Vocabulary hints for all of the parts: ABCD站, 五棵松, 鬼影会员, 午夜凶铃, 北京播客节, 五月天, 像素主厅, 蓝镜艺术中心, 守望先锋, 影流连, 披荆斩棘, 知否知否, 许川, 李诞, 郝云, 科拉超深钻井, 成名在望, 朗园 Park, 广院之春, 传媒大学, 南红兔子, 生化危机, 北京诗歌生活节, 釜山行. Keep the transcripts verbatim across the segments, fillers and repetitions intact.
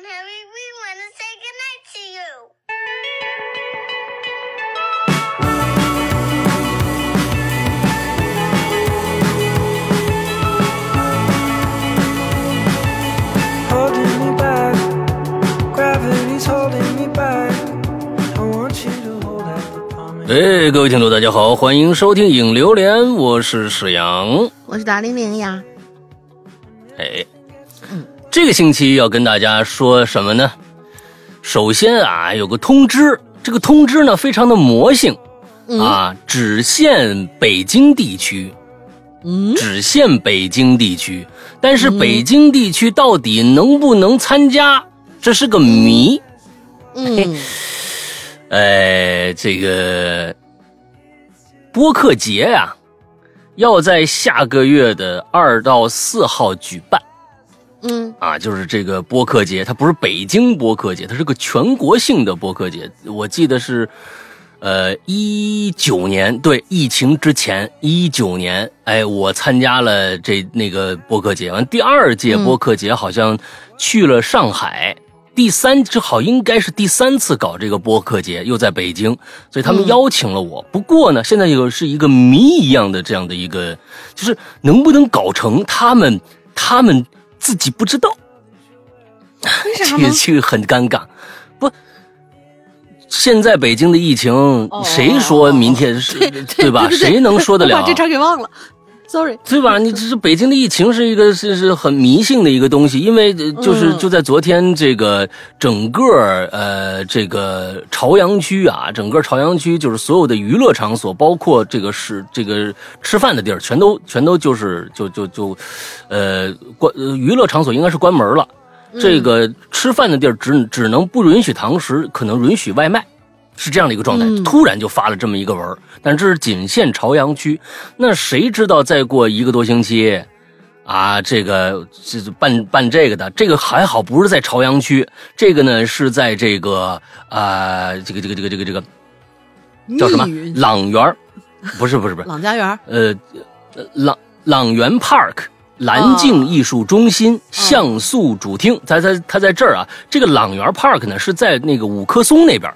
Mom, Harry, we want to say goodnight to you. Holding me back, gravity's holding me back. I want you to hold out the palm. 哎，各位听众，大家好，欢迎收听《影流连》，我是史阳，我是达玲玲呀。哎。这个星期要跟大家说什么呢？首先啊，有个通知，这个通知呢非常的魔性、嗯、啊，只限北京地区，嗯，只限北京地区。但是北京地区到底能不能参加，这是个谜。嗯，哎，这个播客节呀、啊，要在下个月的二到四号举办。嗯啊，就是这个播客节，它不是北京播客节，它是个全国性的播客节。我记得是，呃，一九年，对，疫情之前，一九年，哎，我参加了这那个播客节，完第二届播客节好像去了上海，嗯、第三这好应该是第三次搞这个播客节，又在北京，所以他们邀请了我。嗯、不过呢，现在又是一个谜一样的这样的一个，就是能不能搞成他们他们。自己不知道，为啥呢？这个很尴尬。不，现在北京的疫情，哦、谁说明天是、哦哦哦、对, 对吧？对对对对？谁能说得了？我把这茬给忘了 ，sorry。对吧？你这是北京的疫情是一个是是很迷信的一个东西，因为就是、嗯、就在昨天，这个整个呃这个朝阳区啊，整个朝阳区就是所有的娱乐场所，包括这个是这个吃饭的地儿，全都全都就是就就就。就呃关娱乐场所应该是关门了、嗯、这个吃饭的地儿只只能不允许堂食，可能允许外卖，是这样的一个状态、嗯、突然就发了这么一个文，但这是仅限朝阳区。那谁知道再过一个多星期啊，这个这办办这个的，这个还好不是在朝阳区，这个呢是在这个啊、呃、这个这个这个这个这个叫什么朗园，不是不是不是朗家园，呃朗朗园 Park。蓝镜艺术中心、哦、像素主厅，它在它在这儿啊。这个朗园 Park 呢是在那个五棵松那边，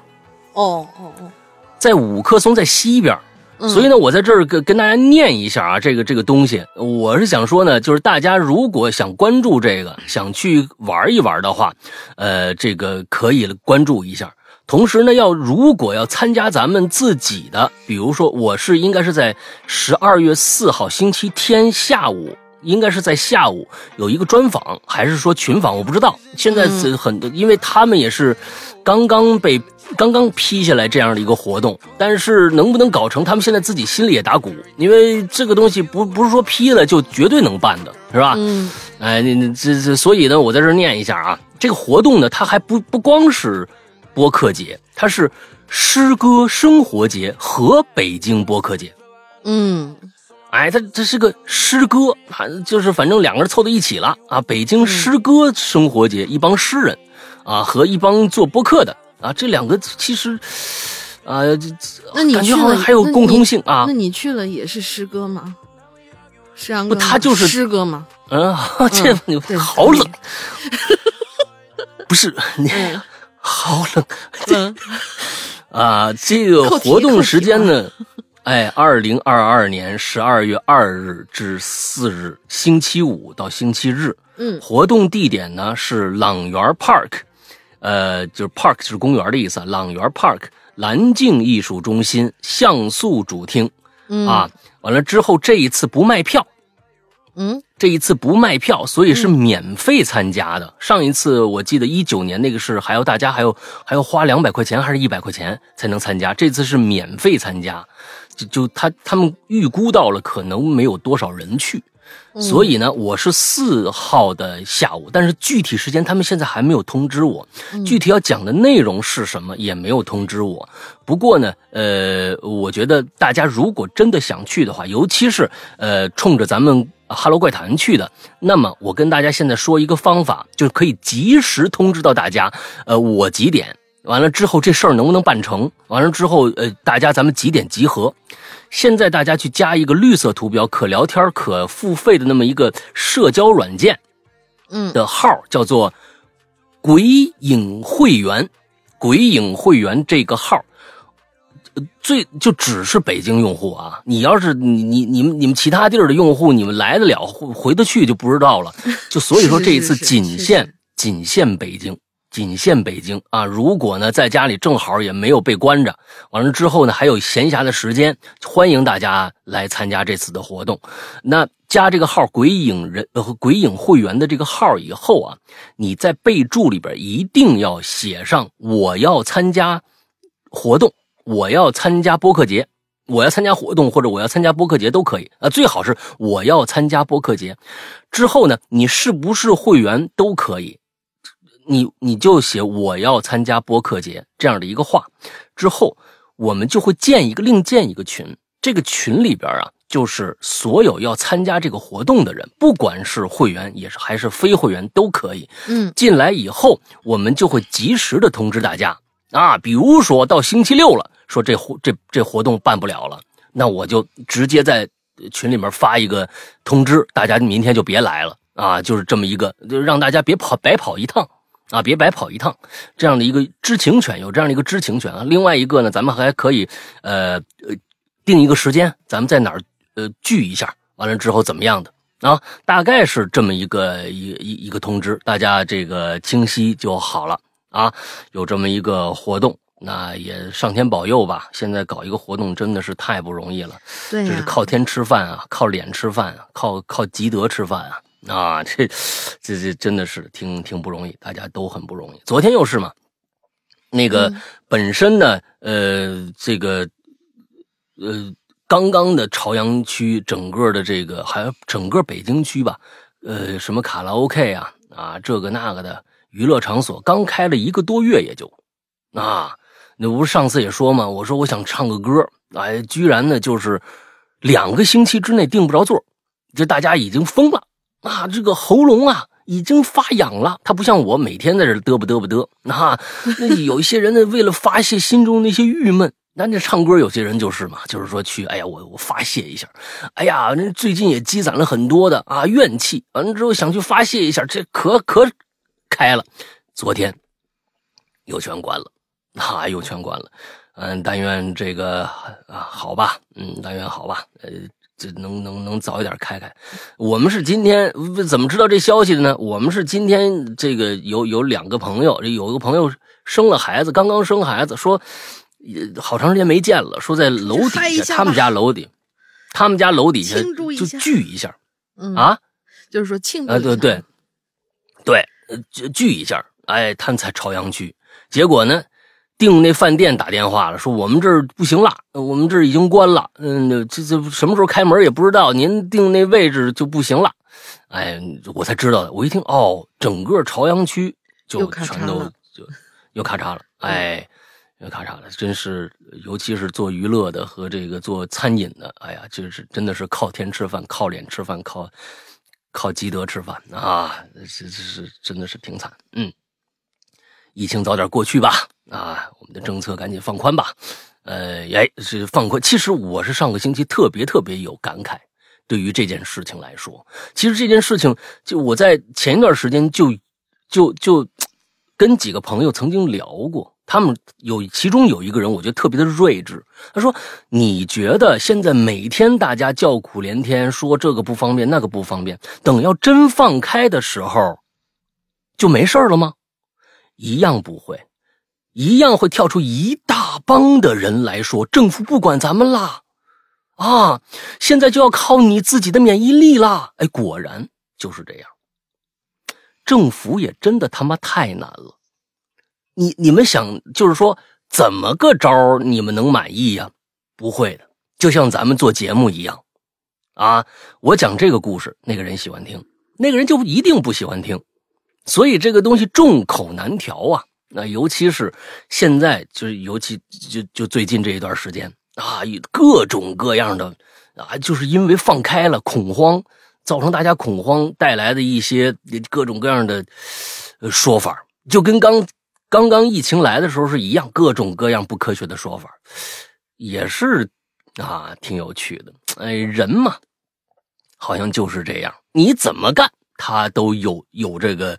哦哦哦，在五棵松在西边、嗯、所以呢，我在这儿跟跟大家念一下啊，这个这个东西，我是想说呢，就是大家如果想关注这个，想去玩一玩的话，呃，这个可以关注一下。同时呢，要如果要参加咱们自己的，比如说我是应该是在十二月四号星期天下午。应该是在下午有一个专访，还是说群访，我不知道。现在很多，因为他们也是刚刚被刚刚批下来这样的一个活动，但是能不能搞成，他们现在自己心里也打鼓，因为这个东西不不是说批了就绝对能办的，是吧？嗯，哎，这这，所以呢，我在这念一下啊，这个活动呢，它还不不光是播客节，它是诗歌生活节和北京播客节，嗯。哎，它这是个诗歌啊，就是反正两个人凑到一起了啊。北京诗歌生活节，一帮诗人啊和一帮做播客的啊，这两个其实啊，那你去了感觉好像还有共通性啊。那你去了也是诗歌吗？诗阳哥，他就是诗歌吗？嗯，这你好冷，不是你、嗯、好冷。嗯、啊，这个活动时间呢？哎 ,二零二二年十二月二日至四日星期五到星期日。嗯。活动地点呢是朗园 Park, 呃就是 Park 是公园的意思，朗园 Park, 蓝镜艺术中心像素主厅。嗯。啊，完了之后这一次不卖票。嗯。这一次不卖票，所以是免费参加的。嗯、上一次我记得一九年那个是还要大家还要还要花两百块钱还是一百块钱才能参加，这次是免费参加。就就他他们预估到了可能没有多少人去、嗯、所以呢我是四号的下午，但是具体时间他们现在还没有通知我、嗯、具体要讲的内容是什么也没有通知我。不过呢呃我觉得大家如果真的想去的话，尤其是呃冲着咱们哈喽怪谈去的，那么我跟大家现在说一个方法，就是可以及时通知到大家呃我几点。完了之后这事儿能不能办成，完了之后呃大家咱们几点集合。现在大家去加一个绿色图标可聊天可付费的那么一个社交软件的号，叫做鬼影会员，鬼影会员这个号最就只是北京用户啊，你要是你你你们你们其他地儿的用户，你们来得了回得去就不知道了。就所以说这一次仅限仅限北京，仅限北京啊！如果呢在家里正好也没有被关着，完了之后呢还有闲暇的时间，欢迎大家来参加这次的活动。那加这个号鬼影人呃鬼影会员的这个号以后啊，你在备注里边一定要写上我要参加活动。我要参加播客节，我要参加活动，或者我要参加播客节都可以啊，最好是我要参加播客节。之后呢，你是不是会员都可以，你你就写我要参加播客节这样的一个话。之后我们就会建一个另建一个群，这个群里边啊，就是所有要参加这个活动的人，不管是会员也是还是非会员都可以。嗯，进来以后我们就会及时的通知大家啊，比如说到星期六了。说这活这这活动办不了了，那我就直接在群里面发一个通知，大家明天就别来了啊！就是这么一个，就让大家别跑白跑一趟啊，别白跑一趟，这样的一个知情权，有这样的一个知情权啊。另外一个呢，咱们还可以呃定一个时间，咱们在哪儿呃聚一下，完了之后怎么样的啊？大概是这么一个一一个通知，大家这个清晰就好了啊。有这么一个活动。那也上天保佑吧，现在搞一个活动真的是太不容易了。对、啊。这是靠天吃饭啊，靠脸吃饭啊，靠靠积德吃饭啊。啊这这这真的是挺挺不容易，大家都很不容易。昨天又是嘛，那个本身呢、嗯、呃这个呃刚刚的朝阳区整个的这个还有整个北京区吧，呃什么卡拉 OK 啊啊这个那个的娱乐场所刚开了一个多月也就啊。那不是上次也说嘛，我说我想唱个歌，哎，居然呢就是两个星期之内定不着座，这大家已经疯了啊！这个喉咙啊已经发痒了，他不像我每天在这嘚不嘚不嘚啊。那有一些人呢为了发泄心中那些郁闷，那这唱歌有些人就是嘛，就是说去，哎呀我我发泄一下，哎呀最近也积攒了很多的啊怨气，完了之后想去发泄一下，这可可开了，昨天又全关了。啊，又全关了，嗯，但愿这个啊好吧，嗯，但愿好吧，呃，这能能能早一点开开。我们是今天怎么知道这消息的呢？我们是今天这个有有两个朋友，有一个朋友生了孩子，刚刚生孩子，说好长时间没见了，说在楼底下，他们家楼底，他们家楼底下就聚一下，嗯啊，就是说庆祝一下，啊对对对，呃聚一下，哎，他们才朝阳区，结果呢？订那饭店打电话了，说我们这儿不行了，我们这儿已经关了，嗯，这这什么时候开门也不知道，您订那位置就不行了。哎，我才知道的，我一听哦，整个朝阳区就全都就又咔嚓了，哎，又咔嚓了，真是，尤其是做娱乐的和这个做餐饮的，哎呀，这是真的是靠天吃饭，靠脸吃饭，靠靠积德吃饭啊，这这是真的是挺惨，嗯。疫情早点过去吧，啊，我们的政策赶紧放宽吧，呃，哎，是放宽。其实我是上个星期特别特别有感慨，对于这件事情来说，其实这件事情就我在前一段时间就就就跟几个朋友曾经聊过，他们有其中有一个人，我觉得特别的睿智，他说：“你觉得现在每天大家叫苦连天，说这个不方便那个不方便，等要真放开的时候，就没事了吗？”一样不会，一样会跳出一大帮的人来说，政府不管咱们啦，啊，现在就要靠你自己的免疫力啦。哎，果然就是这样，政府也真的他妈太难了。你你们想，就是说怎么个招你们能满意呀？不会的，就像咱们做节目一样，啊，我讲这个故事，那个人喜欢听，那个人就一定不喜欢听。所以这个东西众口难调啊，那尤其是现在，就是尤其就就最近这一段时间啊，各种各样的啊，就是因为放开了恐慌，造成大家恐慌带来的一些各种各样的说法，就跟刚刚刚疫情来的时候是一样，各种各样不科学的说法，也是啊，挺有趣的。哎，人嘛，好像就是这样，你怎么干？他都有有这个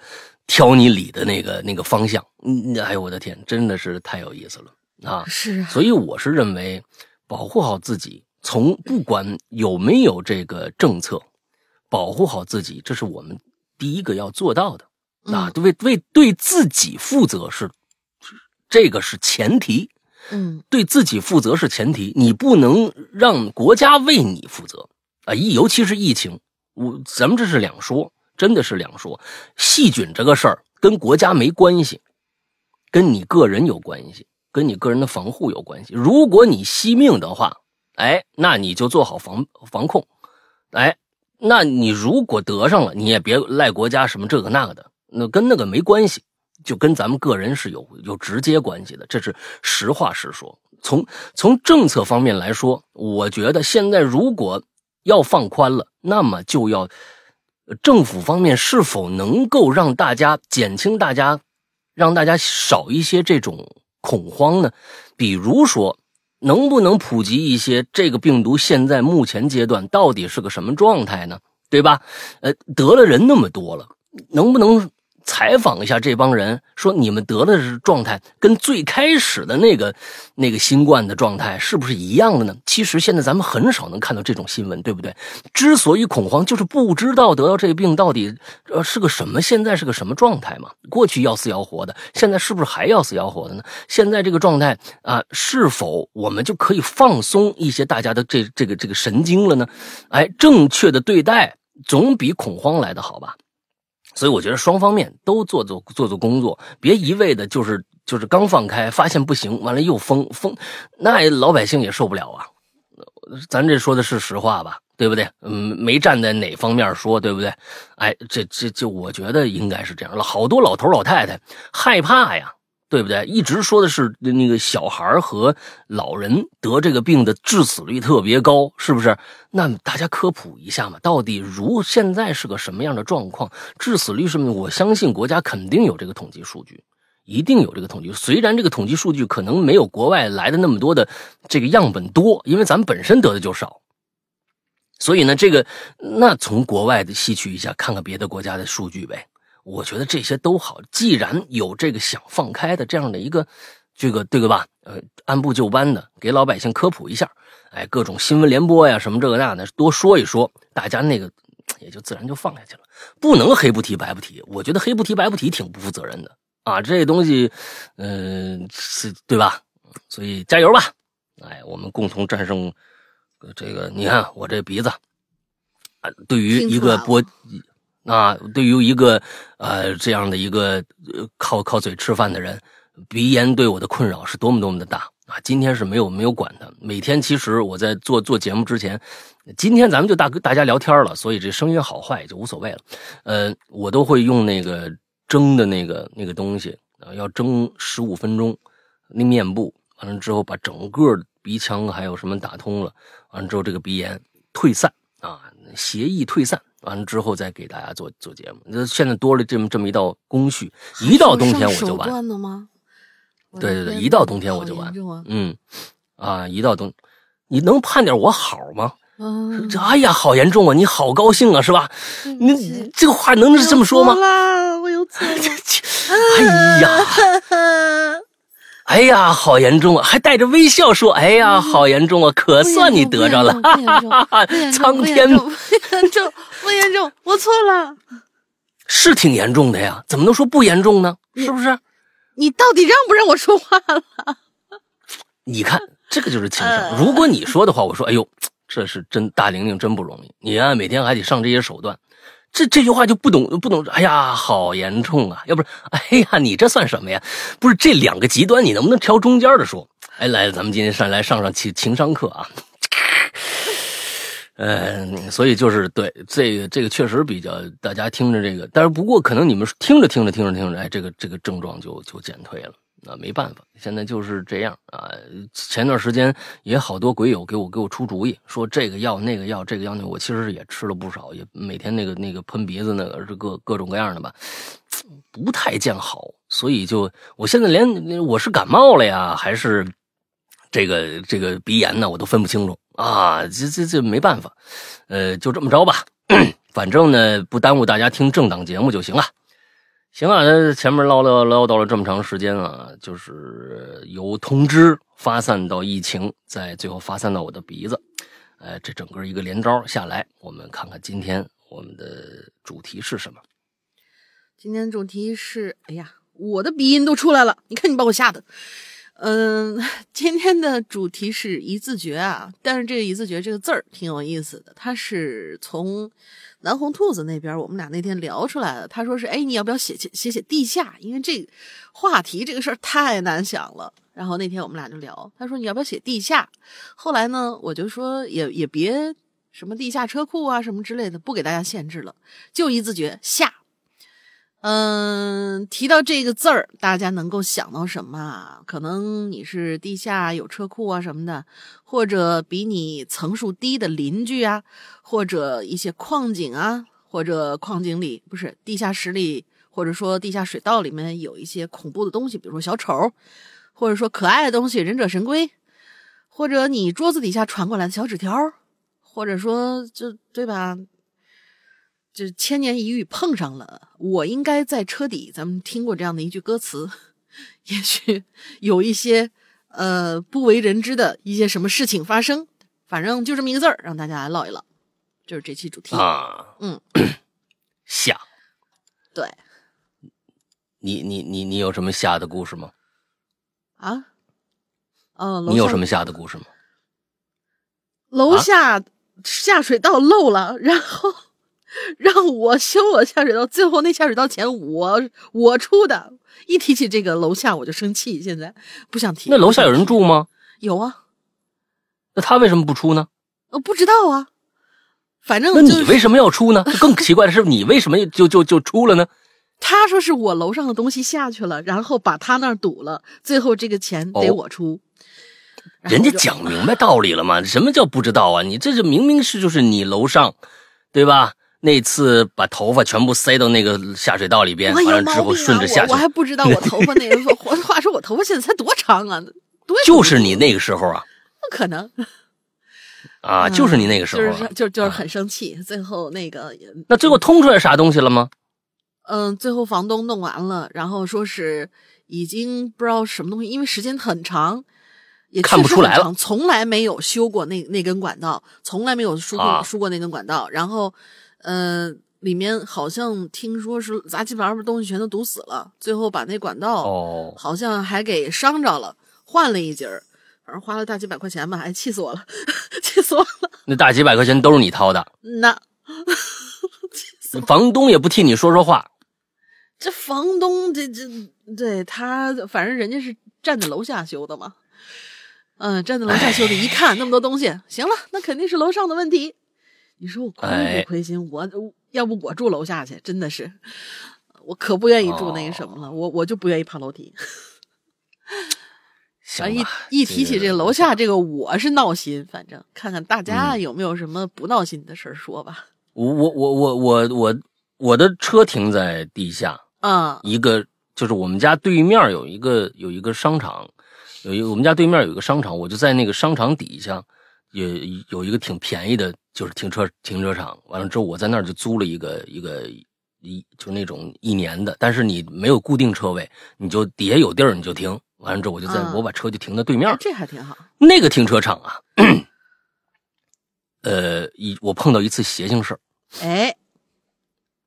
挑你理的那个那个方向。嗯，哎呦我的天，真的是太有意思了啊！是啊，所以我是认为保护好自己，从不管有没有这个政策，保护好自己，这是我们第一个要做到的。啊，对对，对自己负责是这个是前提。嗯，对自己负责是前提，你不能让国家为你负责啊！一尤其是疫情，我咱们这是两说，真的是两说。细菌这个事儿跟国家没关系，跟你个人有关系，跟你个人的防护有关系。如果你惜命的话，哎，那你就做好防防控。哎，那你如果得上了，你也别赖国家什么这个那个的，那跟那个没关系。就跟咱们个人是有有直接关系的，这是实话实说。从从政策方面来说，我觉得现在如果要放宽了，那么就要政府方面是否能够让大家减轻大家，让大家少一些这种恐慌呢？比如说，能不能普及一些这个病毒现在目前阶段到底是个什么状态呢？对吧？呃，得了人那么多了，能不能采访一下这帮人，说你们得的是状态跟最开始的那个那个新冠的状态是不是一样的呢？其实现在咱们很少能看到这种新闻，对不对？之所以恐慌，就是不知道得到这个病到底呃是个什么，现在是个什么状态嘛？过去要死要活的，现在是不是还要死要活的呢？现在这个状态啊、呃，是否我们就可以放松一些大家的这这个这个神经了呢？哎，正确的对待总比恐慌来的好吧？所以我觉得双方面都做做做做工作，别一味的就是就是刚放开发现不行，完了又封封，那老百姓也受不了啊。咱这说的是实话吧，对不对？嗯，没站在哪方面说，对不对？哎，这这就我觉得应该是这样了。好多老头老太太害怕呀，对不对？一直说的是那个小孩和老人得这个病的致死率特别高，是不是？那大家科普一下嘛，到底如现在是个什么样的状况？致死率是不是？我相信国家肯定有这个统计数据，一定有这个统计。虽然这个统计数据可能没有国外来的那么多的这个样本多，因为咱们本身得的就少。所以呢，这个那从国外的吸取一下，看看别的国家的数据呗。我觉得这些都好，既然有这个想放开的这样的一个这个对个吧，呃按部就班的给老百姓科普一下，哎，各种新闻联播呀什么这个那的多说一说，大家那个也就自然就放下去了。不能黑不提白不提，我觉得黑不提白不提挺不负责任的啊，这东西呃是对吧？所以加油吧，哎，我们共同战胜这个。你看我这鼻子啊，对于一个播啊，对于一个呃这样的一个、呃、靠靠嘴吃饭的人，鼻炎对我的困扰是多么多么的大啊！今天是没有没有管他。每天其实我在做做节目之前，今天咱们就大大家聊天了，所以这声音好坏也就无所谓了。呃，我都会用那个蒸的那个那个东西啊、呃，要蒸十五分钟，那面部完了之后把整个鼻腔还有什么打通了，完了之后这个鼻炎退散啊，协议退散。完了之后再给大家做做节目，现在多了这么这么一道工序，一到冬天我就完。手段的吗？对对对，一到冬天我就完。嗯，啊，一到冬，你能盼点我好吗？嗯，哎呀，好严重啊！你好高兴啊，是吧？你这个话能是这么说吗？我有错了，哎呀，哎呀，好严重啊！还带着微笑说：“哎呀，好严重啊！可算你得着了，哈哈哈！苍天。”不严重，我错了，是挺严重的呀，怎么能说不严重呢？是不是？你到底让不让我说话了？你看，这个就是情商。呃、如果你说的话，我说，哎呦，这是真大玲玲真不容易，你啊每天还得上这些手段，这这句话就不懂不懂。哎呀，好严重啊！要不是，哎呀，你这算什么呀？不是这两个极端，你能不能挑中间的说？哎，来，咱们今天上来上上情情商课啊。嗯，所以就是对这个这个确实比较大家听着这个，但是不过可能你们听着听着听着听着，哎，这个这个症状就就减退了，那没办法，现在就是这样啊。前段时间也好多鬼友给我给我出主意，说这个药那个药这个药那个，我其实也吃了不少，也每天那个那个喷鼻子那个是各各种各样的吧，不太见好，所以就我现在连我是感冒了呀，还是这个这个鼻炎呢，我都分不清楚。啊，这这这没办法，呃，就这么着吧，反正呢不耽误大家听正档节目就行了。行啊，这前面唠唠唠叨了这么长时间啊，就是由通知发散到疫情，再最后发散到我的鼻子，哎，这整个一个连招下来，我们看看今天我们的主题是什么。今天主题是，哎呀，我的鼻音都出来了，你看你把我吓的。嗯，今天的主题是一字诀啊，但是这个一字诀这个字儿挺有意思的，它是从南红兔子那边，我们俩那天聊出来的。他说是，哎，你要不要写写写写地下？因为这个话题这个事儿太难想了。然后那天我们俩就聊，他说你要不要写地下？后来呢，我就说也也别什么地下车库啊什么之类的，不给大家限制了，就一字诀下。嗯，提到这个字儿，大家能够想到什么啊？可能你是地下有车库啊什么的，或者比你层数低的邻居啊，或者一些矿井啊，或者矿井里，不是，地下室里，或者说地下水道里面有一些恐怖的东西，比如说小丑，或者说可爱的东西，忍者神龟，或者你桌子底下传过来的小纸条，或者说就，对吧？就是千年一遇碰上了，我应该在车底，咱们听过这样的一句歌词，也许有一些呃不为人知的一些什么事情发生，反正就这么一个字儿，让大家来唠一唠，就是这期主题啊。嗯，下，对，你你你你有什么下的故事吗？啊，哦，你有什么下的故事吗？楼下、啊、下水道漏了，然后。让我修我下水道，最后那下水道钱我我出的。一提起这个楼下我就生气，现在不想提。那楼下有人住吗？有啊。那他为什么不出呢？我不知道啊。反正、就是、那你为什么要出呢？更奇怪的是，你为什么就就就出了呢？他说是我楼上的东西下去了，然后把他那儿堵了，最后这个钱得我出。哦，人家讲明白道理了吗？什么叫不知道啊？你这是明明是就是你楼上，对吧？那次把头发全部塞到那个下水道里边，完了之后顺着下去。我, 我还不知道我头发那个话话说我头发现在才多长啊？多就是你那个时候啊，不可能啊，就是你那个时候、啊嗯，就是就就是很生气。啊、最后那个那最后通出来啥东西了吗？嗯，最后房东弄完了，然后说是已经不知道什么东西，因为时间很长。也看不出来了，从来没有修过那那根管道，从来没有疏过、啊、疏过那根管道。然后，呃，里面好像听说是杂七杂八东西全都堵死了，最后把那管道哦，好像还给伤着了，换了一截儿，反正花了大几百块钱吧，哎，气死我了，气死我了！那大几百块钱都是你掏的，那房东也不替你说说话。这房东这这对他，反正人家是站在楼下修的嘛。嗯，站在楼下修的，一看那么多东西，行了，那肯定是楼上的问题。你说我亏不亏心？我要不我住楼下去，真的是，我可不愿意住那个什么了，哦、我我就不愿意爬楼梯。行一一提起这楼下这个，我是闹心，反正看看大家有没有什么不闹心的事儿说吧。我我我我我我我的车停在地下啊、嗯，一个就是我们家对面有一个有一个商场。有一我们家对面有一个商场，我就在那个商场底下也有一个挺便宜的，就是停车停车场。完了之后，我在那儿就租了一个一个一就那种一年的，但是你没有固定车位，你就底下有地儿你就停。完了之后，我就在、嗯、我把车就停在对面、哎，这还挺好。那个停车场啊，呃，一我碰到一次邪性事儿，哎，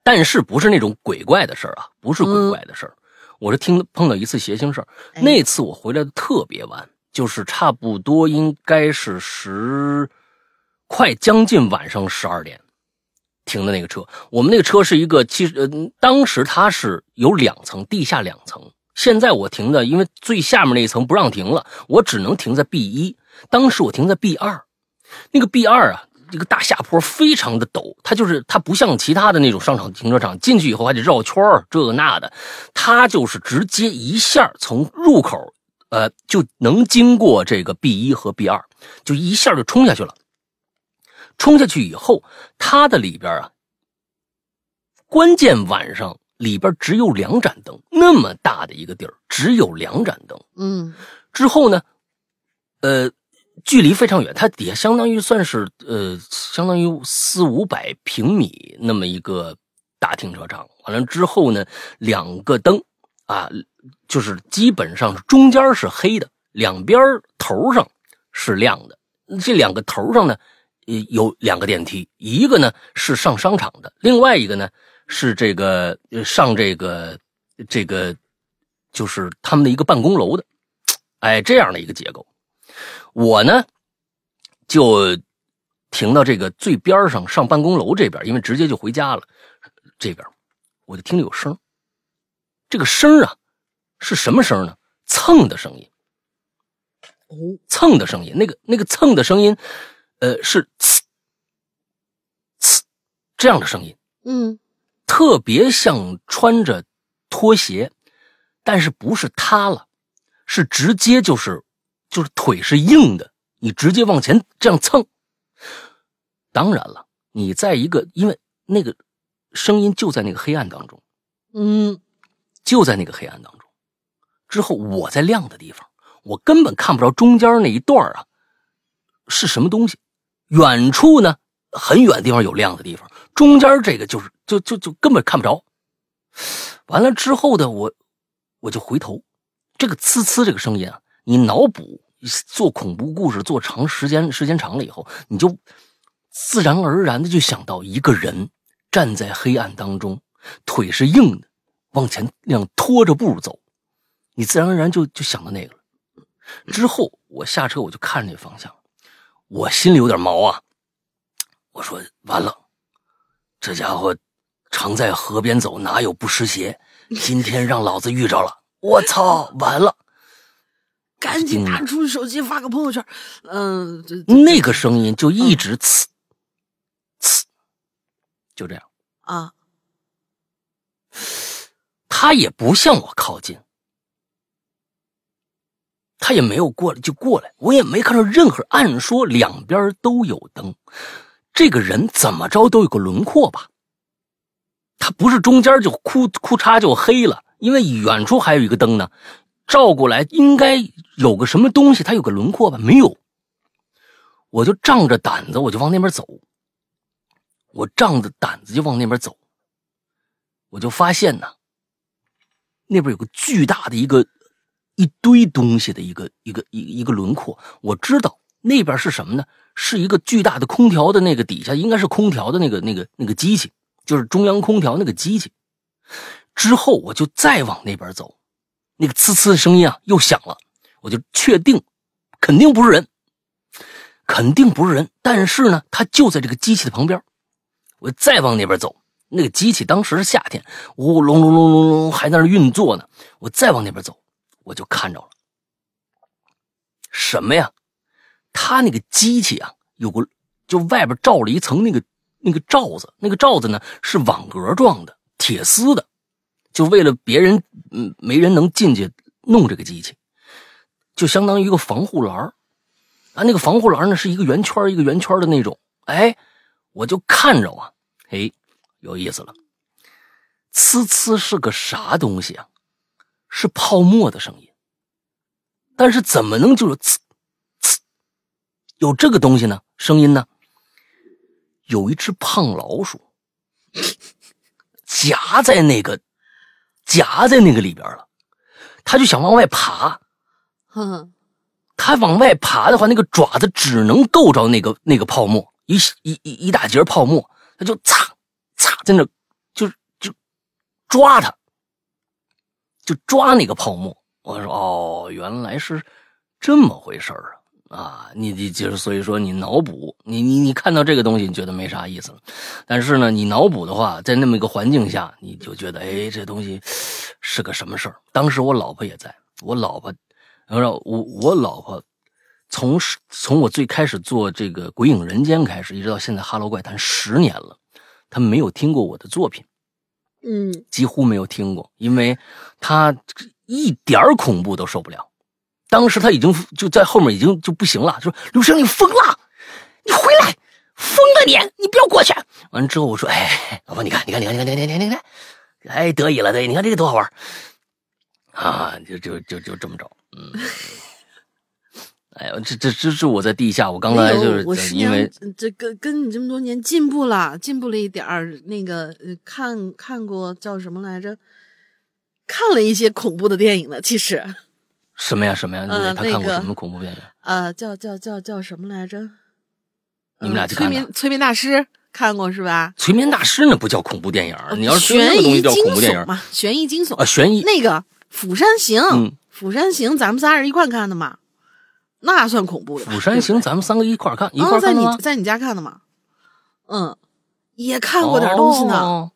但是不是那种鬼怪的事儿啊，不是鬼怪的事儿。嗯，我是听碰到一次邪性事儿，那次我回来的特别晚、哎，就是差不多应该是十，快将近晚上十二点，停的那个车。我们那个车是一个，其实呃，当时它是有两层，地下两层。现在我停的，因为最下面那一层不让停了，我只能停在 B 一。当时我停在 B 二， 那个 B 二 啊，这个大下坡非常的陡，它就是它不像其他的那种商场停车场，进去以后还得绕圈这个那的。他就是直接一下从入口，呃，就能经过这个 B 一 和 B 二， 就一下就冲下去了。冲下去以后，它的里边啊，关键晚上里边只有两盏灯，那么大的一个地儿只有两盏灯。嗯，之后呢，呃，距离非常远，它底下相当于算是呃，相当于四五百平米那么一个大停车场。完了之后呢，两个灯啊，就是基本上中间是黑的，两边头上是亮的。这两个头上呢有两个电梯，一个呢是上商场的，另外一个呢是这个上这个这个就是他们的一个办公楼的，哎，这样的一个结构。我呢就停到这个最边上，上办公楼这边，因为直接就回家了。这边我就听着有声，这个声啊是什么声呢？蹭的声音，蹭的声音，那个那个蹭的声音，呃，是呲呲这样的声音，嗯，特别像穿着拖鞋，但是不是塌了，是直接就是就是腿是硬的，你直接往前这样蹭。当然了，你在一个因为那个声音就在那个黑暗当中，嗯，就在那个黑暗当中。之后我在亮的地方，我根本看不着中间那一段啊是什么东西。远处呢，很远的地方有亮的地方，中间这个就是就就就根本看不着。完了之后的我我就回头，这个呲呲这个声音啊，你脑补做恐怖故事做长时间时间长了以后，你就自然而然的就想到一个人站在黑暗当中，腿是硬的，往前那样拖着步走，你自然而然就就想到那个了。之后我下车我就看这个方向，我心里有点毛啊，我说完了，这家伙常在河边走，哪有不湿鞋，今天让老子遇着了，我操，完了，赶紧拿出手机发个朋友圈。嗯，那个声音就一直呲呲，就这样啊，他也不向我靠近，他也没有过来就过来，我也没看到任何，按说两边都有灯，这个人怎么着都有个轮廓吧，他不是中间就哭哭叉就黑了，因为远处还有一个灯呢，照过来应该有个什么东西，他有个轮廓吧，没有。我就仗着胆子我就往那边走，我仗着胆子就往那边走，我就发现呢、啊、那边有个巨大的一个一堆东西的一个一个一个轮廓，我知道那边是什么呢？是一个巨大的空调的那个底下，应该是空调的那个那个那个机器，就是中央空调那个机器。之后我就再往那边走，那个呲呲的声音啊又响了，我就确定肯定不是人，肯定不是人，但是呢他就在这个机器的旁边。我再往那边走，那个机器当时是夏天，呜、哦、隆隆隆隆隆还在那运作呢，我再往那边走，我就看着了什么呀？他那个机器啊，有个就外边罩了一层那个那个罩子，那个罩子呢是网格状的，铁丝的，就为了别人嗯没人能进去弄这个机器，就相当于一个防护栏啊。那个防护栏呢是一个圆圈一个圆圈的那种，哎，我就看着啊，哎，有意思了，呲呲是个啥东西啊？是泡沫的声音，但是怎么能就是呲呲有这个东西呢？声音呢？有一只胖老鼠夹在那个夹在那个里边了，他就想往外爬，嗯，他往外爬的话，那个爪子只能够着那个那个泡沫，一一一一大截泡沫，他就擦擦在那，就就抓他。就抓那个泡沫，我说哦，原来是这么回事儿啊！啊，你你就是所以说你脑补，你你你看到这个东西你觉得没啥意思了，但是呢，你脑补的话，在那么一个环境下，你就觉得哎，这东西是个什么事儿？当时我老婆也在，我老婆，然后我我老婆从从我最开始做这个《鬼影人间》开始，一直到现在《哈喽怪谈》十年了，她没有听过我的作品。嗯，几乎没有听过，因为他一点恐怖都受不了。当时他已经就在后面已经就不行了，说刘生你疯了，你回来，疯了你，你不要过去。完之后我说，哎，老婆你看你看你看你看你看你看你看，哎，得意了得意，你看这个多好玩啊！就就就就这么着，嗯，哎呀，这这这是我在地下，我刚才就是因为这跟跟你这么多年进步了，进步了一点儿。那个看看过叫什么来着？看了一些恐怖的电影了，其实。什么呀什么呀？呃、他看过什么恐怖电影？啊、那个呃，叫叫叫叫什么来着？你们俩去看、呃、催眠催眠大师。看过是吧？催眠大师那不叫恐怖电影，哦、你要是悬疑惊悚嘛，悬疑惊悚啊，悬疑那个《釜山行》，嗯，《釜山行》咱们仨人一块看的嘛，那算恐怖的。《釜山行》咱们三个一块看，一块看的、哦、在你在你家看的嘛，嗯，也看过点东西呢。哦、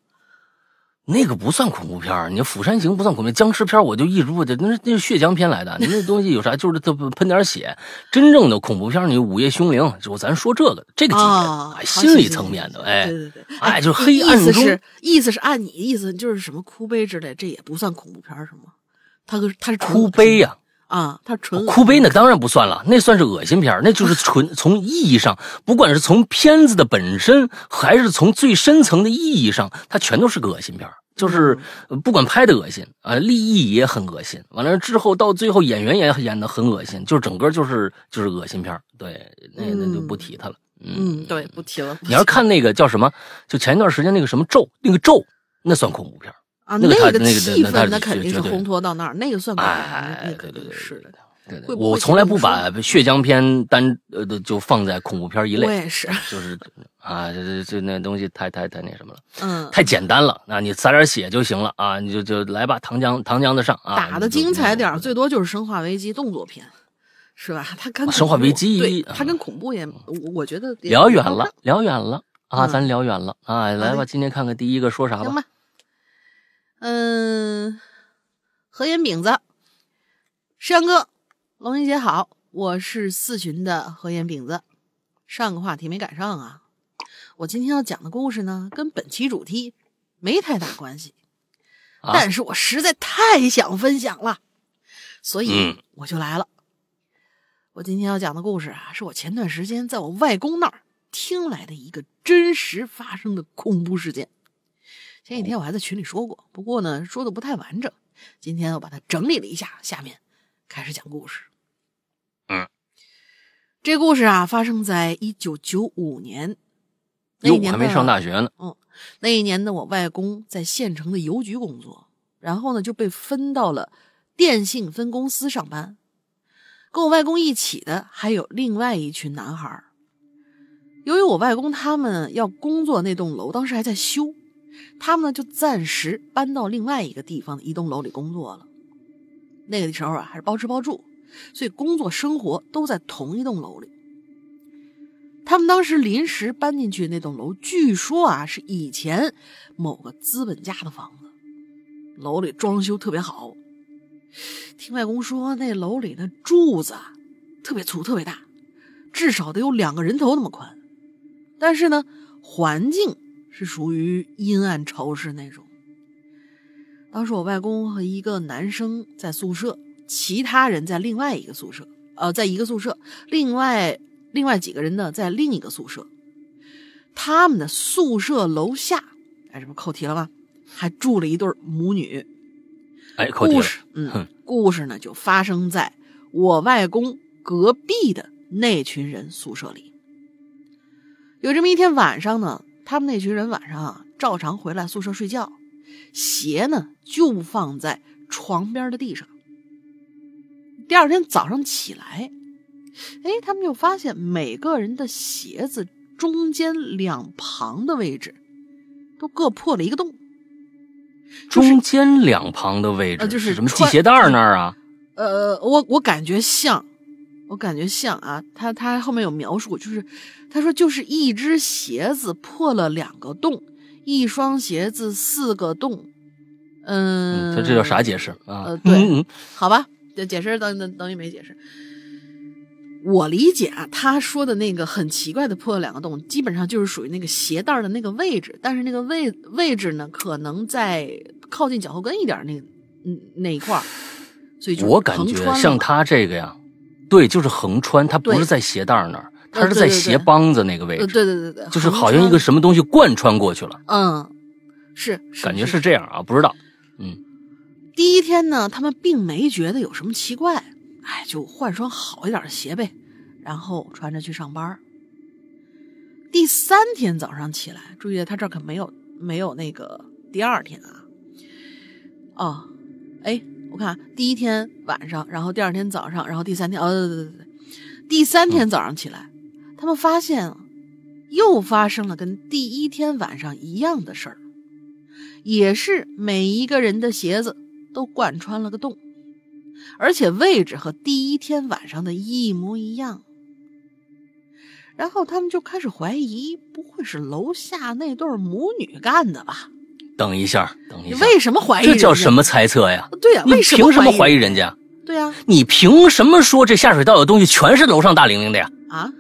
那个不算恐怖片，你《釜山行》不算恐怖，僵尸片我就一直我就那那是血浆片来的，你那东西有啥就是它喷点血。真正的恐怖片，你《午夜凶铃》，就咱说这个这个级别。哦心理层面的，哎，对对对，哎，就是黑暗中，意思是意思是按你意思就是什么哭悲之类，这也不算恐怖片什么，他可他是哭悲呀，啊，他、啊、纯哭悲那当然不算了，那算是恶心片，那就是纯从意义上，不管是从片子的本身，还是从最深层的意义上，它全都是个恶心片。就是不管拍的恶心啊，立意也很恶心。完了之后到最后演员也演得很恶心，就是整个就是就是恶心片。对，那那就不提它了。嗯，嗯对，不提了。你要是看那个叫什么，就前一段时间那个什么咒，那个咒那算恐怖片啊，那个气氛那肯定是烘托到那儿，那个算恐怖片。哎，对对对，是的。对对，我从来不把血浆片单呃就放在恐怖片一类，我也是，就是啊，这这那东西太太太那什么了，嗯，太简单了，那、啊、你撒点血就行了啊，你就就来吧，糖浆糖浆的上啊，打的精彩点，最多就是《生化危机》动作片，是吧？它跟、啊《生化危机》对，它跟恐怖也，嗯、我我觉得聊远了，聊远了啊，嗯、咱聊远了啊，来吧，今天看看第一个说啥吧。行吧，嗯，何言饼子，山哥。龙云姐好，我是四旬的何言饼子。上个话题没赶上啊，我今天要讲的故事呢，跟本期主题没太大关系，啊、但是我实在太想分享了，所以我就来了。嗯、我今天要讲的故事啊，是我前段时间在我外公那儿听来的一个真实发生的恐怖事件。前几天我还在群里说过，不过呢，说的不太完整，今天我把它整理了一下，下面开始讲故事。嗯，这故事啊发生在一九九五年，那一年还没上大学呢。嗯，那一年呢，我外公在县城的邮局工作，然后呢就被分到了电信分公司上班。跟我外公一起的还有另外一群男孩。由于我外公他们要工作那栋楼当时还在修，他们呢就暂时搬到另外一个地方的一栋楼里工作了。那个时候啊还是包吃包住，所以工作生活都在同一栋楼里。他们当时临时搬进去的那栋楼，据说啊是以前某个资本家的房子，楼里装修特别好。听外公说，那楼里的柱子啊特别粗特别大，至少得有两个人头那么宽。但是呢，环境是属于阴暗潮湿那种。当时我外公和一个男生在宿舍，其他人在另外一个宿舍，呃，在一个宿舍，另外另外几个人呢在另一个宿舍。他们的宿舍楼下，哎，这不扣题了吗？还住了一对母女。哎，扣题了。故事，嗯，故事呢就发生在我外公隔壁的那群人宿舍里。有这么一天晚上呢，他们那群人晚上啊，照常回来宿舍睡觉。鞋呢就放在床边的地上。第二天早上起来，哎，他们就发现每个人的鞋子中间两旁的位置都各破了一个洞。就是、中间两旁的位置、呃、就是什么系鞋带那儿啊？呃，我我感觉像，我感觉像啊，他他后面有描述，就是他说就是一只鞋子破了两个洞。一双鞋子四个洞，嗯，这、嗯、这叫啥解释啊？呃，对，嗯嗯好吧，这解释等等等于没解释。我理解啊，他说的那个很奇怪的破了两个洞，基本上就是属于那个鞋带的那个位置，但是那个位位置呢，可能在靠近脚后跟一点那嗯那一块，所以就我感觉像他这个呀，对，就是横穿，他不是在鞋带那儿。它是在鞋帮子那个位置，对对对对，就是好像一个什么东西贯穿过去了。嗯，是，是感觉是这样啊，不知道。嗯，第一天呢，他们并没觉得有什么奇怪，哎，就换双好一点的鞋呗，然后穿着去上班。第三天早上起来，注意他这可没有没有那个第二天啊。哦，哎，我看第一天晚上，然后第二天早上，然后第三天，哦，对对对对，第三天早上起来，他们发现又发生了跟第一天晚上一样的事儿，也是每一个人的鞋子都贯穿了个洞，而且位置和第一天晚上的一模一样。然后他们就开始怀疑，不会是楼下那对母女干的吧？等一下，等一下，你为什么怀疑人家？这叫什么猜测呀？对呀、啊，为什么？凭什么怀疑人家？对呀、啊，你凭什么说这下水道的东西全是楼上大玲玲的呀？啊，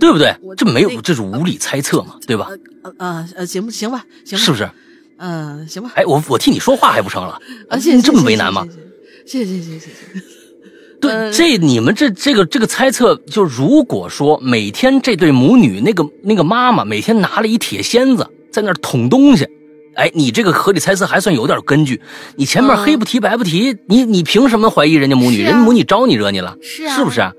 对不对？这没有，这是无理猜测嘛，呃、对吧？呃呃呃，行不行吧？行吧，是不是？嗯、呃，行吧。哎，我我替你说话还不成了？啊，谢谢，你这么为难吗？谢谢，谢谢，谢谢。对，这你们这这个这个猜测，就如果说每天这对母女那个那个妈妈每天拿了一铁锨子在那儿捅东西，哎，你这个合理猜测还算有点根据。你前面黑不提白不提，嗯、你你凭什么怀疑人家母女？啊、人家母女招你惹你了，是啊，是不是啊？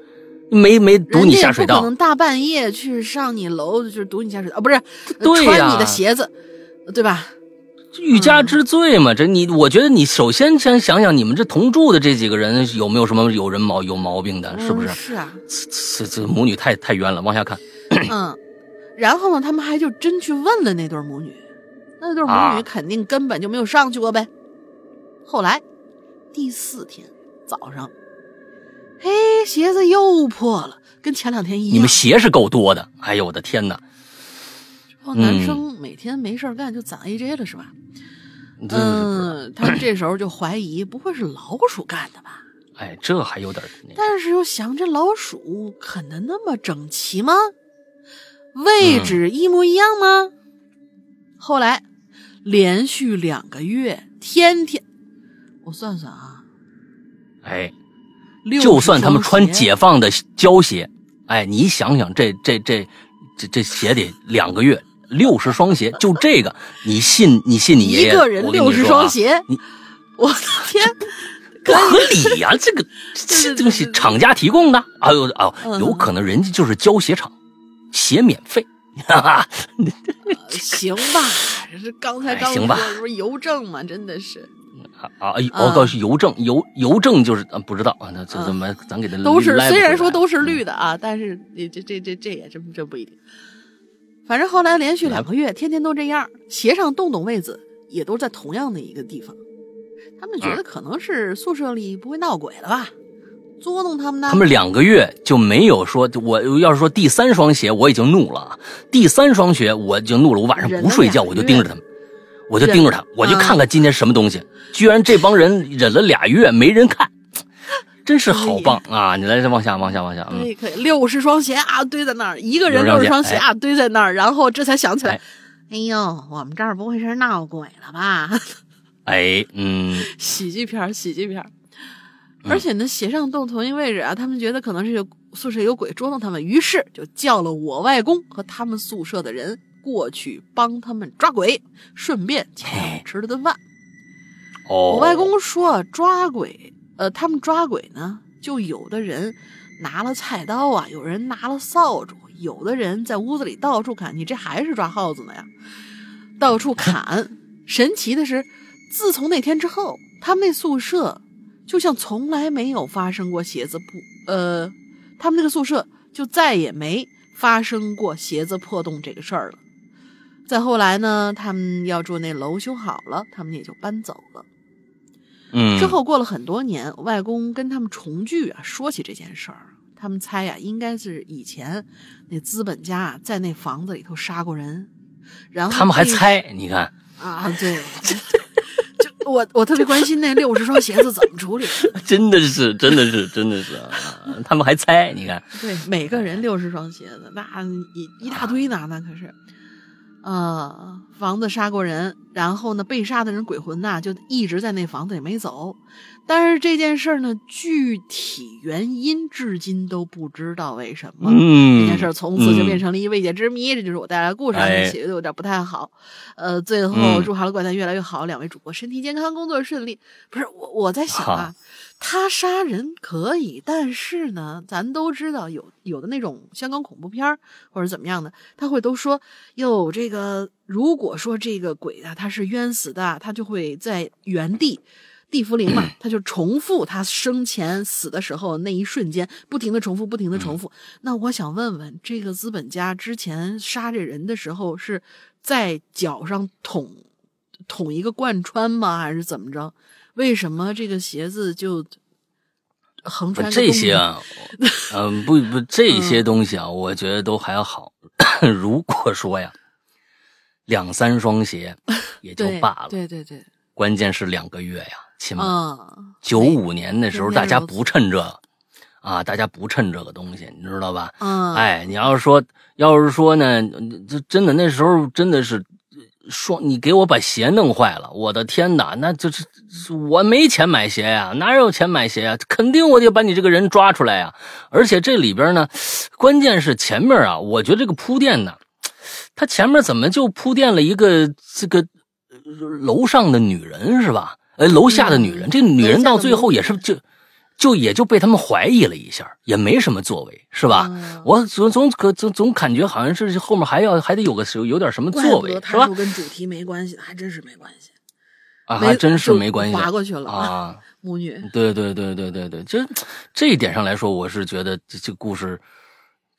没没堵你下水道，不可能大半夜去上你楼就是堵你下水道啊，不是？对呀、啊，穿你的鞋子，对吧？欲加之罪嘛，这你我觉得你首先先想想你们这同住的这几个人有没有什么有人毛有毛病的，是不是？嗯、是啊，这这母女太太冤了。往下看，嗯，然后呢，他们还就真去问了那对母女，那对母女肯定根本就没有上去过呗。啊、后来第四天早上，嘿，鞋子又破了，跟前两天一样。你们鞋是够多的，哎呦我的天哪！男生每天没事干就攒 A J 了是吧？嗯，他这时候就怀疑不会是老鼠干的吧？哎，这还有点。但是又想这老鼠啃得那么整齐吗？位置一模一样吗？嗯、后来连续两个月，天天我算算啊，哎，就算他们穿解放的胶鞋，哎，你想想这这这这这鞋得两个月。六十双鞋，就这个，你信？你信你爷爷？一个人六十双鞋，你我的天，不合理呀、啊！这个这东西厂家提供的，哎呦啊，有可能人家就是胶鞋厂，鞋免费，哈哈。行吧，这是刚才刚说什么邮政嘛，真的是。啊，我告诉邮政，邮邮政就是啊，不知道啊，那这怎么咱给他都是虽然说都是绿的啊，但是这这这这也真真不一定。反正后来连续两个月，天天都这样，鞋上洞洞位子也都在同样的一个地方。他们觉得可能是宿舍里不会闹鬼了吧？捉弄他们呢？他们两个月就没有说，我要是说第三双鞋我已经怒了，第三双鞋我就怒了，我晚上不睡觉我就盯着他们，我就盯着他，我就看看今天什么东西。居然这帮人忍了俩月没人看。真是好棒啊！你来，再往下，往下，往下。嗯，可以，六十双鞋啊，堆在那儿，一个人六十双鞋啊，堆在那儿，然后这才想起来，哎，哎呦，我们这儿不会是闹鬼了吧？哎，嗯，喜剧片，喜剧片。而且呢，鞋上洞同一位置啊，他们觉得可能是有宿舍有鬼捉弄他们，于是就叫了我外公和他们宿舍的人过去帮他们抓鬼，顺便请他们吃了顿饭。哦，我外公说抓鬼。呃，他们抓鬼呢，就有的人拿了菜刀啊，有人拿了扫帚，有的人在屋子里到处砍，你这还是抓耗子呢呀？到处砍。神奇的是，自从那天之后，他们那宿舍就像从来没有发生过鞋子破，呃，他们那个宿舍就再也没发生过鞋子破洞这个事儿了。再后来呢，他们要住那楼修好了，他们也就搬走了。嗯，之后过了很多年，外公跟他们重聚啊，说起这件事儿，他们猜呀、啊，应该是以前那资本家在那房子里头杀过人，然后他们还猜，你看啊，对，就我我特别关心那六十双鞋子怎么处理，真的是，真的是，真的是、啊，他们还猜，你看，对，每个人六十双鞋子，那一一大堆呢，那可是。呃，房子杀过人，然后呢，被杀的人鬼魂呐、啊，就一直在那房子也没走。但是这件事儿呢，具体原因至今都不知道为什么。嗯，这件事儿从此就变成了一未解之谜。嗯、这就是我带来的故事，哎、写的有点不太好。呃，最后入行的怪谈越来越好，嗯、两位主播身体健康，工作顺利。不是我，我在想啊，他杀人可以，但是呢，咱都知道有有的那种香港恐怖片或者怎么样的，他会都说哟，这个如果说这个鬼啊，他是冤死的，他就会在原地。地缚灵嘛，他就重复他生前死的时候那一瞬间，不停的重复，不停的重复。嗯、那我想问问，这个资本家之前杀这人的时候是在脚上捅捅一个贯穿吗，还是怎么着？为什么这个鞋子就横穿这些啊？嗯，不不，这些东西啊，嗯、我觉得都还好。如果说呀，两三双鞋也就罢了，对对对。对对关键是两个月呀，亲们，九五、嗯、年的时候大家不趁这啊，大家不趁这个东西，你知道吧？嗯，哎，你要是说，要是说呢，就真的那时候真的是双，你给我把鞋弄坏了，我的天哪，那就是我没钱买鞋呀，哪有钱买鞋呀？肯定我得把你这个人抓出来呀！而且这里边呢，关键是前面啊，我觉得这个铺垫呢，他前面怎么就铺垫了一个这个。楼上的女人是吧？呃，楼下的女人，嗯、这女人到最后也是就，就也就被他们怀疑了一下，也没什么作为，是吧？嗯、我总总可总总感觉好像是后面还要还得有个有点什么作为，是吧？跟主题没关系，还真是没关系啊，还真是没关系，划过去了啊，母女。对对对对对对，这这一点上来说，我是觉得这这故事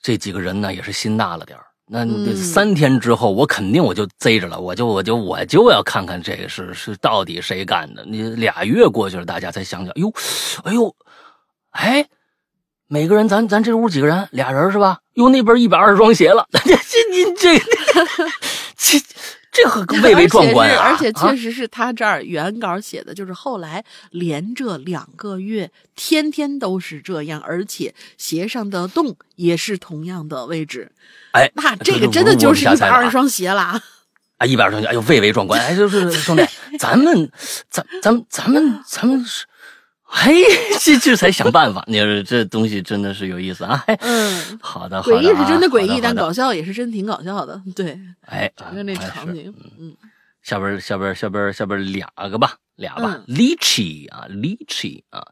这几个人呢也是心大了点儿。那三天之后，我肯定我就贼着了，我就我就我就要看看这个是是到底谁干的。你俩月过去了，大家才想想，哟，哎呦，哎，每个人咱咱这屋几个人，俩人是吧？哟，那边一百二十双鞋了，这你这这这很蔚为壮观啊！而且确实是他这儿原稿写的，就是后来连着两个月，天天都是这样，而且鞋上的洞也是同样的位置。哎，那这个真的就是一百二十双鞋了啊！啊，一百二十双鞋，哎呦，蔚为壮观！哎，就是兄弟，咱们，咱，咱们，咱们，咱们是，哎，这这才想办法。你说这东西真的是有意思啊！哎、嗯，好的，好的、啊。诡异是真的诡异，但搞笑也是真挺搞笑的。对，哎，整个那场景，嗯。下边，下边，下边，下边两个吧，俩吧。Lychee、嗯、啊，Lychee啊。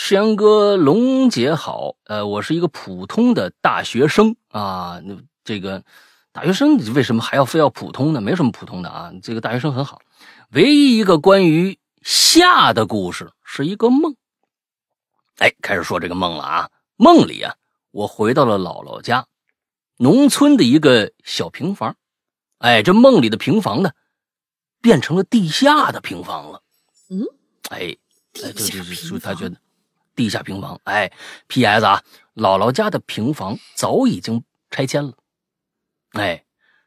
世阳哥，龙姐好，呃，我是一个普通的大学生啊，这个大学生为什么还要非要普通呢？没什么普通的啊，这个大学生很好。唯一一个关于夏的故事是一个梦，哎，开始说这个梦了啊，梦里啊，我回到了姥姥家，农村的一个小平房，哎，这梦里的平房呢，变成了地下的平房了，嗯，哎，哎，就就就他觉得。地下平房，哎 ，P S 啊，姥姥家的平房早已经拆迁了，哎，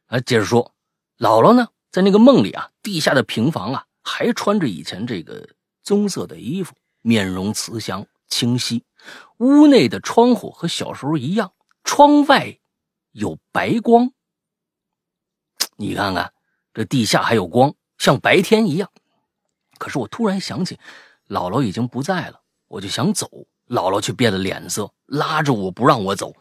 啊，接着说，姥姥呢，在那个梦里啊，地下的平房啊，还穿着以前这个棕色的衣服，面容慈祥清晰，屋内的窗户和小时候一样，窗外有白光，你看看这地下还有光，像白天一样。可是我突然想起，姥姥已经不在了。我就想走，姥姥却变了脸色，拉着我不让我走，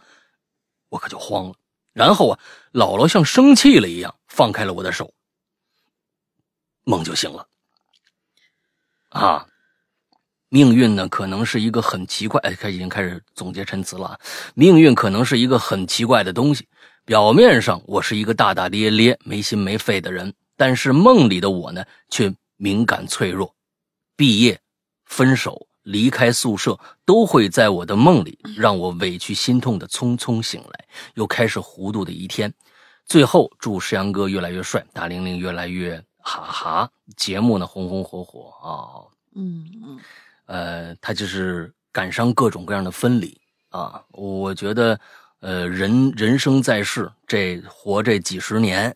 我可就慌了。然后啊，姥姥像生气了一样，放开了我的手，梦就醒了。啊，命运呢，可能是一个很奇怪，哎，开始已经开始总结陈词了啊。命运可能是一个很奇怪的东西，表面上我是一个大大咧咧、没心没肺的人，但是梦里的我呢，却敏感脆弱。毕业、分手。离开宿舍都会在我的梦里让我委屈心痛的匆匆醒来，又开始糊涂的一天。最后祝石阳哥越来越帅，大玲玲越来越哈哈，节目呢红红火火啊、哦。嗯嗯，呃，他就是感伤各种各样的分离啊。我觉得，呃，人人生在世，这活这几十年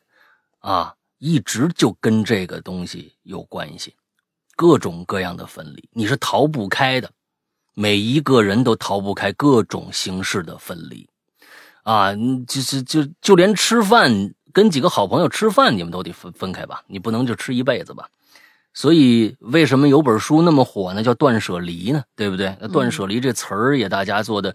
啊，一直就跟这个东西有关系。各种各样的分离，你是逃不开的，每一个人都逃不开各种形式的分离，啊，就就就就连吃饭，跟几个好朋友吃饭，你们都得分分开吧，你不能就吃一辈子吧，所以为什么有本书那么火呢？叫断舍离呢，对不对？断舍离这词儿也大家做的，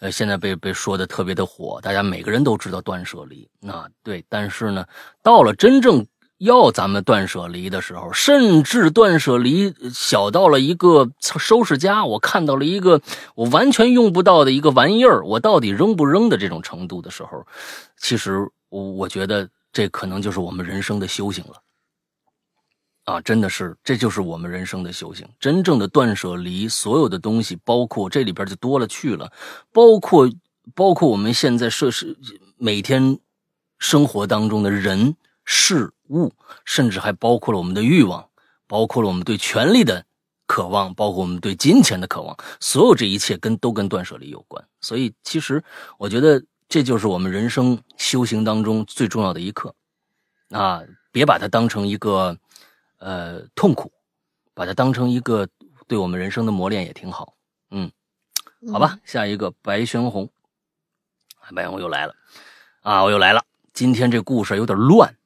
呃，现在被被说的特别的火，大家每个人都知道断舍离。那对，但是呢，到了真正要咱们断舍离的时候，甚至断舍离小到了一个收拾家，我看到了一个我完全用不到的一个玩意儿，我到底扔不扔的这种程度的时候，其实我觉得这可能就是我们人生的修行了。啊，真的是，这就是我们人生的修行。真正的断舍离，所有的东西，包括这里边就多了去了，包括包括我们现在设施每天生活当中的人事物，甚至还包括了我们的欲望，包括了我们对权力的渴望，包括我们对金钱的渴望，所有这一切跟都跟断舍离有关。所以，其实我觉得这就是我们人生修行当中最重要的一课。啊，别把它当成一个。呃，痛苦，把它当成一个对我们人生的磨练也挺好。嗯，好吧，下一个白玄红，白玄红又来了啊，我又来了。今天这故事有点乱，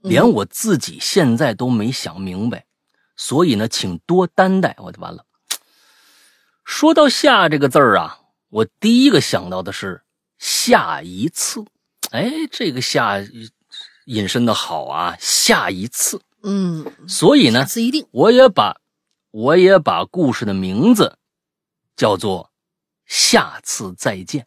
连我自己现在都没想明白，嗯、所以呢，请多担待。我就完了。说到下这个字儿啊，我第一个想到的是下一次。哎，这个下引申的好啊，下一次。嗯，所以呢，一定我也把我也把故事的名字叫做下次再见。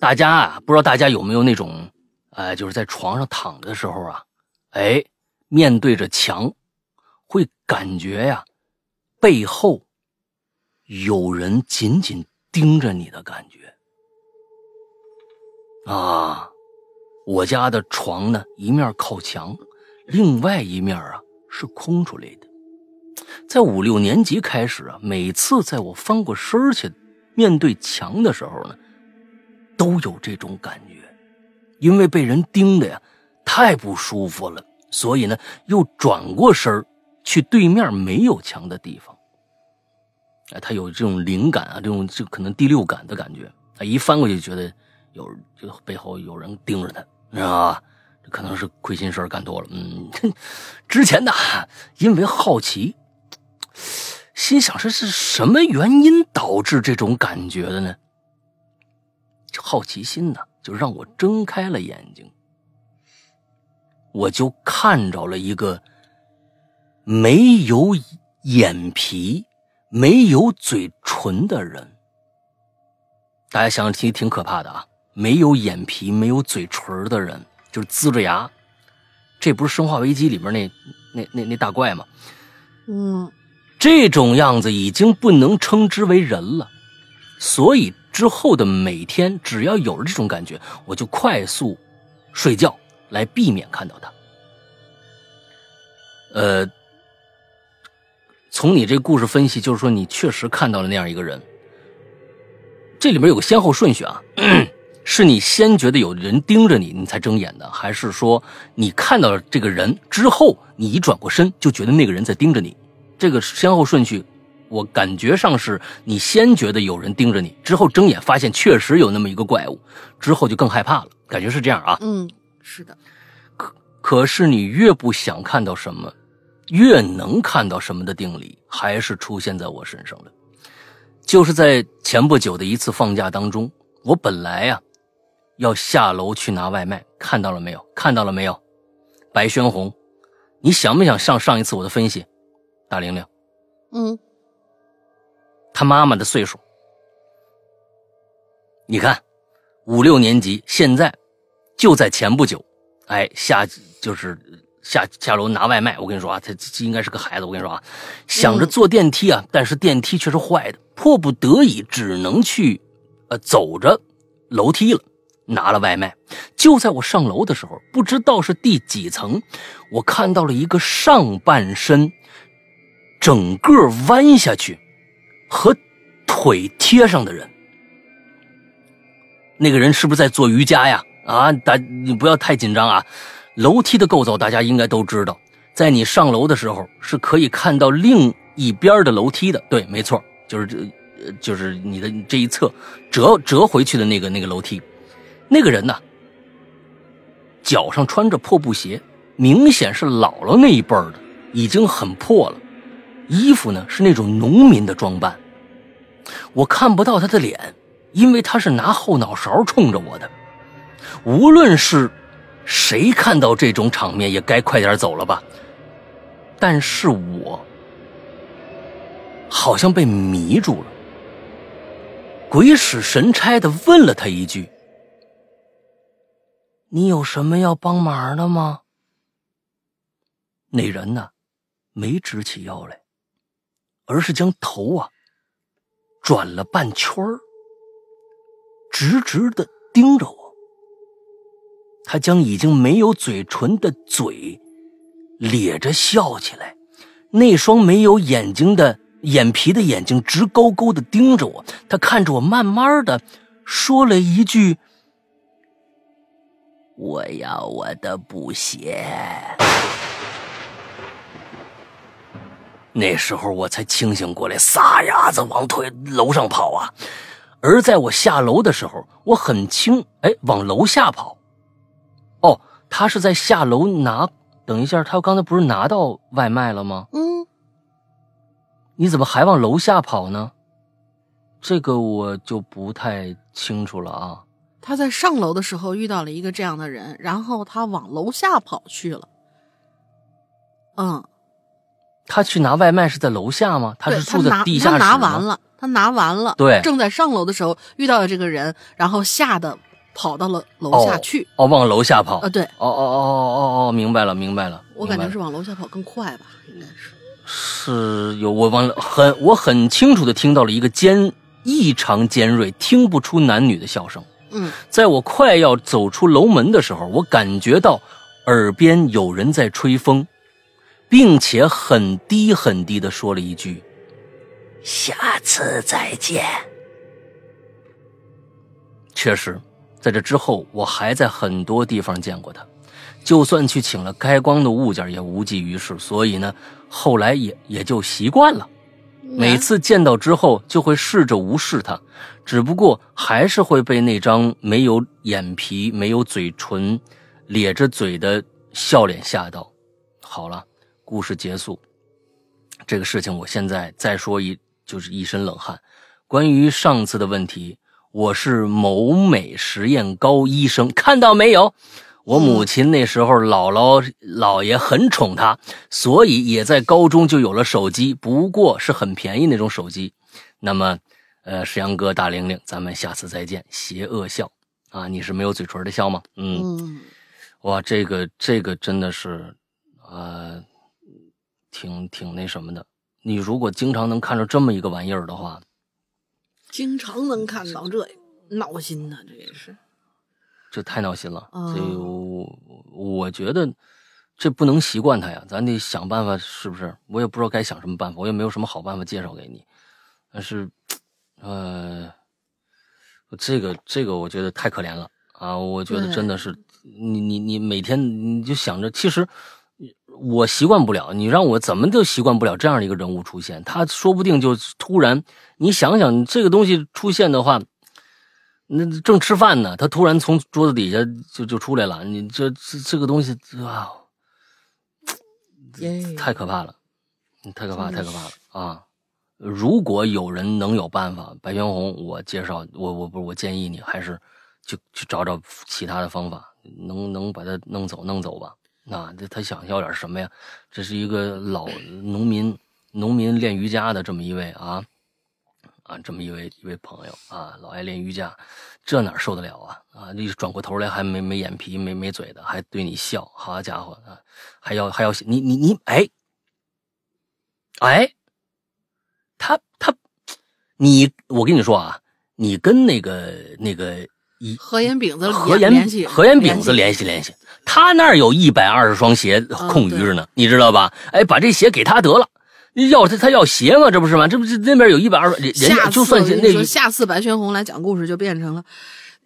大家啊，不知道大家有没有那种呃就是在床上躺着的时候啊，哎，面对着墙会感觉呀、啊、背后有人紧紧盯着你的感觉。啊，我家的床呢，一面靠墙，另外一面啊是空出来的。在五六年级开始啊，每次在我翻过身去面对墙的时候呢，都有这种感觉。因为被人盯的呀太不舒服了，所以呢又转过身去对面没有墙的地方。哎，他有这种灵感啊，这种就可能第六感的感觉。他一翻过去觉得有就背后有人盯着他，你知道吧？可能是亏心事儿干多了。嗯，之前呢，因为好奇，心想这是什么原因导致这种感觉的呢？好奇心呢，就让我睁开了眼睛，我就看着了一个没有眼皮、没有嘴唇的人。大家想想，挺挺可怕的啊！没有眼皮、没有嘴唇的人。就是呲着牙，这不是生化危机里边那那那那大怪吗？嗯，这种样子已经不能称之为人了，所以之后的每天只要有了这种感觉，我就快速睡觉来避免看到它。呃，从你这故事分析，就是说你确实看到了那样一个人。这里面有个先后顺序啊。嗯，是你先觉得有人盯着你你才睁眼的，还是说你看到这个人之后你一转过身就觉得那个人在盯着你？这个先后顺序我感觉上是你先觉得有人盯着你，之后睁眼发现确实有那么一个怪物，之后就更害怕了，感觉是这样啊。嗯，是的。可可是你越不想看到什么，越能看到什么的定理还是出现在我身上了。就是在前不久的一次放假当中，我本来啊要下楼去拿外卖，看到了没有？看到了没有？白宣红，你想不想上上一次我的分析？大玲玲，嗯，他妈妈的岁数，你看，五六年级，现在就在前不久，哎，下就是下下楼拿外卖。我跟你说啊，他应该是个孩子。我跟你说啊，想着坐电梯啊，但是电梯却是坏的，迫不得已只能去，呃，走着楼梯了。拿了外卖，就在我上楼的时候，不知道是第几层，我看到了一个上半身整个弯下去和腿贴上的人。那个人是不是在做瑜伽呀？啊，大你不要太紧张啊。楼梯的构造大家应该都知道，在你上楼的时候是可以看到另一边的楼梯的。对，没错，就是这就是你的这一侧折折回去的那个那个楼梯。那个人呢、啊、脚上穿着破布鞋，明显是姥姥那一辈儿的，已经很破了，衣服呢是那种农民的装扮，我看不到他的脸，因为他是拿后脑勺冲着我的。无论是谁看到这种场面也该快点走了吧，但是我好像被迷住了，鬼使神差地问了他一句，你有什么要帮忙的吗？那人呢没直起腰来，而是将头啊转了半圈，直直地盯着我。他将已经没有嘴唇的嘴咧着笑起来，那双没有眼睛的眼皮的眼睛直勾勾地盯着我。他看着我，慢慢地说了一句，我要我的布鞋。那时候我才清醒过来，撒丫子往腿楼上跑啊。而在我下楼的时候，我很轻哎往楼下跑。哦，他是在下楼拿，等一下，他刚才不是拿到外卖了吗？嗯。你怎么还往楼下跑呢？这个我就不太清楚了啊。他在上楼的时候遇到了一个这样的人，然后他往楼下跑去了。嗯，他去拿外卖是在楼下吗？他是住在地下室吗？他拿完了，他拿完了。对，正在上楼的时候遇到了这个人，然后吓得跑到了楼下去。哦，哦往楼下跑。啊、呃，对。哦哦哦哦哦，明白了，明白了。我感觉是往楼下跑更快吧，应该是。是有我往很我很清楚地听到了一个尖异常尖锐，听不出男女的笑声。嗯，在我快要走出楼门的时候，我感觉到耳边有人在吹风，并且很低很低地说了一句：“下次再见。”确实，在这之后，我还在很多地方见过他，就算去请了开光的物件也无济于事，所以呢，后来也也就习惯了。每次见到之后就会试着无视他，只不过还是会被那张没有眼皮没有嘴唇咧着嘴的笑脸吓到。好了，故事结束。这个事情我现在再说一就是一身冷汗。关于上次的问题，我是某美实验高医生，看到没有，我母亲那时候姥姥姥爷很宠她，所以也在高中就有了手机，不过是很便宜那种手机。那么呃石阳哥大玲玲，咱们下次再见。邪恶笑啊，你是没有嘴唇的笑吗？ 嗯, 嗯哇，这个这个真的是呃挺挺那什么的。你如果经常能看到这么一个玩意儿的话，经常能看到这闹心的，这也是。这太闹心了，所以我我觉得这不能习惯他呀，咱得想办法，是不是？我也不知道该想什么办法，我也没有什么好办法介绍给你。但是，呃，这个这个我觉得太可怜了啊！我觉得真的是，你你你每天你就想着，其实我习惯不了，你让我怎么就习惯不了这样的一个人物出现？他说不定就突然，你想想这个东西出现的话。那正吃饭呢，他突然从桌子底下就就出来了，你这这这个东西啊，太可怕了，太可怕，太可怕了啊！如果有人能有办法，白全红，我介绍，我我不我建议你还是去去找找其他的方法，能能把他弄走弄走吧。那这他想要点什么呀？这是一个老农民，农民练瑜伽的这么一位啊。啊，这么一位一位朋友啊，老爱练瑜伽，这哪受得了啊啊！一转过头来还没没眼皮没没嘴的，还对你笑，好家伙啊！还要还要你你你哎哎，他他你我跟你说啊，你跟那个那个一何岩饼子何岩何岩饼子联系联系，他那儿有一百二十双鞋空余着呢，啊、你知道吧？哎，把这鞋给他得了。要他他要鞋嘛，这不是吗？这不是那边有一百二，人家就算那个。下次白全红来讲故事就变成了，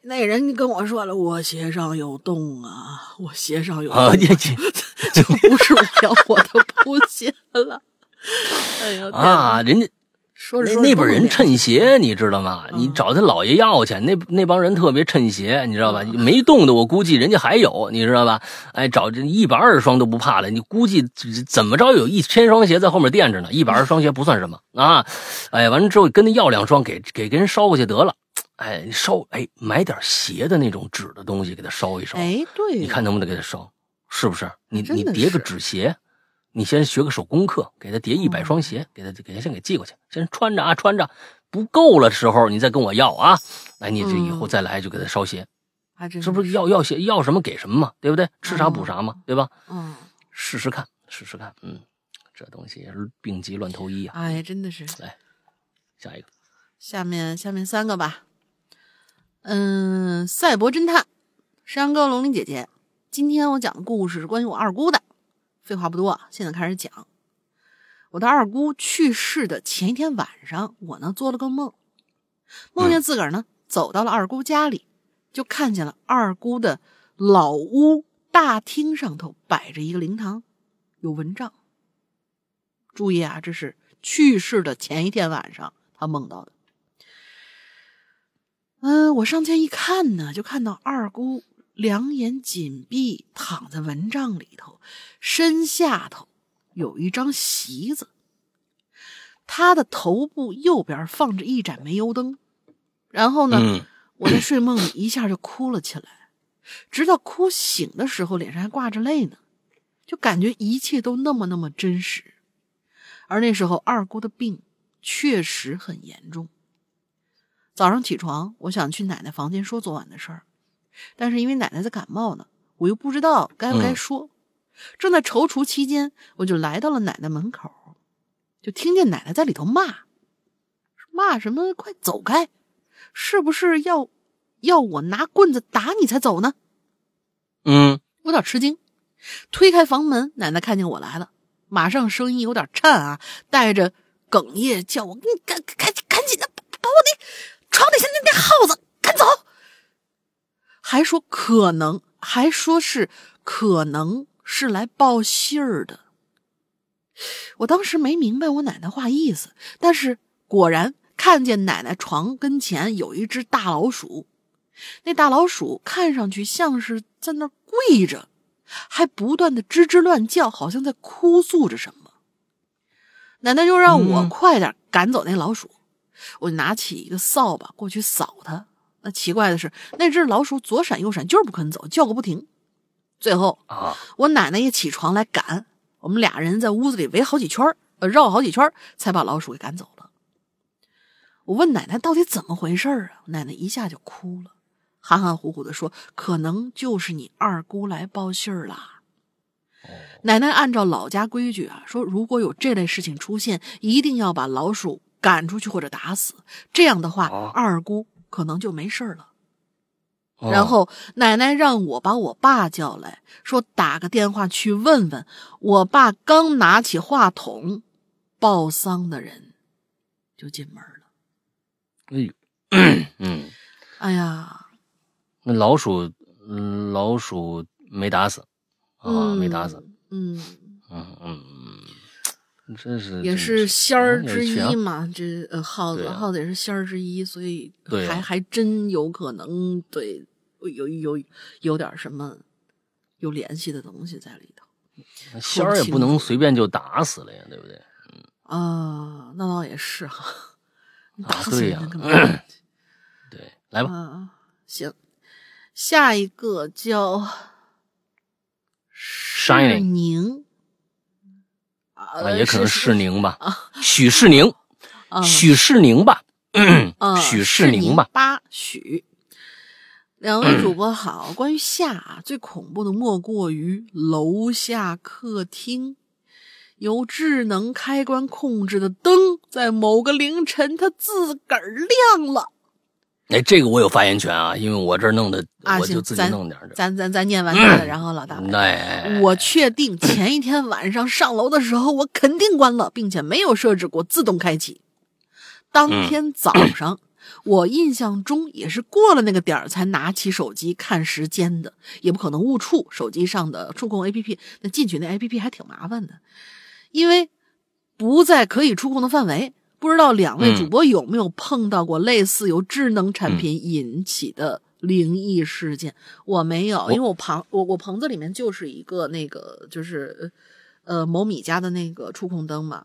那人跟我说了，我鞋上有洞啊，我鞋上有洞、啊，啊、就不是我要我的布鞋了。哎呀啊，人家说着说着那那本人趁邪，你知道吗？你找他姥爷要去，那那帮人特别趁邪，你知道吧？没动的，我估计人家还有，你知道吧？哎，找这一百二十双都不怕了，你估计怎么着有一千双鞋在后面垫着呢，一百二十双鞋不算什么啊！哎，完了之后跟他要两双，给给给人捎过去得了。哎，烧哎，买点鞋的那种纸的东西给他烧一烧。哎，对，你看能不能给他烧？是不是？你你叠个纸鞋。你先学个手工课，给他叠一百双鞋，给他给他先给寄过去，先穿着啊穿着，不够了时候你再跟我要啊，哎，你这以后再来就给他烧鞋，啊、嗯，这不是要要鞋要什么给什么嘛，对不对？吃啥补啥嘛，嗯、对吧？嗯，试试看，试试看，嗯，这东西也是病急乱投医啊，哎，真的是。来，下一个，下面下面三个吧，嗯，赛博侦探，山哥、龙玲姐姐，今天我讲的故事是关于我二姑的。废话不多，现在开始讲。我的二姑去世的前一天晚上，我呢做了个梦，梦见自个儿呢走到了二姑家里，就看见了二姑的老屋大厅上头摆着一个灵堂，有蚊帐。注意啊，这是去世的前一天晚上她梦到的。嗯、呃，我上前一看呢，就看到二姑两眼紧闭，躺在蚊帐里头，身下头有一张席子，他的头部右边放着一盏煤油灯。然后呢、嗯、我在睡梦里一下就哭了起来，直到哭醒的时候脸上还挂着泪呢，就感觉一切都那么那么真实。而那时候二姑的病确实很严重。早上起床，我想去奶奶房间说昨晚的事儿，但是因为奶奶在感冒呢，我又不知道该不该说、嗯、正在踌躇期间，我就来到了奶奶门口，就听见奶奶在里头骂骂什么快走开，是不是要要我拿棍子打你才走呢？嗯，我有点吃惊，推开房门，奶奶看见我来了，马上声音有点颤啊，带着哽咽叫我，你赶赶赶紧的把我那床底下那那耗子赶走，还说可能，还说是可能是来报信儿的。我当时没明白我奶奶话意思，但是果然看见奶奶床跟前有一只大老鼠，那大老鼠看上去像是在那儿跪着，还不断的吱吱乱叫，好像在哭诉着什么。奶奶就让我快点赶走那老鼠，我拿起一个扫把过去扫它。那奇怪的是，那只老鼠左闪右闪，就是不肯走，叫个不停。最后啊，我奶奶也起床来赶，我们俩人在屋子里围好几圈，呃，绕好几圈才把老鼠给赶走了。我问奶奶到底怎么回事啊？奶奶一下就哭了，含含糊糊的说：“可能就是你二姑来报信儿啦。”奶奶按照老家规矩啊，说如果有这类事情出现，一定要把老鼠赶出去或者打死，这样的话，啊、二姑可能就没事了。然后奶奶让我把我爸叫来，说打个电话去问问。我爸刚拿起话筒，报丧的人就进门了。哎，嗯，哎呀，那老鼠，老鼠没打死啊、嗯，没打死。嗯嗯嗯嗯，真是也是仙儿之一嘛，啊、这呃耗子耗子也是仙儿之一，所以还、啊、还真有可能对。有有有点什么有联系的东西在里头，仙儿也不能随便就打死了呀，对不对？啊，那倒也是哈，打死人根本没问题。对，来吧、啊，行，下一个叫世宁，啊，也可能世宁吧，啊、许世宁，啊、许世宁吧，啊、许世宁吧，八许。两位主播好，关于下啊，最恐怖的莫过于楼下客厅由智能开关控制的灯在某个凌晨它自个儿亮了。哎，这个我有发言权啊，因为我这儿弄的、啊、我就自己弄点。咱咱咱念完这个、嗯、然后老大白、哎、我确定前一天晚上上楼的时候我肯定关了，并且没有设置过自动开启。当天早上、嗯我印象中也是过了那个点儿才拿起手机看时间的，也不可能误触手机上的触控 A P P， 那进去那 A P P 还挺麻烦的，因为不在可以触控的范围，不知道两位主播有没有碰到过类似由智能产品引起的灵异事件？嗯、我没有，因为我棚我我棚子里面就是一个那个就是呃某米家的那个触控灯嘛，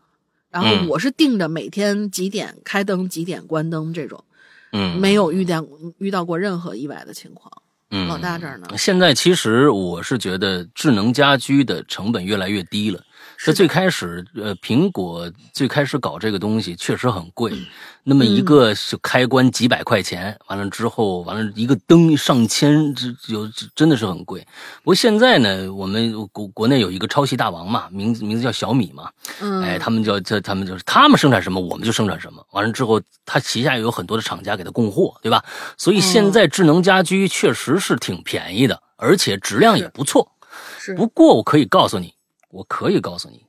然后我是定着每天几点开灯几点关灯这种，嗯，没有遇见遇到过任何意外的情况。嗯，老大这儿呢？现在其实我是觉得智能家居的成本越来越低了。在最开始，呃，苹果最开始搞这个东西确实很贵，嗯、那么一个开关几百块钱，嗯、完了之后，完了一个灯上千，这有真的是很贵。不过现在呢，我们国国内有一个抄袭大王嘛，名字名字叫小米嘛，嗯，哎，他们叫他他们就是他们生产什么我们就生产什么，完了之后他旗下有很多的厂家给他供货，对吧？所以现在智能家居确实是挺便宜的，而且质量也不错。是，不过我可以告诉你。我可以告诉你，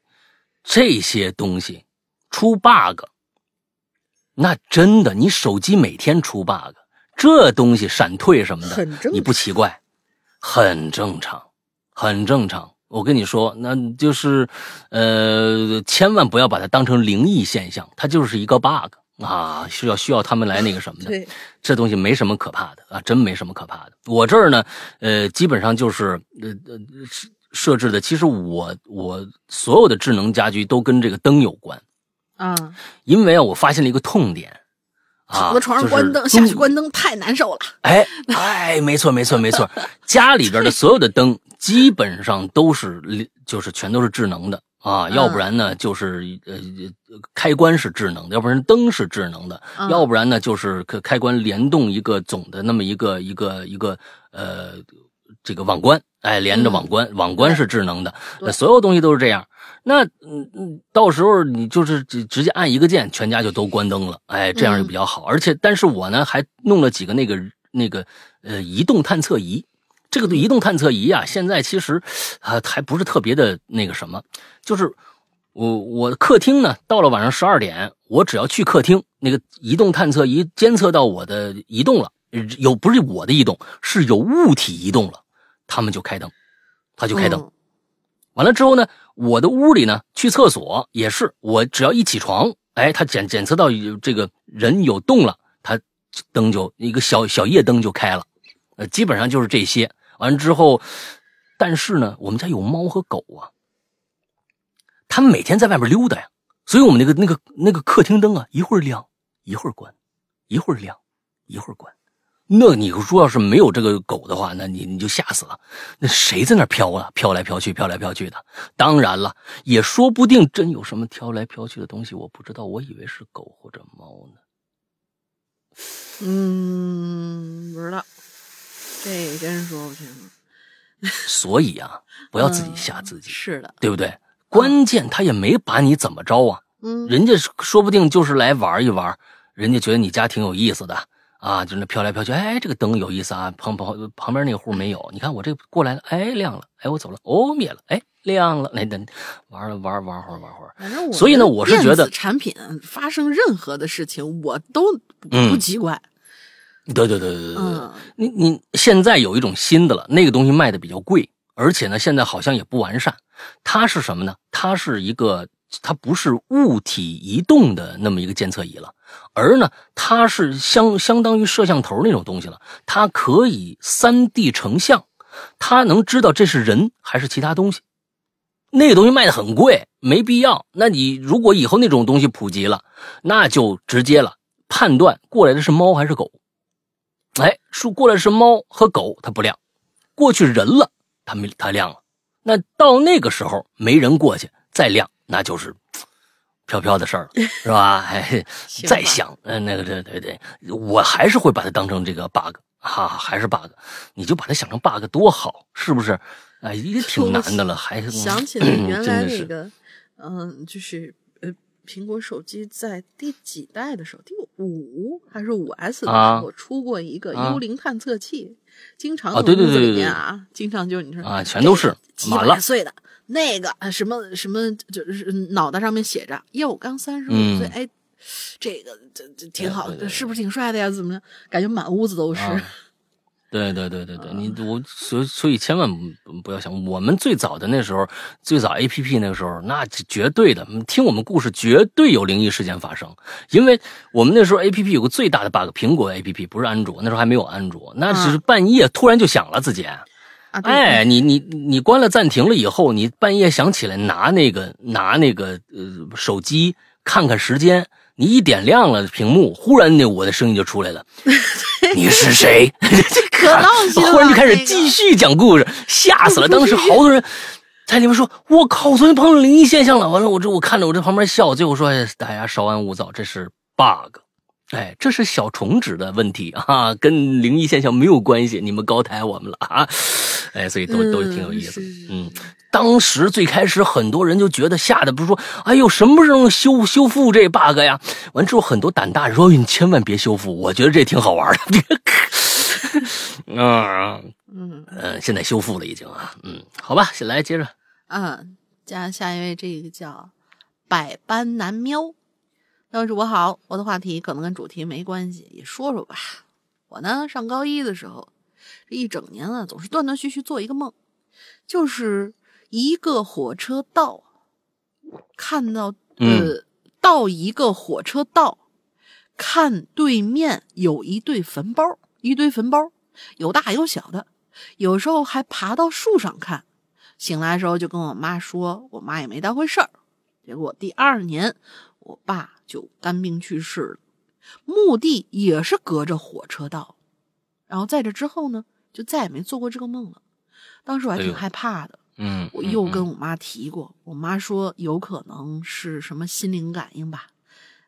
这些东西出 bug， 那真的，你手机每天出 bug， 这东西闪退什么的，你不奇怪，很正常，很正常。我跟你说，那就是，呃，千万不要把它当成灵异现象，它就是一个 bug 啊，需要需要他们来那个什么的，这东西没什么可怕的啊，真没什么可怕的。我这儿呢，呃，基本上就是，呃呃是。设置的，其实我我所有的智能家居都跟这个灯有关，啊、嗯，因为啊，我发现了一个痛点，躺在床上关灯、啊就是、下去关灯太难受了。哎哎，没错没错没错，家里边的所有的灯基本上都是就是全都是智能的啊，要不然呢就是呃开关是智能的，要不然灯是智能的，嗯、要不然呢就是开关联动一个总的那么一个一个一个呃这个网关。哎，连着网关，嗯、网关是智能的，所有东西都是这样。那嗯嗯，到时候你就是直接按一个键，全家就都关灯了。哎，这样就比较好。嗯、而且，但是我呢还弄了几个那个那个呃移动探测仪。这个移动探测仪啊，现在其实啊还不是特别的那个什么，就是我我客厅呢，到了晚上十二点，我只要去客厅，那个移动探测仪监测到我的移动了，有不是我的移动，是有物体移动了。他们就开灯，他就开灯、嗯、完了之后呢，我的屋里呢，去厕所也是，我只要一起床，哎，他检检测到这个人有动了，他灯就一个小小夜灯就开了，呃，基本上就是这些。完了之后，但是呢，我们家有猫和狗啊，他们每天在外面溜达呀，所以我们那个那个那个客厅灯啊，一会儿亮，一会儿关，一会儿亮，一会儿关。那你说要是没有这个狗的话，那你你就吓死了。那谁在那飘啊？飘来飘去，飘来飘去的。当然了，也说不定真有什么飘来飘去的东西，我不知道。我以为是狗或者猫呢。嗯，不知道，这真说不清楚。所以啊，不要自己吓自己，嗯、是的，对不对？关键他也没把你怎么着啊。嗯，人家说不定就是来玩一玩，人家觉得你家挺有意思的。啊，就那飘来飘去，哎，这个灯有意思啊，旁旁旁边那个户没有，你看我这过来了，哎，亮了，哎，我走了，哦，灭了，哎，亮了，那那玩了玩玩会儿玩会儿。反正我，所以呢，我是觉得电子产品发生任何的事情，我都不奇怪。嗯、对对对对对对，嗯、你你现在有一种新的了，那个东西卖的比较贵，而且呢，现在好像也不完善。它是什么呢？它是一个。它不是物体移动的那么一个监测仪了，而呢，它是相相当于摄像头那种东西了。它可以 三 D 成像，它能知道这是人还是其他东西。那个东西卖的很贵，没必要。那你如果以后那种东西普及了，那就直接了，判断过来的是猫还是狗。哎，说过来是猫和狗，它不亮；过去人了，它没它亮了。那到那个时候没人过去再亮。那就是飘飘的事儿了，是吧？哎，再想，嗯，那个，对对对，我还是会把它当成这个 bug 啊，还是 bug， 你就把它想成 bug 多好，是不是？哎，也挺难的了，还是想起来原来那个，嗯，就是呃，苹果手机在第几代的时候，第五还是五 S 的时候，我出过一个幽灵探测器，经常啊，对对对对啊，经常就是你说啊，全都是满了岁的。那个什么什么就是脑袋上面写着哟刚三十五岁、嗯、哎这个这这挺好的、哎、对对对是不是挺帅的呀怎么样感觉满屋子都是。啊对对对对对，你我所所以千万不要想，我们最早的那时候，最早 A P P 那个时候，那绝对的，听我们故事绝对有灵异事件发生，因为我们那时候 A P P 有个最大的 bug， 苹果 A P P 不是安卓，那时候还没有安卓，那只是半夜突然就响了自己。啊啊、对对哎，你你你关了暂停了以后，你半夜想起来拿那个拿那个呃手机看看时间。你一点亮了屏幕，忽然那我的声音就出来了。你是谁？可闹心了！忽然就开始继续讲故事，那个、吓死了！当时好多人在里面说：“我靠，我昨天碰到灵异现象了！”完了，我这我看着我这旁边笑，最后说：“哎、大家稍安勿躁，这是 bug， 哎，这是小虫子的问题啊，跟灵异现象没有关系。你们高抬我们了啊！哎，所以都、嗯、都挺有意思，嗯。”当时最开始很多人就觉得吓得不是说哎呦什么时候能修修复这 bug 呀，完之后很多胆大人说你千万别修复，我觉得这挺好玩的。嗯嗯、呃、现在修复了已经啊，嗯，好吧，先来接着。嗯，加下一位，这个叫百般男喵。各位主播好，我的话题可能跟主题没关系，也说说吧。我呢上高一的时候，这一整年呢总是断断续续做一个梦，就是一个火车道，看到呃，到一个火车道，看对面有一堆坟包，一堆坟包，有大有小的，有时候还爬到树上看。醒来的时候就跟我妈说，我妈也没当回事儿。结果第二年，我爸就肝病去世了，墓地也是隔着火车道。然后在这之后呢，就再也没做过这个梦了。当时我还挺害怕的。哎嗯，我又跟我妈提过，我妈说有可能是什么心灵感应吧，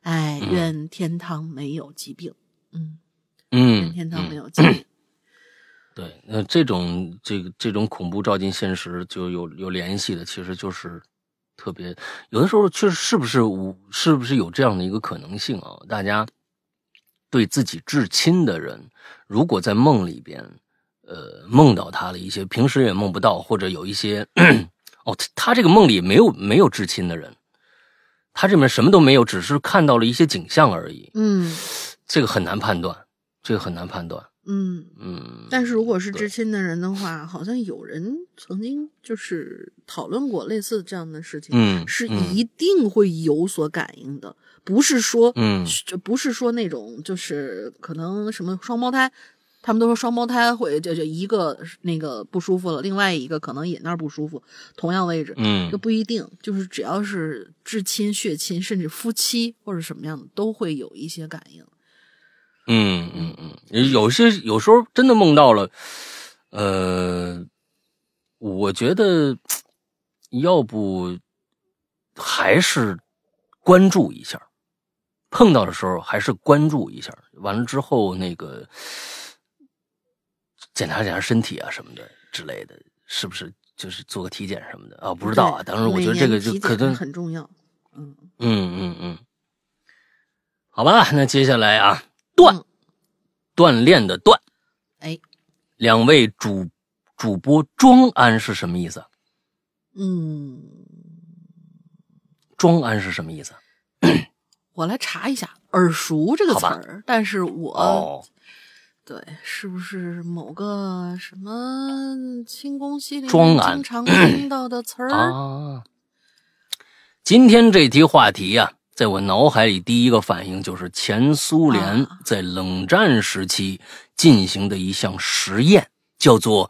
哎，愿天堂没有疾病，嗯嗯，愿天堂没有疾病。嗯嗯嗯、对，那这种这个这种恐怖照进现实就有有联系的，其实就是特别有的时候确实是不是是不是有这样的一个可能性啊？大家对自己至亲的人，如果在梦里边。呃，梦到他了一些，平时也梦不到，或者有一些，哦，他这个梦里没有没有至亲的人，他这边什么都没有，只是看到了一些景象而已。嗯，这个很难判断，这个很难判断。嗯嗯，但是如果是至亲的人的话，好像有人曾经就是讨论过类似这样的事情，嗯，是一定会有所感应的，不是说，嗯，不是说那种就是可能什么双胞胎。他们都说双胞胎会就就一个那个不舒服了，另外一个可能也那儿不舒服，同样位置，嗯，就不一定，就是只要是至亲、血亲，甚至夫妻或者什么样的，都会有一些感应。嗯嗯嗯，有些有时候真的梦到了，呃，我觉得要不还是关注一下，碰到的时候还是关注一下，完了之后那个。检查检查身体啊什么的之类的，是不是就是做个体检什么的啊？不知道啊，当时我觉得这个就可能很重要。嗯嗯嗯嗯，好吧，那接下来啊，锻、嗯、锻炼的锻，哎，两位主主播庄安是什么意思？嗯，庄安是什么意思？我来查一下，耳熟这个词儿，但是我。哦对，是不是某个什么清宫戏里经常听到的词儿、啊？今天这题话题呀、啊，在我脑海里第一个反应就是前苏联在冷战时期进行的一项实验，啊、叫做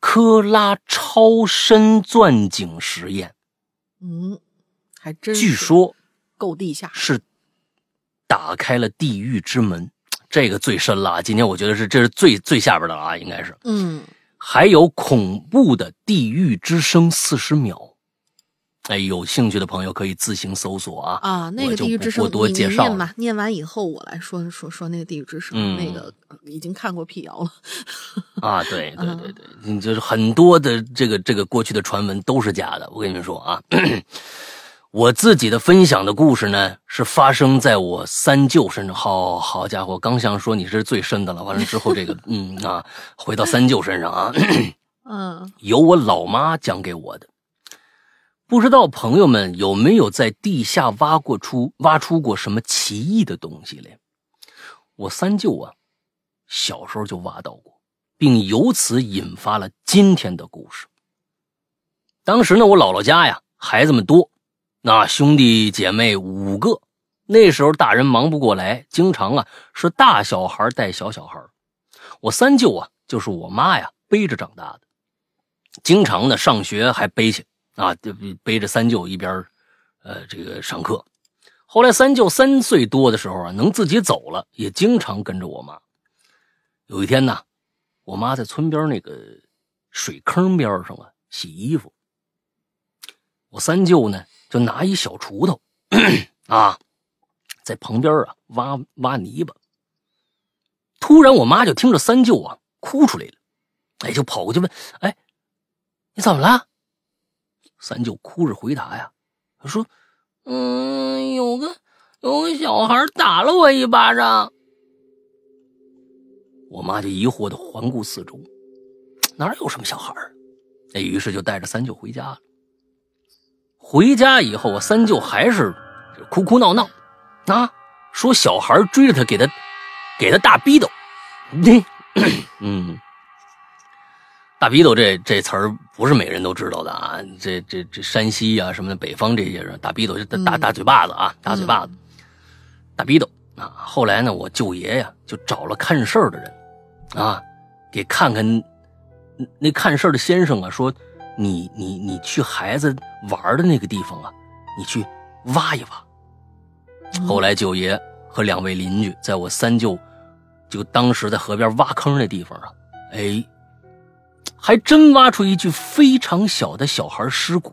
科拉超深钻井实验。嗯，还真是。据说够地下是打开了地狱之门。这个最深了啊！今天我觉得是这是最最下边的了啊，应该是嗯，还有恐怖的地狱之声四十秒，哎，有兴趣的朋友可以自行搜索啊啊，那个地狱之声我多介绍念吧，念完以后我来说说说那个地狱之声，嗯、那个已经看过辟谣了啊，对对对对，你就是很多的这个这个过去的传闻都是假的，我跟你们说啊。我自己的分享的故事呢，是发生在我三舅身上。好好家伙，刚想说你是最深的了，完了之后这个，嗯啊，回到三舅身上啊，嗯，由我老妈讲给我的。不知道朋友们有没有在地下挖过出挖出过什么奇异的东西嘞？我三舅啊，小时候就挖到过。并由此引发了今天的故事。当时呢，我姥姥家呀，孩子们多，那兄弟姐妹五个。那时候大人忙不过来，经常啊是大小孩带小小孩。我三舅啊，就是我妈呀背着长大的，经常呢上学还背去啊，背着三舅一边呃这个上课。后来三舅三岁多的时候啊，能自己走了，也经常跟着我妈。有一天呢，我妈在村边那个水坑边上啊洗衣服，我三舅呢就拿一小锄头啊，在旁边啊挖挖泥巴。突然我妈就听着三舅啊哭出来了，哎，就跑过去问，哎，你怎么了？三舅哭着回答呀，他说，嗯，有个有个小孩打了我一巴掌。我妈就疑惑地环顾四周，哪有什么小孩儿？哎，于是就带着三舅回家了。回家以后啊，三舅还是哭哭闹闹啊，说小孩追着他，给他给他大逼斗。嗯，大逼斗这这词儿不是每个人都知道的啊，这这这山西啊什么的北方这些人，大逼斗就打打嘴巴子啊，打嘴巴子，大逼斗啊。后来呢，我舅爷呀就找了看事儿的人啊，给看看那看事儿的先生啊，说你你你去孩子玩的那个地方啊，你去挖一挖。后来舅爷和两位邻居在我三舅就当时在河边挖坑那地方啊，哎，还真挖出一具非常小的小孩尸骨。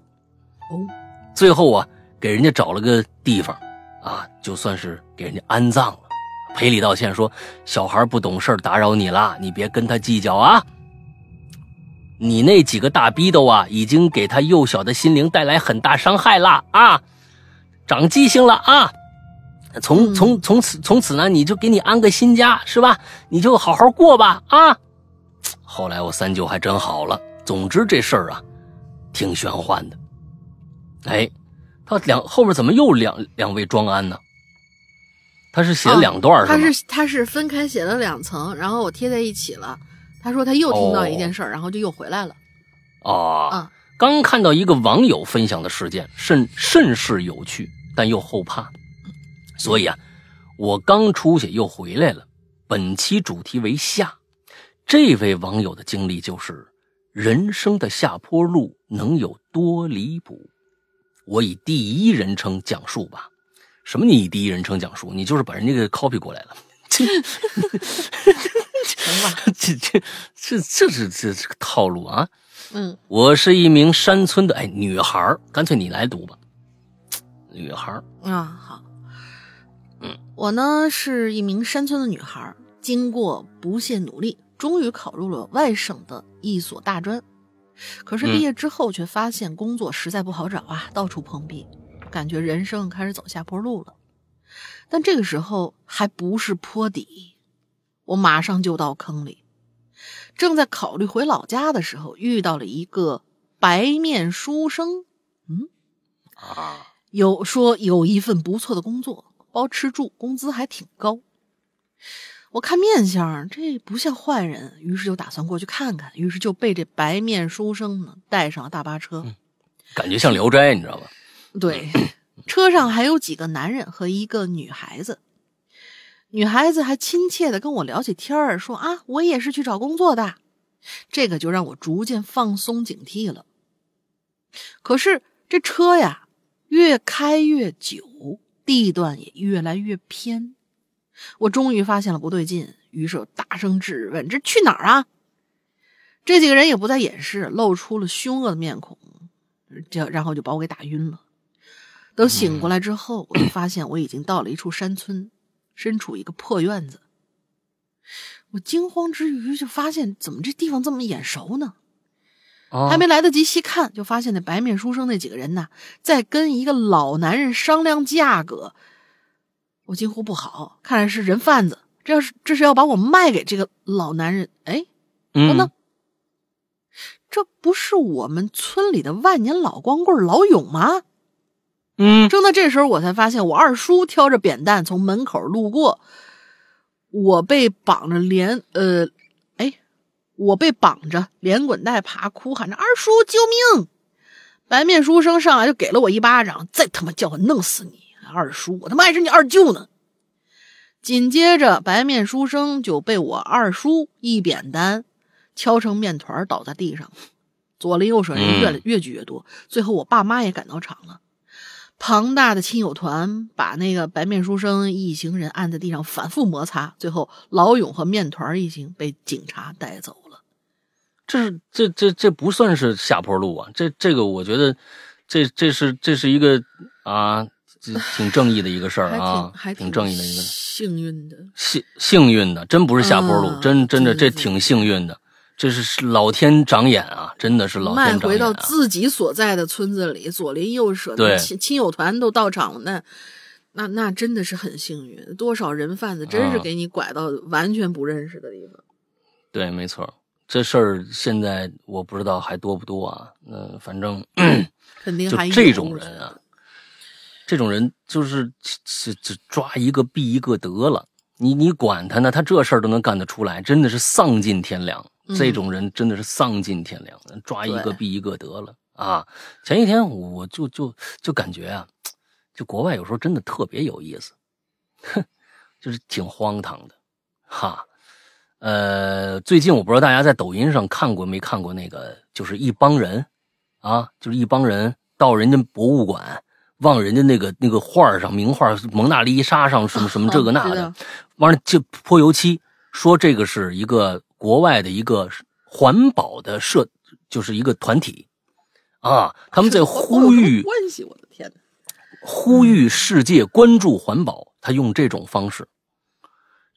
最后啊给人家找了个地方啊，就算是给人家安葬了，赔礼道歉，说小孩不懂事打扰你啦，你别跟他计较啊，你那几个大逼斗啊已经给他幼小的心灵带来很大伤害啦啊，长记性了啊，从从从此从此呢，你就给你安个新家是吧？你就好好过吧啊！后来我三舅还真好了。总之这事儿啊，挺玄幻的。哎，他两后面怎么又两两位装安呢？他是写了两段、哦、是吗？他是他是分开写了两层，然后我贴在一起了。他说他又听到一件事儿、哦，然后就又回来了。哦、嗯，刚看到一个网友分享的事件，甚甚是有趣，但又后怕。所以啊，我刚出去又回来了。本期主题为下，这位网友的经历就是人生的下坡路能有多离谱。我以第一人称讲述吧。什么？你以第一人称讲述？你就是把人家给 copy 过来了。这这这这是这是个套路啊。嗯，我是一名山村的哎女孩，干脆你来读吧。女孩啊，好。嗯，我呢是一名山村的女孩，经过不懈努力，终于考入了外省的一所大专。可是毕业之后却发现工作实在不好找啊，嗯、到处碰壁，感觉人生开始走下坡路了。但这个时候还不是坡底，我马上就到坑里。正在考虑回老家的时候，遇到了一个白面书生，嗯，啊，有说有一份不错的工作。包吃住，工资还挺高。我看面相，这不像坏人，于是就打算过去看看。于是就被这白面书生呢带上了大巴车，嗯、感觉像《聊斋》，你知道吧？对，车上还有几个男人和一个女孩子。女孩子还亲切地跟我聊起天儿，说啊，我也是去找工作的。这个就让我逐渐放松警惕了。可是这车呀，越开越久。地段也越来越偏，我终于发现了不对劲，于是我大声质问：“这去哪儿啊？”这几个人也不再掩饰，露出了凶恶的面孔，这然后就把我给打晕了。等醒过来之后，我就发现我已经到了一处山村，身处一个破院子。我惊慌之余就发现，怎么这地方这么眼熟呢？还没来得及细看，就发现那白面书生那几个人呢，在跟一个老男人商量价格。我惊呼不好，看来是人贩子，这要是这是要把我卖给这个老男人。哎，我呢、嗯，这不是我们村里的万年老光棍老勇吗？嗯，正在这时候，我才发现我二叔挑着扁担从门口路过，我被绑着连呃。我被绑着，连滚带爬，哭喊着二叔救命！白面书生上来就给了我一巴掌，再他妈叫我弄死你！二叔，我他妈还是你二舅呢！紧接着，白面书生就被我二叔一扁担敲成面团倒在地上，左邻右舍人越来越聚越多，最后我爸妈也赶到场了。庞大的亲友团把那个白面书生一行人按在地上反复摩擦，最后老勇和面团一行被警察带走了。这是这这这不算是下坡路啊！这这个我觉得，这这是这是一个啊，挺正义的一个事儿啊，还 挺, 还挺正义的一个幸运的幸幸运的，真不是下坡路，啊、真真的这挺幸运的。这是老天长眼啊，真的是老天长眼、啊。卖回到自己所在的村子里，左邻右舍的亲亲友团都到场，那那那真的是很幸运。多少人贩子真是给你拐到完全不认识的地方。啊、对，没错，这事儿现在我不知道还多不多啊。嗯、呃，反正肯定还有这种人啊，这种人就是这这抓一个毙一个得了。你你管他呢，他这事儿都能干得出来，真的是丧尽天良。这种人真的是丧尽天良，抓一个毙一个得了啊！前几天我就就就感觉啊，就国外有时候真的特别有意思，哼，就是挺荒唐的，哈。呃，最近我不知道大家在抖音上看过没看过那个，就是一帮人啊，就是一帮人到人家博物馆，往人家那个那个画上名画蒙娜丽莎上什么什么这个那的，往那就泼油漆，说这个是一个。国外的一个环保的社，就是一个团体，啊，他们在呼吁关系，我的天哪！呼吁世界关注环保，他用这种方式。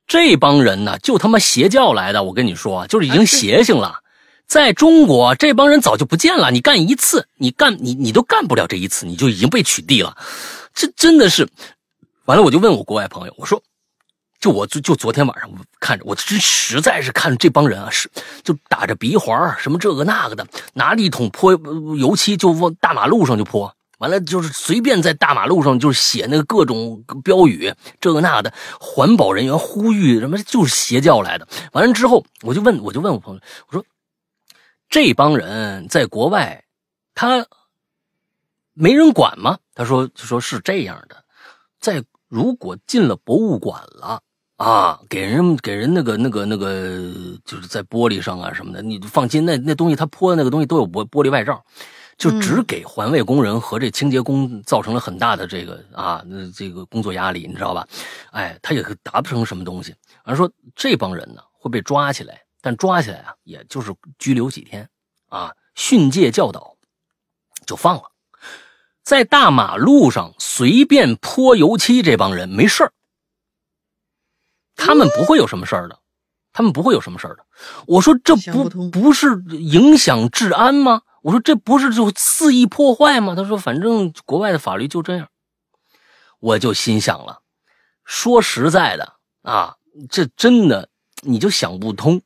这帮人呢，就他妈邪教来的，我跟你说，就是已经邪性了。在中国，这帮人早就不见了。你干一次，你干你你都干不了这一次，你就已经被取缔了。这真的是，完了我就问我国外朋友，我说。就我就就昨天晚上我看着，我真实在是看着这帮人啊，是就打着鼻环什么这个那个的，拿着一桶泼油漆就往大马路上就泼，完了就是随便在大马路上就是写那个各种标语，这个那个的，环保人员呼吁什么，就是邪教来的。完了之后，我就问我就问我朋友，我说这帮人在国外他没人管吗？他说就说是这样的，在如果进了博物馆了。啊，给人给人那个那个那个，就是在玻璃上啊什么的，你放心，那那东西他泼的那个东西都有玻玻璃外罩，就只给环卫工人和这清洁工造成了很大的这个啊这个工作压力，你知道吧？哎，他也达不成什么东西。而说这帮人呢会被抓起来，但抓起来啊也就是拘留几天啊，训诫教导就放了。在大马路上随便泼油漆这帮人没事儿。他们不会有什么事儿的，他们不会有什么事儿的。我说这不不是影响治安吗？我说这不是就肆意破坏吗？他说反正国外的法律就这样。我就心想了，说实在的啊，这真的你就想不通，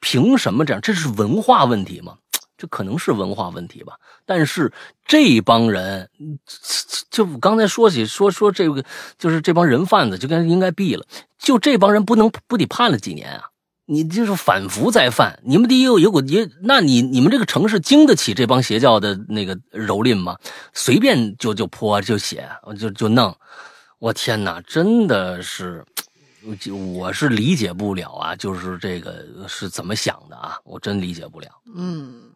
凭什么这样？这是文化问题吗？这可能是文化问题吧，但是这帮人，就刚才说起说说这个，就是这帮人贩子就该应该毙了，就这帮人不能不得判了几年啊？你就是反复再犯，你们第一有有也，那你你们这个城市经得起这帮邪教的那个蹂躏吗？随便就就泼就写就就弄，我天哪，真的是。我是理解不了啊，就是这个是怎么想的啊，我真理解不了。嗯，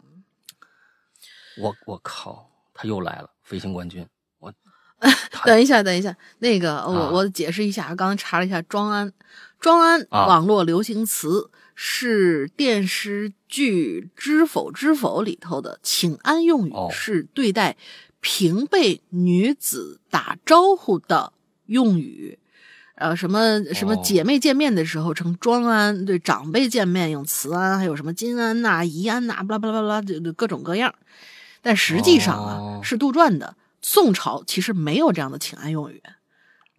我我靠，他又来了，飞行冠军。我等一下，等一下，那个我、啊、我解释一下，刚刚查了一下，庄安，庄安网络流行词、啊、是电视剧《知否知否》里头的请安用语，哦、是对待平辈女子打招呼的用语。呃，什么什么姐妹见面的时候称庄安，对长辈见面用慈安，还有什么金安呐、啊、宜安呐、啊，巴拉巴拉巴拉，就各种各样。但实际上啊，哦、是杜撰的。宋朝其实没有这样的请安用语，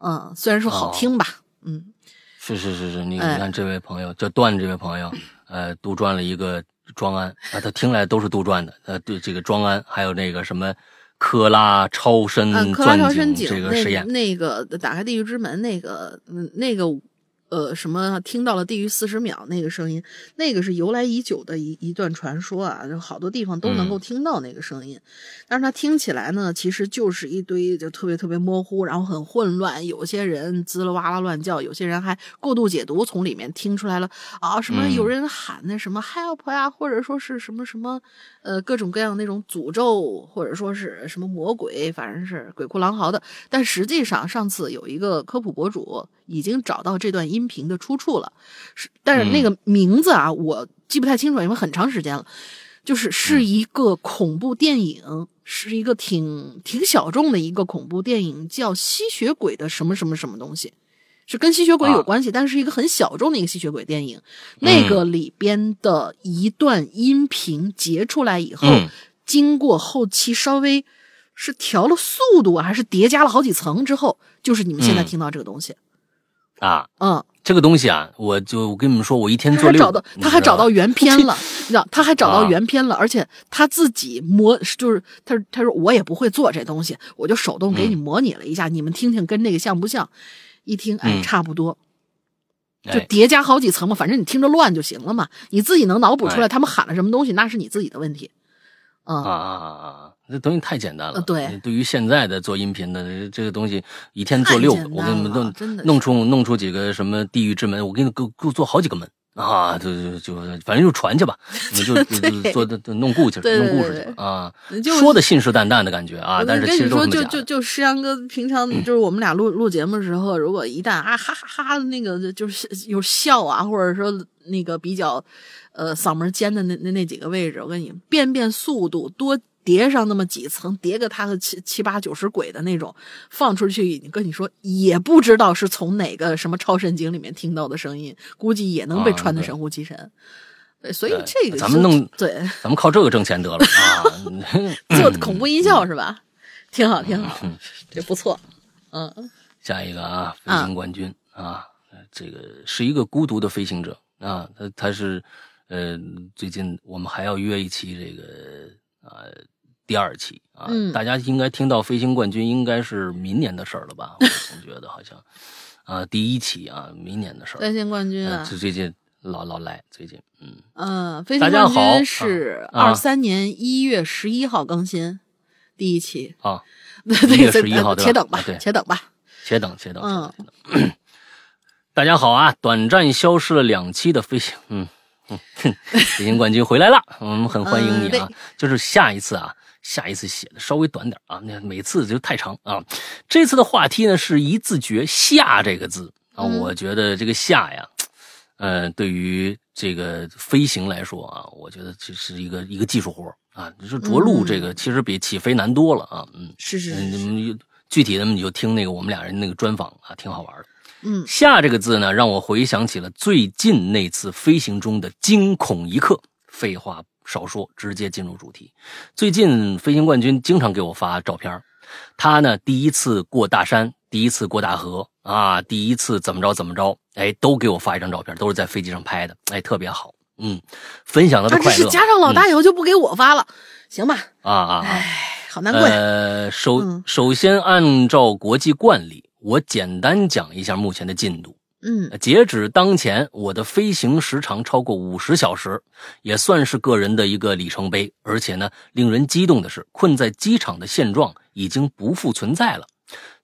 嗯，虽然说好听吧，哦、嗯。是是是是，你看这位朋友、哎、叫段，这位朋友，呃，杜撰了一个庄安啊，他听来都是杜撰的。呃，对这个庄安，还有那个什么。科拉超深钻井、嗯、这个实验，那个打开地狱之门那个那个呃什么听到了地狱四十秒那个声音，那个是由来已久的一一段传说啊，就好多地方都能够听到那个声音，嗯、但是它听起来呢，其实就是一堆就特别特别模糊，然后很混乱，有些人滋啦哇啦乱叫，有些人还过度解读，从里面听出来了啊什么有人喊的什么 help 呀、啊，或者说是什么什么呃各种各样那种诅咒，或者说是什么魔鬼，反正是鬼哭狼嚎的，但实际上上次有一个科普博主已经找到这段音频的出处了，是，但是那个名字啊、嗯、我记不太清楚，因为很长时间了，就是是一个恐怖电影、嗯、是一个挺挺小众的一个恐怖电影，叫吸血鬼的什么什么什么东西，是跟吸血鬼有关系、啊、但是一个很小众的一个吸血鬼电影、嗯、那个里边的一段音频截出来以后、嗯、经过后期稍微是调了速度还是叠加了好几层之后，就是你们现在听到这个东西、嗯、啊嗯，这个东西啊，我就我跟你们说，我一天做六个，他还找到原片了，你知道，他还找到原片了，而且他自己模，就是他他说我也不会做这东西，我就手动给你模拟了一下，嗯、你们听听跟那个像不像？一听哎，差不多，嗯、就叠加好几层嘛，反正你听着乱就行了嘛，你自己能脑补出来他们喊了什么东西，哎、那是你自己的问题。嗯、啊啊啊啊！这东西太简单了。呃、对，对于现在的做音频的这个东西，一天做六个，我给你们弄弄出弄出几个什么地狱之门，我给你给我做好几个门啊！就就反正就传去吧，你就就做就弄故事，弄故事去啊！说的信誓旦旦的感觉啊，但是其实都是这么假的。就就就石阳哥平常就是我们俩录、嗯、录节目的时候，如果一旦啊哈哈哈那个就是有笑啊，或者说那个比较呃嗓门尖的那那那几个位置，我跟你变变速度多。叠上那么几层，叠个他的七七八九十鬼的那种，放出去，跟你说也不知道是从哪个什么超神经里面听到的声音，估计也能被传得神乎其神。啊、对，所以这个咱们弄对，咱们靠这个挣钱得了啊！做恐怖音效是吧？挺好，挺好，这不错。嗯，下一个啊，飞行冠军啊，啊这个是一个孤独的飞行者啊，他他是呃，最近我们还要约一期这个。啊、呃，第二期啊、嗯，大家应该听到飞行冠军应该是明年的事儿了吧？我总觉得好像，啊、呃，第一期啊，明年的事儿。飞行冠军啊，呃、最近老老来，最近嗯嗯、呃，飞行冠军是二三年一月十一号更新、啊、第一期啊，一月十一号对吧？且等吧，啊、对，且等吧，且等，且等，嗯、且等。大家好啊，短暂消失了两期的飞行，嗯。北京冠军回来了，我们很欢迎你啊！嗯、就是下一次啊，下一次写的稍微短点啊，那每次就太长啊。这次的话题呢是一字诀"下"这个字啊，嗯、我觉得这个"下"呀，呃，对于这个飞行来说啊，我觉得这是一个一个技术活啊。你说着陆这个其实比起飞难多了啊，嗯，是是是，嗯、具体的你就听那个我们俩人那个专访啊，挺好玩的。嗯，下这个字呢，让我回想起了最近那次飞行中的惊恐一刻。废话少说，直接进入主题。最近飞行冠军经常给我发照片，他呢第一次过大山，第一次过大河啊，第一次怎么着怎么着，哎，都给我发一张照片，都是在飞机上拍的，哎，特别好。嗯，分享他的快乐。这是加上老大以后就不给我发了，嗯、行吧？啊啊，哎，好难过呀。呃，首、嗯、首先按照国际惯例。我简单讲一下目前的进度。嗯，截止当前，我的飞行时长超过五十小时，也算是个人的一个里程碑。而且呢，令人激动的是，困在机场的现状已经不复存在了。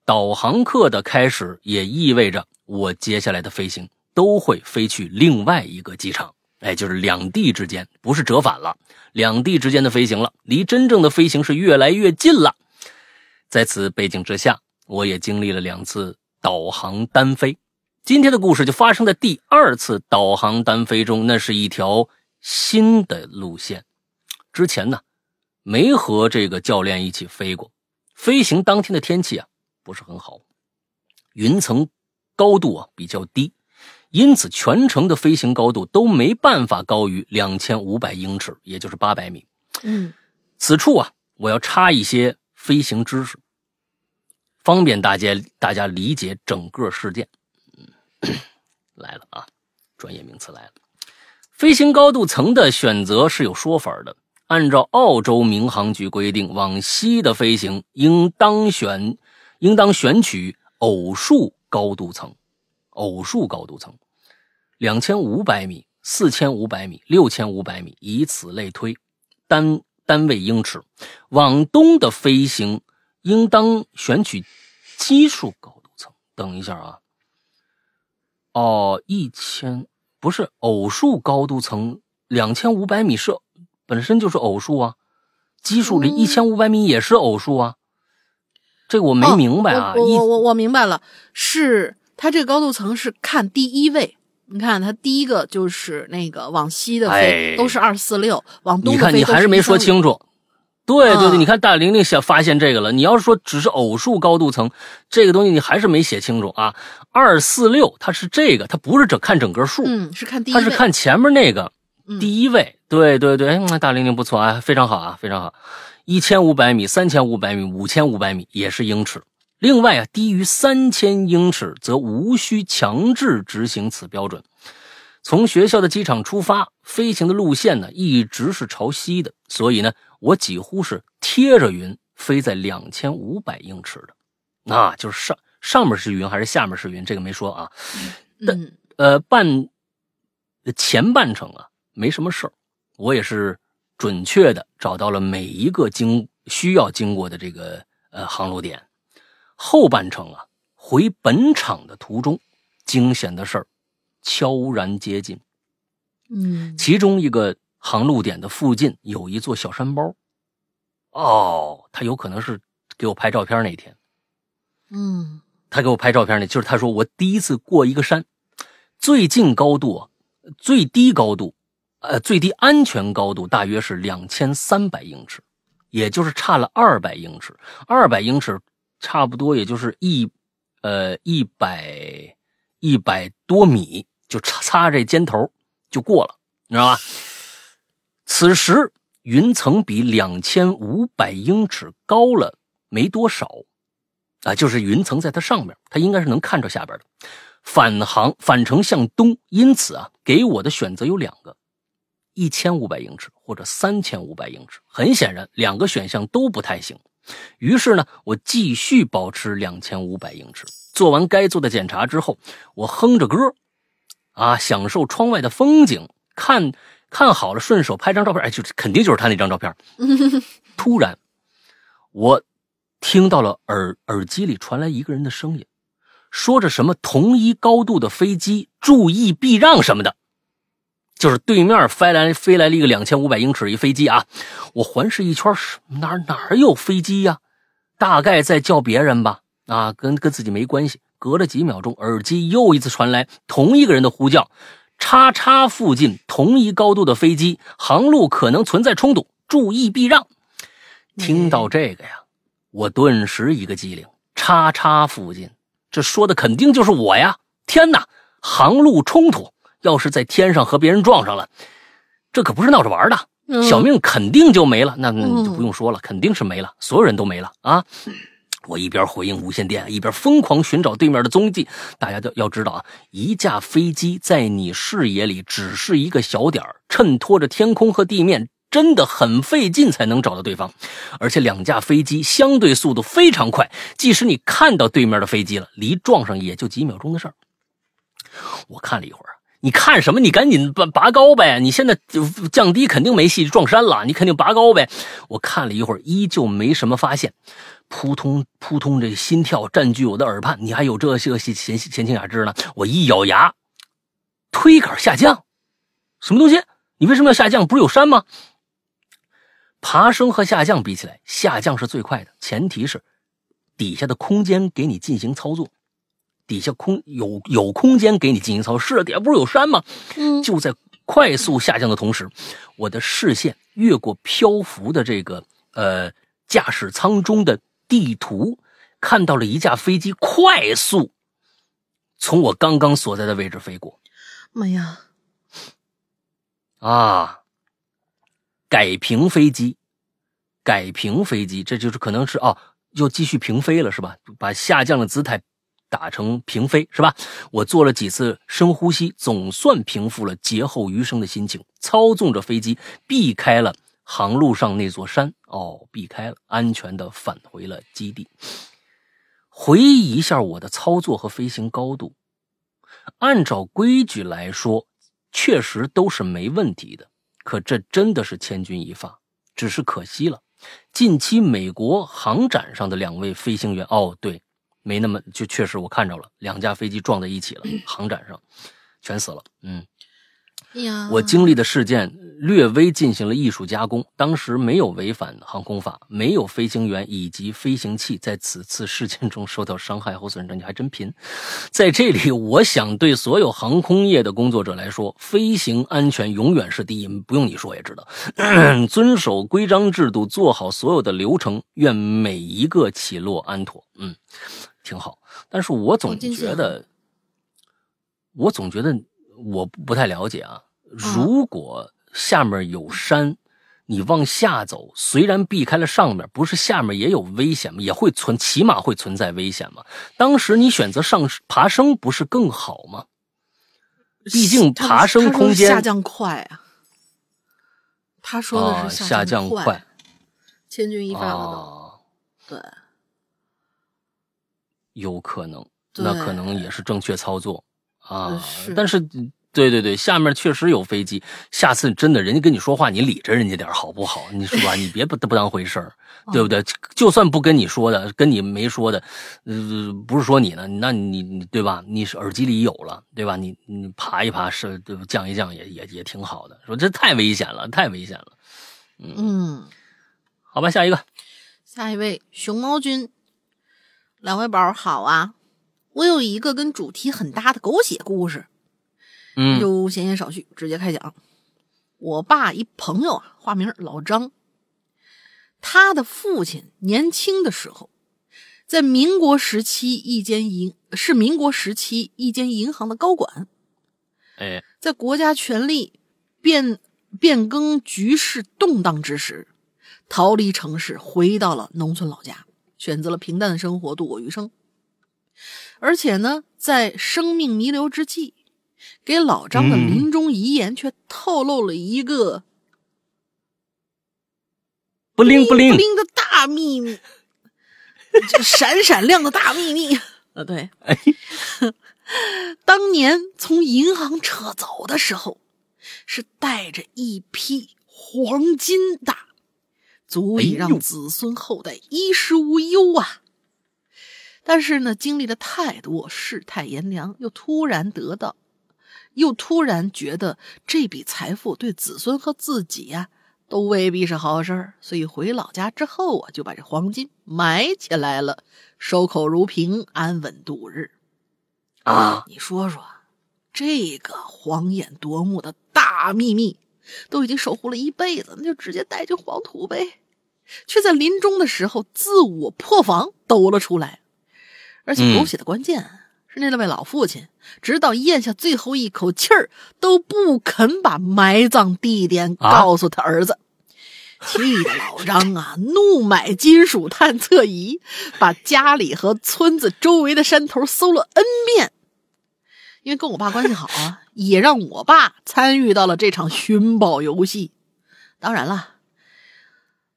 导航课的开始也意味着我接下来的飞行都会飞去另外一个机场。哎，就是两地之间，不是折返了，两地之间的飞行了，离真正的飞行是越来越近了。在此背景之下，我也经历了两次导航单飞，今天的故事就发生在第二次导航单飞中，那是一条新的路线。之前呢，没和这个教练一起飞过。飞行当天的天气啊，不是很好，云层高度啊比较低，因此全程的飞行高度都没办法高于两千五百英尺，也就是八百米。嗯，此处啊，我要插一些飞行知识。方便大家大家理解整个事件。来了啊，专业名词来了。飞行高度层的选择是有说法的。按照澳洲民航局规定，往西的飞行应当选应当选取偶数高度层。偶数高度层，两千五百米、四千五百米、六千五百米，以此类推，单单位英尺。往东的飞行应当选取奇数高度层。等一下啊，哦，一千不是偶数高度层，两千五百米是本身就是偶数啊，奇数里一千五百米也是偶数啊。这个我没明白啊，哦、我我我明白了，是它这个高度层是看第一位，你看它第一个就是那个往西的飞、哎、都是二四六，往东的飞都是一三五。你看你还是没说清楚，对对对，嗯、你看大玲玲想发现这个了，你要是说只是偶数高度层，这个东西你还是没写清楚啊。二四六它是这个，它不是整看整个数，嗯，是看第一位，它是看前面那个、嗯、第一位，对对对，大玲玲不错啊，非常好啊，非常好。一千五百米、三千五百米、五千五百米也是英尺。另外啊，低于三千英尺则无需强制执行此标准。从学校的机场出发，飞行的路线呢一直是朝西的，所以呢我几乎是贴着云飞在两千五百英尺的。那就是上上面是云还是下面是云，这个没说啊。但呃半前半程啊没什么事儿，我也是准确的找到了每一个经需要经过的这个呃航路点。后半程啊，回本场的途中，惊险的事儿悄然接近。嗯，其中一个航路点的附近有一座小山包。哦，他有可能是给我拍照片那天。嗯，他给我拍照片那，就是他说我第一次过一个山，最近高度啊，最低高度。呃，最低安全高度大约是两千三百英尺，也就是差了二百英尺。二百英尺差不多也就是一呃一百 一百多米，就擦这肩头就过了，你知道吧？此时云层比两千五百英尺高了没多少啊、呃、就是云层在它上面，它应该是能看着下边的。返航返程向东，因此啊给我的选择有两个。一千五百英尺或者三千五百英尺，很显然两个选项都不太行。于是呢我继续保持两千五百英尺。做完该做的检查之后，我哼着歌啊，享受窗外的风景，看看好了顺手拍张照片，哎，就肯定就是他那张照片。突然我听到了耳耳机里传来一个人的声音，说着什么同一高度的飞机注意避让什么的。就是对面飞来飞来了一个两千五百英尺一飞机啊，我环视一圈，哪哪有飞机呀、啊？大概在叫别人吧，啊，跟跟自己没关系。隔了几秒钟，耳机又一次传来同一个人的呼叫：叉叉附近同一高度的飞机航路可能存在冲突，注意避让。听到这个呀，我顿时一个机灵，叉叉附近，这说的肯定就是我呀！天哪，航路冲突。要是在天上和别人撞上了，这可不是闹着玩的，嗯、小命肯定就没了。那你就不用说了，嗯、肯定是没了，所有人都没了啊！我一边回应无线电，一边疯狂寻找对面的踪迹。大家都要知道啊，一架飞机在你视野里只是一个小点，衬托着天空和地面，真的很费劲才能找到对方。而且两架飞机相对速度非常快，即使你看到对面的飞机了，离撞上也就几秒钟的事儿。我看了一会儿。你看什么？你赶紧拔拔高呗！你现在降低肯定没戏，撞山了，你肯定拔高呗。我看了一会儿，依旧没什么发现。扑通扑通，这心跳占据我的耳畔。你还有这些闲闲闲情雅致呢？我一咬牙，推杆下降。什么东西？你为什么要下降？不是有山吗？爬升和下降比起来，下降是最快的，前提是底下的空间给你进行操作。底下空有有空间给你进行操试，底下不是有山吗？嗯，就在快速下降的同时，我的视线越过漂浮的这个呃驾驶舱中的地图，看到了一架飞机快速从我刚刚所在的位置飞过。妈呀！啊，改平飞机，改平飞机，这就是可能是哦，又继续平飞了是吧？把下降的姿态。打成平飞是吧？我做了几次深呼吸，总算平复了劫后余生的心情，操纵着飞机避开了航路上那座山，哦，避开了，安全的返回了基地。回忆一下我的操作和飞行高度，按照规矩来说确实都是没问题的，可这真的是千钧一发，只是可惜了近期美国航展上的两位飞行员，哦对，没那么就确实我看着了，两架飞机撞在一起了，航展上全死了。嗯，我经历的事件略微进行了艺术加工，当时没有违反航空法，没有飞行员以及飞行器在此次事件中受到伤害或损伤，你还真贫。在这里我想对所有航空业的工作者来说，飞行安全永远是第一，不用你说也知道。遵守规章制度，做好所有的流程，愿每一个起落安妥。嗯，挺好。但是我总觉得我总觉得我不太了解啊，如果下面有山、嗯、你往下走，虽然避开了上面，不是下面也有危险吗？也会存起码会存在危险吗？当时你选择上爬升不是更好吗？毕竟爬升空间下降快啊。他说的是下降快。啊、下降快，千钧一发了都、啊。对。有可能，那可能也是正确操作。啊，是但是对对对，下面确实有飞机，下次真的人家跟你说话你理着人家点好不好，你说吧你别不不当回事儿，对不对、哦、就算不跟你说的跟你没说的呃不是说你呢，那你你对吧，你耳机里有了对吧，你你爬一爬是对吧，降一降也也也挺好的，说这太危险了太危险了。嗯, 嗯好吧，下一个。下一位熊猫君。两位宝好啊。我有一个跟主题很搭的狗血故事，嗯，就闲言少叙，直接开讲。我爸一朋友啊，化名老张，他的父亲年轻的时候，在民国时期一间银是民国时期一间银行的高管，哎，在国家权力变变更局势动荡之时，逃离城市，回到了农村老家，选择了平淡的生活，度过余生。而且呢，在生命弥留之际，给老张的临终遗言却透露了一个不灵不灵的大秘密，这闪闪亮的大秘密啊！对，哎、当年从银行撤走的时候，是带着一批黄金的，足以让子孙后代衣食无忧啊！但是呢，经历了太多世态炎凉，又突然得到，又突然觉得这笔财富对子孙和自己啊都未必是好事儿，所以回老家之后啊，就把这黄金埋起来了，守口如瓶，安稳度日。啊，你说说，这个晃眼夺目的大秘密，都已经守护了一辈子，那就直接带进黄土呗，却在临终的时候自我破防抖了出来。而且狗血的关键、嗯、是那位老父亲直到咽下最后一口气儿都不肯把埋葬地点告诉他儿子、啊、气得老张啊怒买金属探测仪，把家里和村子周围的山头搜了 N 遍，因为跟我爸关系好啊，也让我爸参与到了这场寻宝游戏。当然了，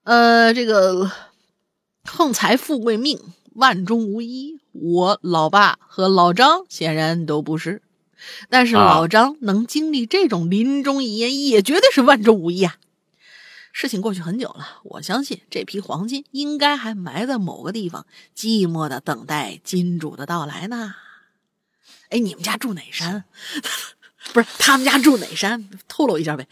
呃这个横财富贵命，万中无一，我老爸和老张显然都不是，但是老张能经历这种临终遗言也绝对是万中无一啊。事情过去很久了，我相信这批黄金应该还埋在某个地方，寂寞的等待金主的到来呢。哎，你们家住哪山？不是，他们家住哪山？透露一下呗。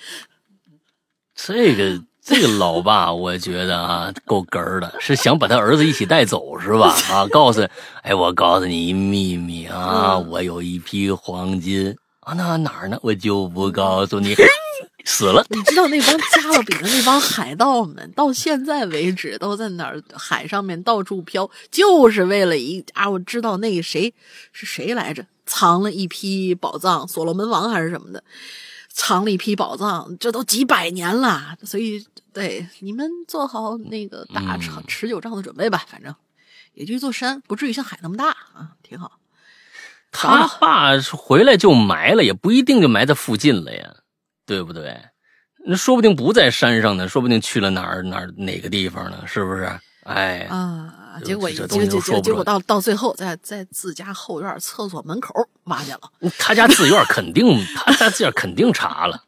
这个这个老爸我觉得啊够哏儿的，是想把他儿子一起带走是吧，啊告诉哎我告诉你一秘密啊，我有一批黄金啊，那哪儿呢我就不告诉你，死了。你知道那帮加勒比的那帮海盗们到现在为止都在哪儿海上面到处飘，就是为了一啊我知道那个谁是谁来着，藏了一批宝藏，所罗门王还是什么的。藏了一批宝藏，这都几百年了，所以对你们做好那个打持久仗的准备吧、嗯、反正也就一座山，不至于像海那么大啊，挺好。他爸回来就埋了，也不一定就埋在附近了呀，对不对？那说不定不在山上呢，说不定去了哪儿哪儿哪个地方呢，是不是？哎啊，啊，结果结果结果到到最后在在自家后院厕所门口挖去了。他家自院肯定他家自院肯定查了，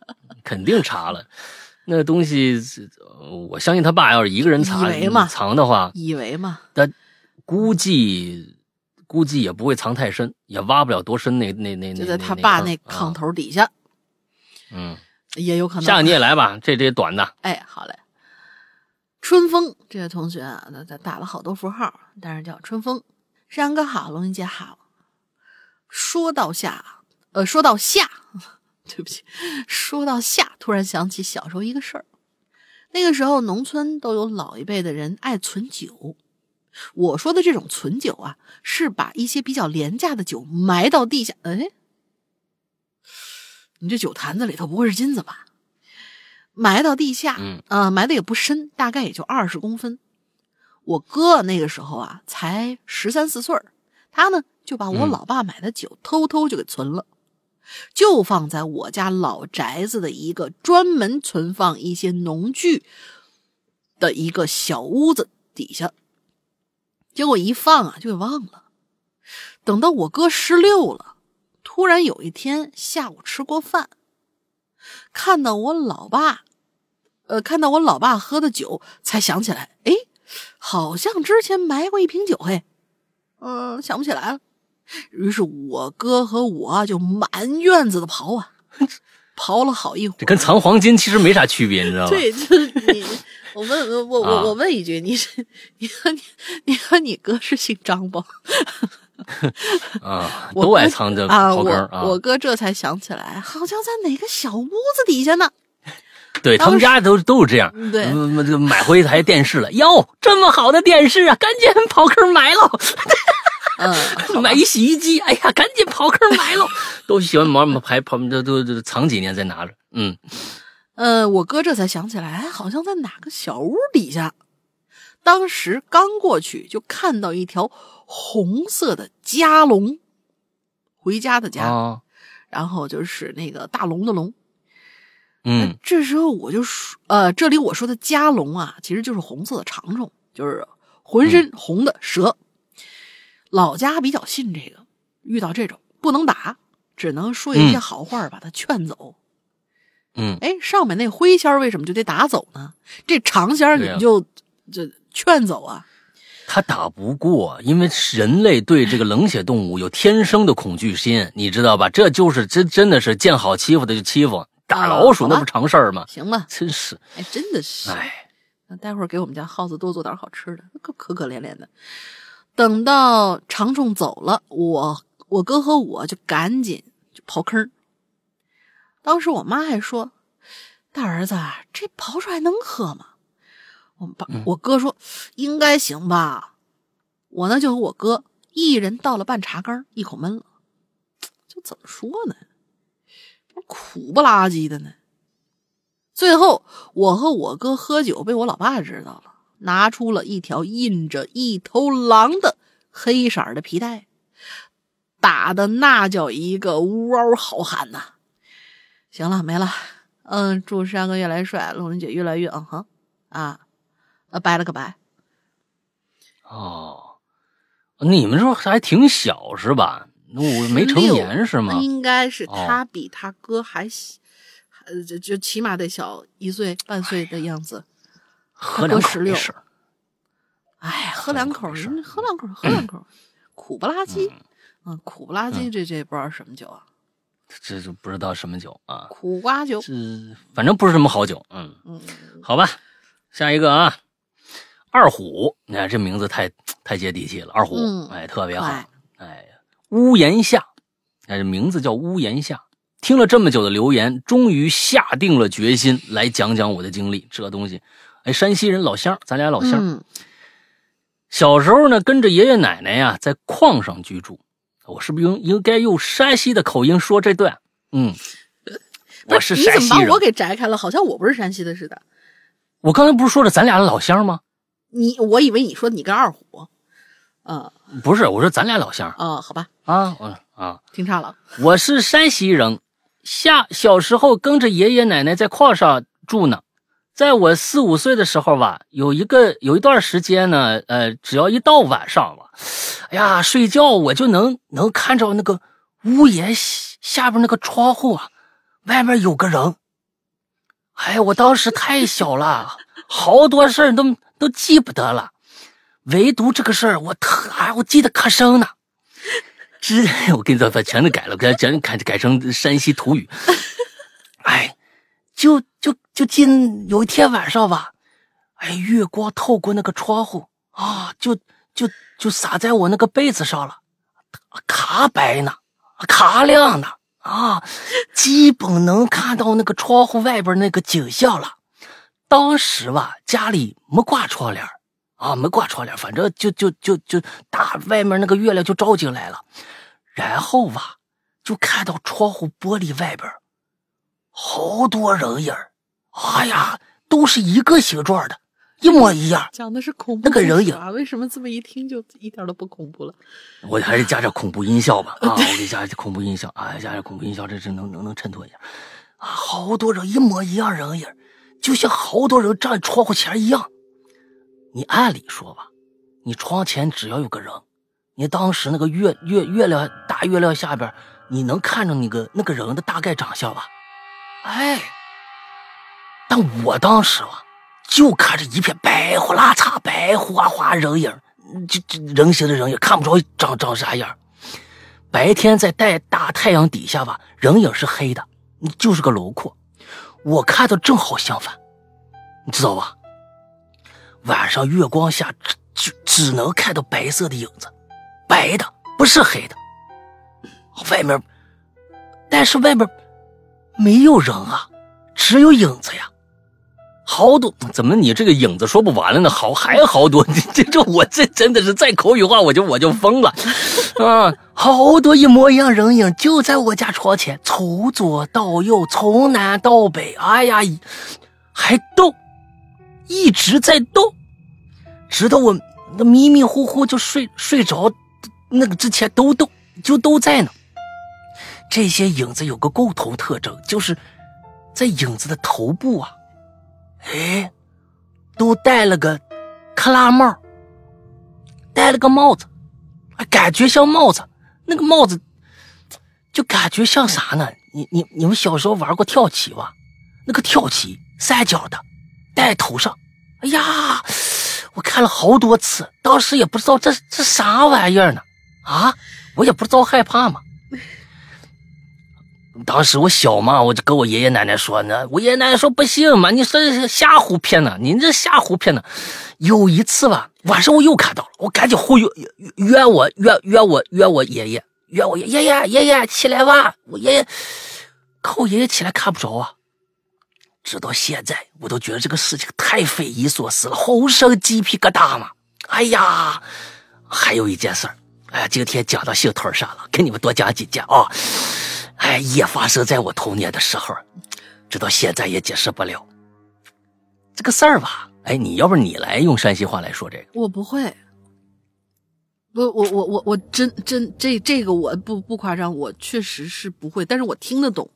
肯定查了。那东西我相信他爸要是一个人藏藏的话，以为嘛，但估计估计也不会藏太深，也挖不了多深那那那那。就在他爸那炕头底下。啊、嗯，也有可能。下个你也来吧，这这短的。哎，好嘞。春风这位同学啊，他打了好多符号，但是叫春风。山哥好，龙云姐好。说到下，呃，说到夏，对不起，说到夏，突然想起小时候一个事儿。那个时候农村都有老一辈的人爱存酒。我说的这种存酒啊，是把一些比较廉价的酒埋到地下。哎，你这酒坛子里头不会是金子吧？埋到地下，嗯、呃，埋的也不深，大概也就二十公分。我哥那个时候啊，才十三四岁，他呢就把我老爸买的酒、嗯、偷偷就给存了，就放在我家老宅子的一个专门存放一些农具的一个小屋子底下。结果一放啊，就给忘了。等到我哥十六了，突然有一天下午吃过饭。看到我老爸，呃，看到我老爸喝的酒，才想起来，哎，好像之前埋过一瓶酒，嘿，嗯、呃，想不起来了。于是我哥和我就满院子的刨啊，刨了好一会儿。这跟藏黄金其实没啥区别，你知道吗？对，就是你，我问我我我我问一句，你是你和你你和你哥是姓张不？啊，都爱藏着刨根啊！我哥这才想起来，好像在哪个小屋子底下呢。对他们家都都是这样，对，买回一台电视了。哟，这么好的电视啊，赶紧刨坑埋喽！嗯，买一洗衣机，哎呀，赶紧刨坑埋喽！都喜欢毛毛排刨，都都都藏几年再拿着。嗯，呃，我哥这才想起来，好像在哪个小屋底下。当时刚过去就看到一条红色的家龙，回家的家、哦、然后就是那个大龙的龙。嗯，这时候我就说呃这里我说的家龙啊，其实就是红色的长虫，就是浑身红的蛇、嗯、老家比较信这个，遇到这种不能打，只能说一些好话把它劝走。嗯，哎，上面那灰仙为什么就得打走呢？这长仙你就就劝走啊，他打不过，因为人类对这个冷血动物有天生的恐惧心，你知道吧？这就是真真的是见好欺负的就欺负，打老鼠、啊、那不是常事儿吗？行吧，真是，哎，真的是，哎，待会儿给我们家耗子多做点好吃的，可可可怜怜的。等到长虫走了，我我哥和我就赶紧就刨坑。当时我妈还说：“大儿子，这刨出来能喝吗？”我爸我哥说应该行吧，我呢就和我哥一人倒了半茶缸，一口闷了。就怎么说呢，苦不拉几的呢。最后我和我哥喝酒被我老爸知道了，拿出了一条印着一头狼的黑色的皮带，打的那叫一个呜嗷好喊呐。行了，没了。嗯，祝山哥越来越帅，龙玲姐越来越嗯哼啊。呃，拜了个拜。哦，你们说还挺小是吧？我没成年是吗？应该是他比他哥还小、哦，就就起码得小一岁半岁的样子。喝两口没事。哎，喝两口，喝两口，喝两口，苦不拉几，嗯，苦不拉几、嗯，这这不知道什么酒啊。这就不知道什么酒啊。苦瓜酒。反正不是什么好酒。嗯嗯，好吧，下一个啊。二虎，你看这名字太太接地气了。二虎，嗯、哎，特别好。哎，屋檐下，哎，这名字叫屋檐下。听了这么久的留言，终于下定了决心来讲讲我的经历。这东西，哎，山西人老乡，咱俩老乡。嗯、小时候呢，跟着爷爷奶奶呀、啊，在矿上居住。我是不是应应该用山西的口音说这段？嗯，我是山西人。你怎么把我给摘开了？好像我不是山西的似的。我刚才不是说了咱俩的老乡吗？你我以为你说你跟二虎，嗯、呃，不是，我说咱俩老乡啊、呃，好吧，啊，嗯啊，听差了，我是山西人，下小时候跟着爷爷奶奶在矿上住呢，在我四五岁的时候吧，有一个有一段时间呢，呃，只要一到晚上吧，哎呀，睡觉我就能能看着那个屋檐下边那个窗户啊，外面有个人。哎，我当时太小了，好多事儿都都记不得了，唯独这个事儿我特啊，我记得可深呢。之我跟你说，把全都改了，给全改改成山西土语。哎，就就就近有一天晚上吧，哎，月光透过那个窗户啊，就就就洒在我那个被子上了，卡白呢，卡亮呢啊，基本能看到那个窗户外边那个景象了。当时吧，家里没挂窗帘。啊，没挂窗帘，反正就就就就打外面那个月亮就照进来了，然后吧，就看到窗户玻璃外边好多人影，哎呀，都是一个形状的，一模一样。讲的是恐怖那个人影啊？为什么这么一听就一点都不恐怖了？我还是加点恐怖音效吧，啊，我给加点恐怖音效啊，加点恐怖音效，这这能能能衬托一下啊，好多人一模一样人影，就像好多人站窗户前一样。你按理说吧，你窗前只要有个人，你当时那个月月月亮大月亮下边，你能看着那个那个人的大概长相吧？哎，但我当时吧，就看着一片白花拉碴、白花花人影，这这人形的人影看不着长长啥样。白天在带大太阳底下吧，人影是黑的，就是个轮廓。我看到正好相反，你知道吧？晚上月光下只只能看到白色的影子，白的不是黑的。外面，但是外面没有人啊，只有影子呀。好多怎么你这个影子说不完了呢？好还好多，这这我这真的是再口语化我就我就疯了啊！好多一模一样人影就在我家床前，从左到右，从南到北，哎呀，还动。一直在动，直到我迷迷糊糊就睡睡着，那个之前都动，就都在呢。这些影子有个共同特征，就是在影子的头部啊，哎，都戴了个克拉帽，戴了个帽子，感觉像帽子，那个帽子就感觉像啥呢？你你你们小时候玩过跳棋吧？那个跳棋三角的。戴头上，哎呀，我看了好多次，当时也不知道这这啥玩意儿呢，啊，我也不知道害怕嘛。当时我小嘛，我就跟我爷爷奶奶说呢，我爷爷奶奶说不行嘛，你这瞎胡骗呢，你这瞎胡骗呢。有一次吧，晚上我又看到了，我赶紧忽悠约我约约我约我爷爷约我爷爷爷爷爷起来吧，我爷爷，可我爷爷起来看不着啊。直到现在我都觉得这个事情太匪夷所思了，浑身鸡皮疙瘩嘛。哎呀，还有一件事儿，哎，今天讲到兴头上了，给你们多讲几件啊。哎，也发生在我童年的时候，直到现在也解释不了这个事儿吧。哎，你要不你来用山西话来说这个。我不会，不，我我我我真真这这个我不不夸张，我确实是不会，但是我听得懂。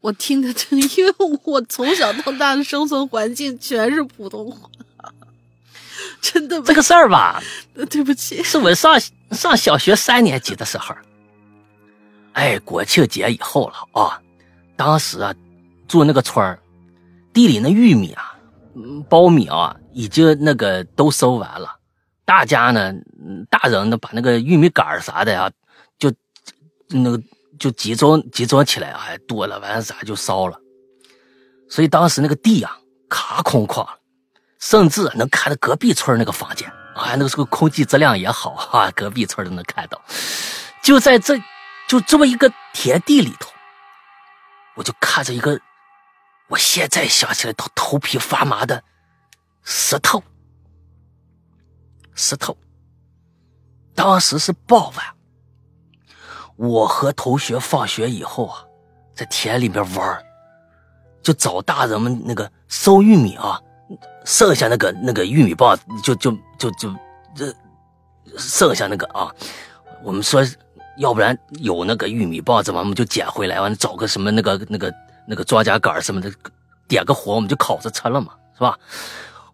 我听得真，因为我从小到大的生存环境全是普通话，真的。这个事儿吧，对不起，是我上上小学三年级的时候，哎，国庆节以后了啊。当时啊，住那个村儿，地里那玉米啊、苞米啊，已经那个都收完了。大家呢，大人呢，把那个玉米杆啥的呀，就那个。就集中集中起来啊，还多了完啥就烧了，所以当时那个地啊卡空旷了，甚至能看到隔壁村那个房间啊，那个时候空气质量也好啊，隔壁村都能看到。就在这就这么一个田地里头，我就看着一个我现在想起来都头皮发麻的石头，石头。当时是傍晚。我和同学放学以后啊，在田里面玩，就找大人们那个收玉米啊，剩下那个那个玉米棒就就就就这剩下那个啊，我们说要不然有那个玉米棒子嘛，我们就捡回来，完找个什么那个那个那个庄稼杆什么的点个火我们就烤着吃了嘛，是吧？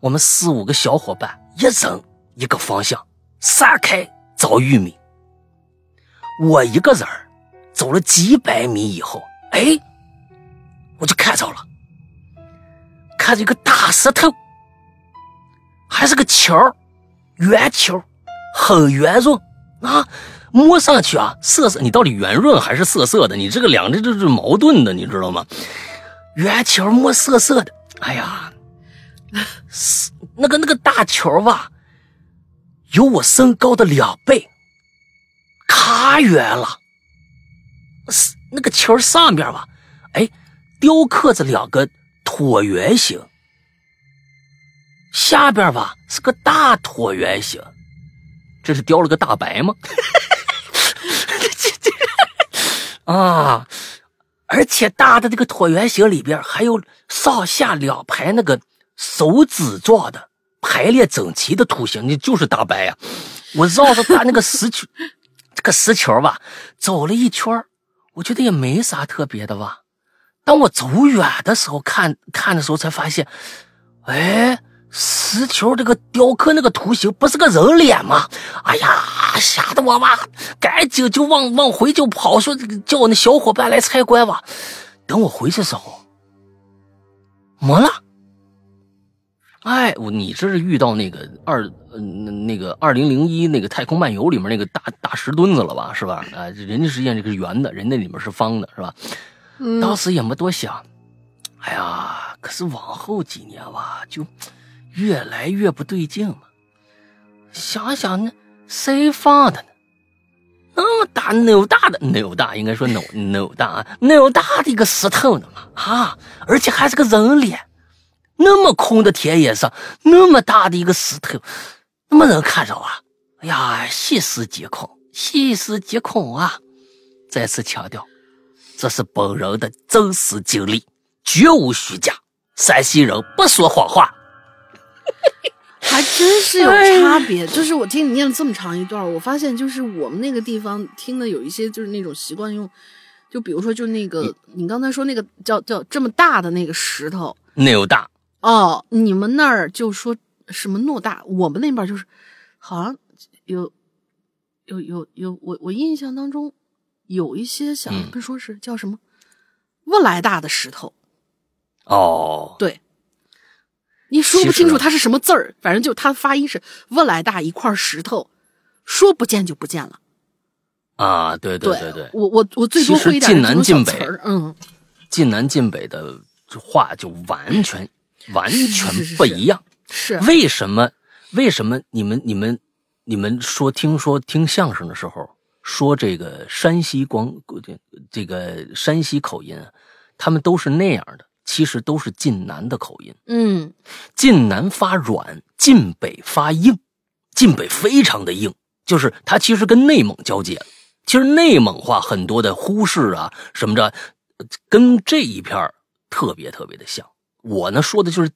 我们四五个小伙伴一人一个方向，撒开找玉米。我一个人走了几百米以后，哎，我就看着了，看着一个大石头，还是个球，圆球，很圆润啊，摸上去啊，涩涩，你到底圆润还是涩涩的？你这个两个就是矛盾的，你知道吗？圆球摸涩涩的，哎呀，那个那个大球吧，有我身高的两倍，卡圆了。那个球上边吧，哎，雕刻着两个椭圆形，下边吧是个大椭圆形，这是雕了个大白吗？啊！而且大的这个椭圆形里边还有上下两排那个手指状的排列整齐的图形，你就是大白呀、啊！我绕着它那个石球，这个石球吧，走了一圈，我觉得也没啥特别的吧。当我走远的时候，看看的时候才发现，哎，石球这个雕刻那个图形不是个人脸吗？哎呀，吓得我吧，赶紧就往往回就跑，说叫我那小伙伴来参观吧。等我回去的时候，没了。哎，我你这是遇到那个二那个二零零一那个太空漫游里面那个大大石墩子了吧？是吧？啊，人家实际上这个是圆的，人那里面是方的，是吧？嗯、当时也没多想。哎呀，可是往后几年吧，就越来越不对劲了。想想呢，谁放的呢？那么大扭大的扭大，应该说扭扭大啊，扭大的一个石头呢嘛啊，而且还是个人脸。那么空的田野上，那么大的一个石头，那么能看着啊？哎呀，细思极恐，细思极恐啊！再次强调，这是本人的真实经历，绝无虚假。山西人不说谎话，还真是有差别。就是我听你念了这么长一段，我发现就是我们那个地方听的有一些就是那种习惯用，就比如说就那个 你, 你刚才说那个叫叫这么大的那个石头，那大。哦，你们那儿就说什么偌大，我们那边就是好像有有有有，我我印象当中有一些想跟说是、嗯、叫什么不来大的石头。哦，对，你说不清楚它是什么字儿，反正就它发音是不来大一块石头，说不见就不见了。啊，对对对 对, 对，我我我最多会一点这种小词儿，嗯，晋南晋北的话就完全。完全不一样，是, 是, 是, 是为什么？为什么你们你们你们说听说听相声的时候说这个山西光这个山西口音，他们都是那样的，其实都是晋南的口音。嗯，晋南发软，晋北发硬，晋北非常的硬，就是它其实跟内蒙交界。其实内蒙话很多的呼市啊什么的，跟这一片特别特别的像。我呢说的就是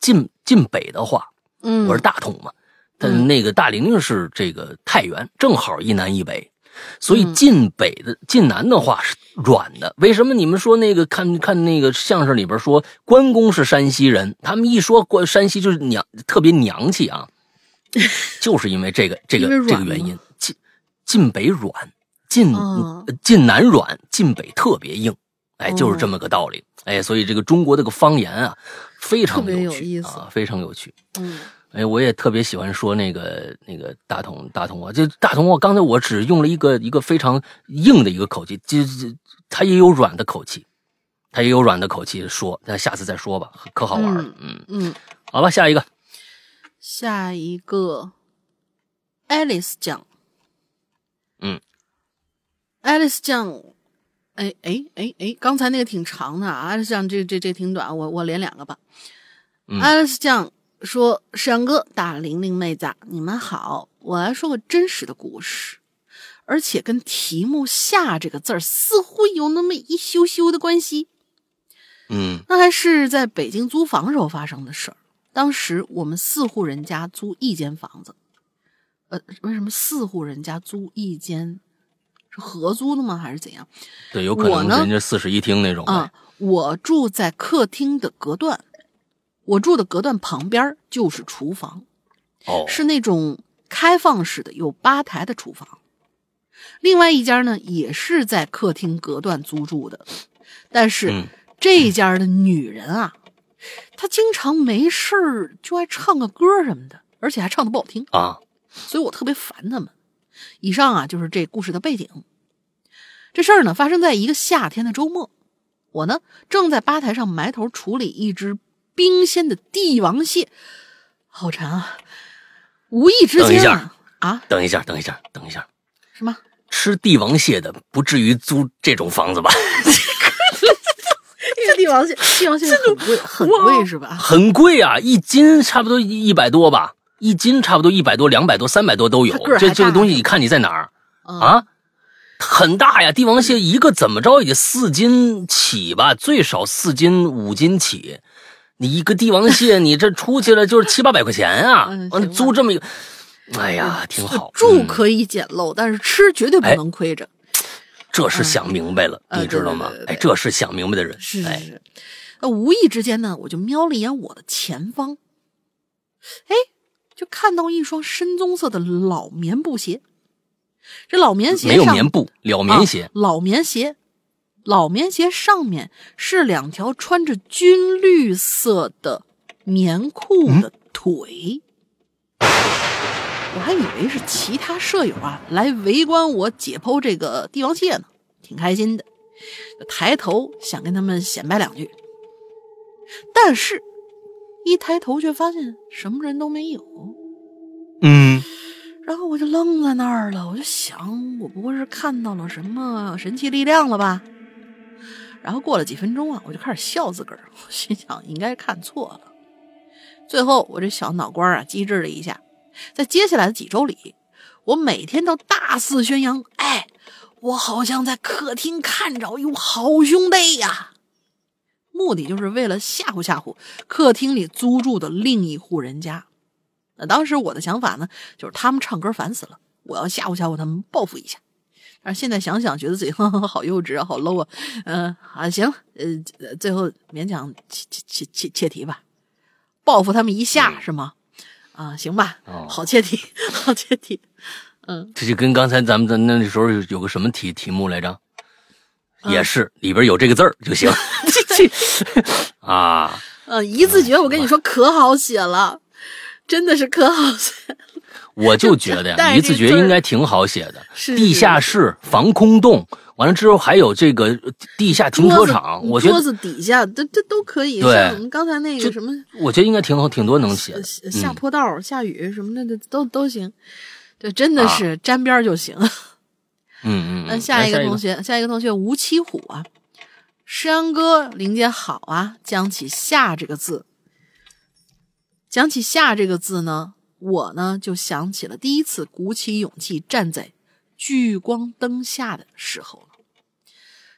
晋晋北的话，嗯，我是大同嘛，但那个大玲玲是这个太原，正好一南一北，所以晋北的晋南的话是软的。为什么你们说那个看看那个相声里边说关公是山西人，他们一说关山西就是娘，特别娘气啊，就是因为这个这个这个原因，晋晋北软，晋晋南软，晋北特别硬。哎，就是这么个道理。哎，所以这个中国这个方言啊，非常有趣，特别有意思啊，非常有趣。嗯，哎，我也特别喜欢说那个那个大同大同话，就大同话。刚才我只用了一个一个非常硬的一个口气，就它也有软的口气，它也有软的口气说，那下次再说吧，可好玩了。嗯 嗯, 嗯，好吧，下一个，下一个 ，Alice 酱。嗯 ，Alice 酱。哎哎哎哎，刚才那个挺长的啊，像这这这挺短，我我连两个吧。嗯、Alice 酱说：“沈哥、大玲玲妹子，你们好，我来说个真实的故事，而且跟题目下这个字儿似乎有那么一羞羞的关系。嗯，那还是在北京租房时候发生的事儿。当时我们四户人家租一间房子，呃，为什么四户人家租一间？”是合租的吗？还是怎样？对，有可能人家四室一厅那种。啊、嗯，我住在客厅的隔断，我住的隔断旁边就是厨房，哦，是那种开放式的有吧台的厨房。另外一家呢也是在客厅隔断租住的，但是、嗯、这家的女人啊，她经常没事儿就爱唱个歌什么的，而且还唱得不好听啊，所以我特别烦他们。以上啊就是这故事的背景。这事儿呢发生在一个夏天的周末，我呢正在吧台上埋头处理一只冰鲜的帝王蟹，好馋啊！无意之间啊，啊，等一下，等一下，等一下，什么？吃帝王蟹的不至于租这种房子吧？这帝王蟹，帝王蟹很贵，很贵是吧？很贵啊，一斤差不多一百多吧，一斤差不多一百多、两百多、三百多都有。这这个东西，你看你在哪儿、嗯、啊？很大呀，帝王蟹一个怎么着也四斤起吧，最少四斤五斤起。你一个帝王蟹，你这出去了就是七八百块钱啊！嗯、租这么一个，哎呀，挺好。住可以简陋，嗯、但是吃绝对不能亏着。哎、这是想明白了，嗯、你知道吗、呃对对对对？哎，这是想明白的人。是是是。哎、无意之间呢，我就瞄了一眼我的前方，哎，就看到一双深棕色的老棉布鞋。这老棉鞋上没有棉布，老棉鞋、啊，老棉鞋。老棉鞋上面是两条穿着军绿色的棉裤的腿、嗯、我还以为是其他舍友啊来围观我解剖这个帝王蟹呢，挺开心的，抬头想跟他们显摆两句，但是一抬头却发现什么人都没有。嗯，然后我就愣在那儿了，我就想我不会是看到了什么神奇力量了吧。然后过了几分钟啊，我就开始笑自个儿，我心想应该看错了。最后我这小脑瓜啊机智了一下，在接下来的几周里，我每天都大肆宣扬，哎，我好像在客厅看着有好兄弟呀、啊，目的就是为了吓唬吓唬客厅里租住的另一户人家。那当时我的想法呢，就是他们唱歌烦死了，我要吓唬吓唬他们，报复一下。而现在想想，觉得自己呵呵好幼稚啊，好 low 啊，嗯、呃、啊行，呃，最后勉强切切切切题吧，报复他们一下、嗯、是吗？啊，行吧，哦、好切题，好切题，嗯，这就跟刚才咱们在那时候有个什么题题目来着，嗯、也是里边有这个字儿就行，啊，嗯，一字诀，我跟你说可好写了，真的是可好写了。我就觉得呀，一字诀应该挺好写的。是地下室、防空洞，完了之后还有这个地下停车场，我觉得桌子底下这这都可以。对，我们刚才那个什么，我觉得应该挺好，挺多能写的。下坡道、嗯、下雨什么的都都行。对，真的是、啊、沾边就行。嗯嗯。那下一个同学，下一个同学吴七虎啊，诗阳哥、林姐好啊。讲起下这个字，讲起下这个字呢。我呢就想起了第一次鼓起勇气站在聚光灯下的时候了。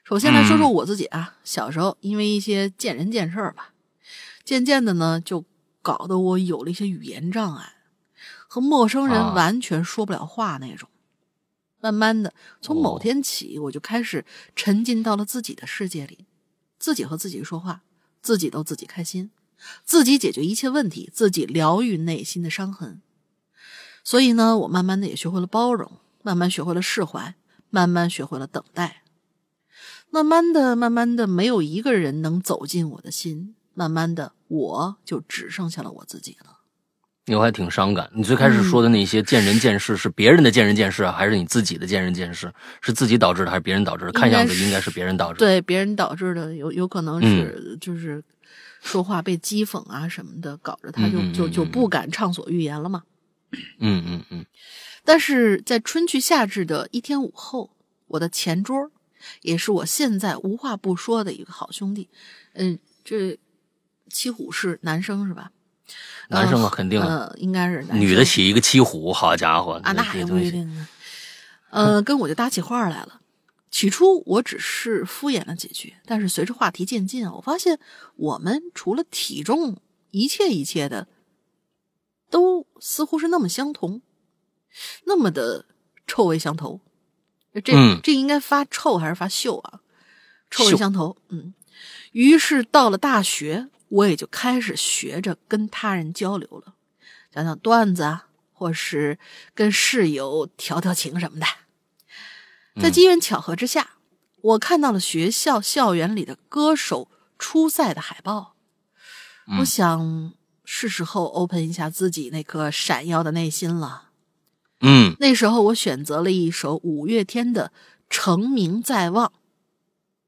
首先来说说我自己啊，小时候因为一些见人见事儿吧，渐渐的呢就搞得我有了一些语言障碍，和陌生人完全说不了话那种。慢慢的从某天起，我就开始沉浸到了自己的世界里，自己和自己说话，自己逗自己开心，自己解决一切问题，自己疗愈内心的伤痕。所以呢，我慢慢的也学会了包容，慢慢学会了释怀，慢慢学会了等待。慢慢的慢慢的没有一个人能走进我的心，慢慢的我就只剩下了我自己了。你还挺伤感，你最开始说的那些见人见事、嗯、是别人的见人见事、啊、还是你自己的见人见事？是自己导致的还是别人导致的？看样子应该是别人导致的。对，别人导致的，有有可能是、嗯、就是说话被讥讽啊什么的，搞着他就就就不敢畅所欲言了嘛。嗯嗯嗯。但是在春去夏至的一天午后，我的前桌，也是我现在无话不说的一个好兄弟，嗯，这七虎是男生是吧？男生啊，肯定了、呃，应该是男生。女的起一个七虎，好家伙，啊，那还不一定啊。呃，跟我就搭起话来了。起初我只是敷衍了几句，但是随着话题渐进啊，我发现我们除了体重，一切一切的都似乎是那么相同，那么的臭味相投。这、嗯、这应该发臭还是发嗅啊？臭味相投。嗯，于是到了大学，我也就开始学着跟他人交流了，讲讲段子啊，或是跟室友调调情什么的。在机缘巧合之下，嗯、我看到了学校校园里的歌手初赛的海报，嗯、我想是时候 open 一下自己那颗闪耀的内心了。嗯，那时候我选择了一首五月天的《成名在望》。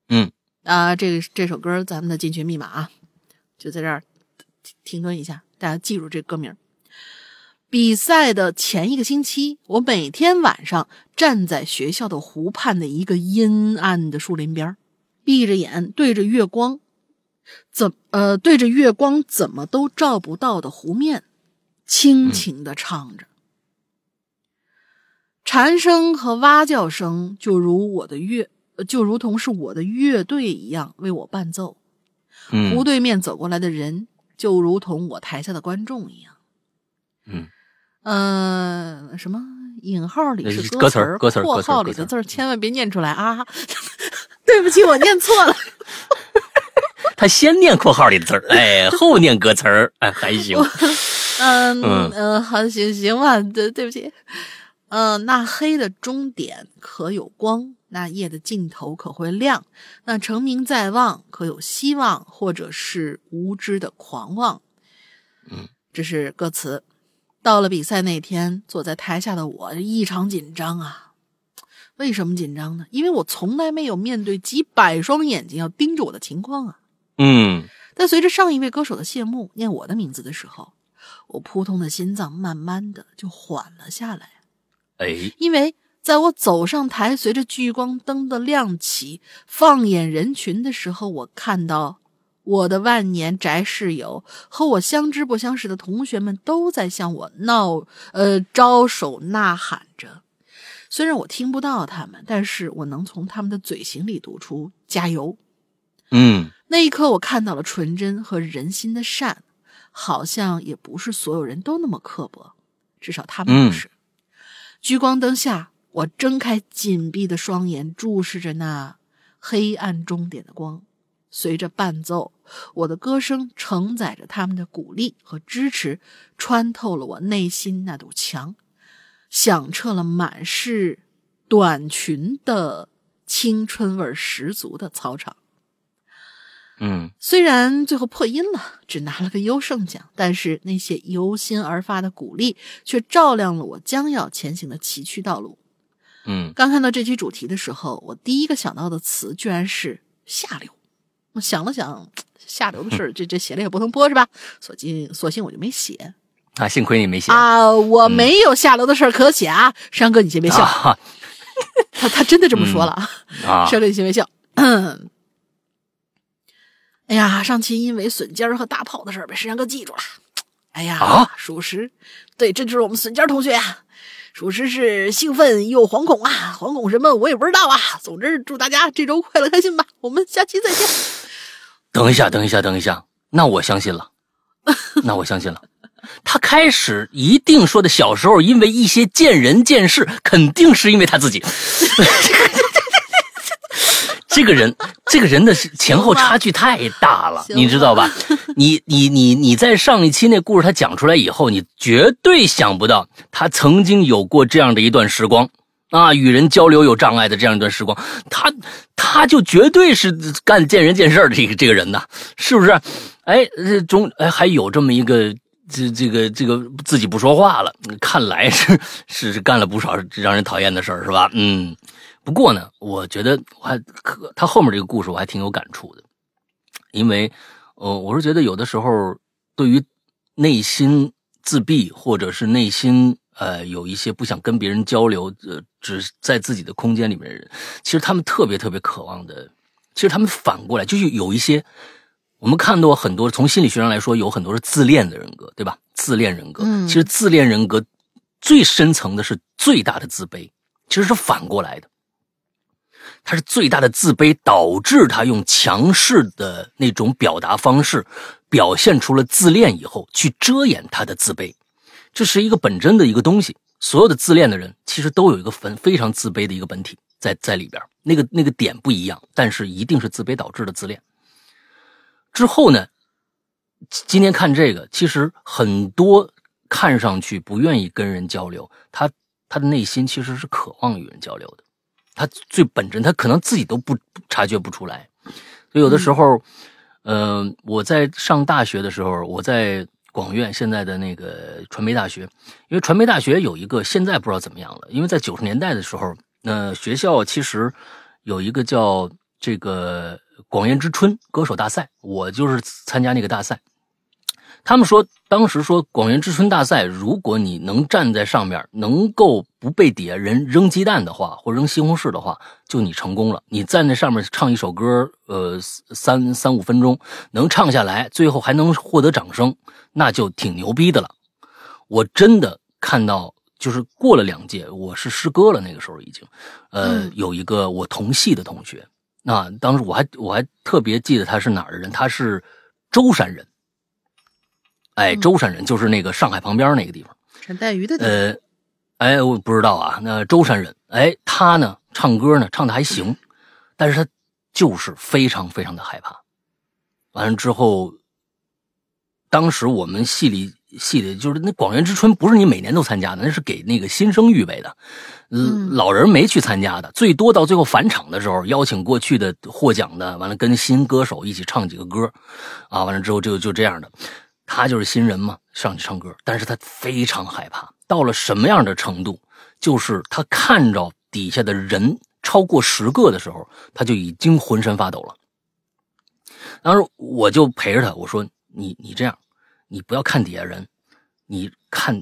嗯，啊，这这首歌咱们的进群密码啊，就在这儿停顿一下，大家记住这歌名。比赛的前一个星期，我每天晚上站在学校的湖畔的一个阴暗的树林边，闭着眼对着月光，怎呃对着月光怎么都照不到的湖面，轻轻地唱着。嗯，蝉声和蛙叫声就如我的乐，就如同是我的乐队一样为我伴奏。嗯，湖对面走过来的人就如同我台下的观众一样。嗯，呃，什么引号里是歌词儿，括号里的字千万别念出来啊！对不起，我念错了。他先念括号里的字儿，哎，后念歌词儿，哎，还行。嗯嗯、呃，好，行行吧，对对不起。嗯、呃，那黑的终点可有光，那夜的尽头可会亮，那成名在望可有希望，或者是无知的狂妄。嗯，这是歌词。到了比赛那天，坐在台下的我异常紧张啊！为什么紧张呢？因为我从来没有面对几百双眼睛要盯着我的情况啊。嗯。但随着上一位歌手的谢幕念我的名字的时候，我扑通的心脏慢慢的就缓了下来。哎，因为在我走上台，随着聚光灯的亮起，放眼人群的时候，我看到我的万年宅室友和我相知不相识的同学们都在向我闹呃招手呐喊着。虽然我听不到他们，但是我能从他们的嘴型里读出加油。嗯，那一刻我看到了纯真和人心的善，好像也不是所有人都那么刻薄，至少他们不是。嗯，聚光灯下，我睁开紧闭的双眼，注视着那黑暗终点的光。随着伴奏，我的歌声承载着他们的鼓励和支持，穿透了我内心那堵墙，响彻了满是短裙的青春味十足的操场。嗯，虽然最后破音了，只拿了个优胜奖，但是那些由心而发的鼓励却照亮了我将要前行的崎岖道路。嗯，刚看到这期主题的时候，我第一个想到的词居然是下流。我想了想，下流的事儿，这这写了也不能播是吧？索性索性我就没写啊，幸亏你没写啊，我没有下流的事儿可写啊。山哥，你先别笑，啊、他他真的这么说了啊。啊山哥，你先别笑。哎呀，上期因为笋尖和大炮的事儿被山哥记住了。哎呀，啊、属实，对，这就是我们笋尖同学啊。属实是兴奋又惶恐啊，惶恐什么我也不知道啊。总之，祝大家这周快乐开心吧，我们下期再见。等一下，等一下，等一下，那我相信了，那我相信了。他开始一定说的小时候，因为一些见人见事，肯定是因为他自己。这个人，这个人的前后差距太大了，你知道吧？你你你你在上一期那故事他讲出来以后，你绝对想不到他曾经有过这样的一段时光。啊，与人交流有障碍的这样一段时光，他他就绝对是干见人见事的这个这个人呐，是不是？哎，中哎还有这么一个这这个这个自己不说话了，看来是是是干了不少让人讨厌的事儿，是吧？嗯，不过呢，我觉得我还他后面这个故事我还挺有感触的，因为呃，我是觉得有的时候对于内心自闭或者是内心。呃，有一些不想跟别人交流，呃，只在自己的空间里面的人，其实他们特别特别渴望的，其实他们反过来就是有一些，我们看到很多，从心理学上来说，有很多是自恋的人格，对吧？自恋人格，嗯，其实自恋人格最深层的是最大的自卑，其实是反过来的，他是最大的自卑导致他用强势的那种表达方式表现出了自恋以后，去遮掩他的自卑。这是一个本真的一个东西，所有的自恋的人其实都有一个非常自卑的一个本体在在里边，那个那个点不一样，但是一定是自卑导致的自恋。之后呢，今天看这个，其实很多看上去不愿意跟人交流，他他的内心其实是渴望与人交流的，他最本真，他可能自己都不察觉不出来。所以有的时候，嗯、呃，我在上大学的时候，我在广院现在的那个传媒大学，因为传媒大学有一个现在不知道怎么样了，因为在九十年代的时候，呃，学校其实有一个叫这个广院之春歌手大赛，我就是参加那个大赛。他们说当时说广院之春大赛，如果你能站在上面，能够不被底下人扔鸡蛋的话，或扔西红柿的话，就你成功了。你站在上面唱一首歌，呃，三三五分钟能唱下来，最后还能获得掌声，那就挺牛逼的了。我真的看到，就是过了两届，我是失歌了，那个时候已经，呃，嗯、有一个我同系的同学，那当时我还我还特别记得他是哪儿的人，他是舟山人。哎，舟山人就是那个上海旁边那个地方，产带鱼的地方。呃，哎，我不知道啊。那舟山人，哎，他呢唱歌呢唱的还行，但是他就是非常非常的害怕。完了之后，当时我们系里系里就是那广元之春不是你每年都参加的，那是给那个新生预备的，嗯、老人没去参加的，最多到最后返场的时候邀请过去的获奖的，完了跟新歌手一起唱几个歌，啊，完了之后就就这样的。他就是新人嘛，上去唱歌，但是他非常害怕，到了什么样的程度？就是他看着底下的人超过十个的时候，他就已经浑身发抖了。当时我就陪着他，我说：“你你这样，你不要看底下人，你看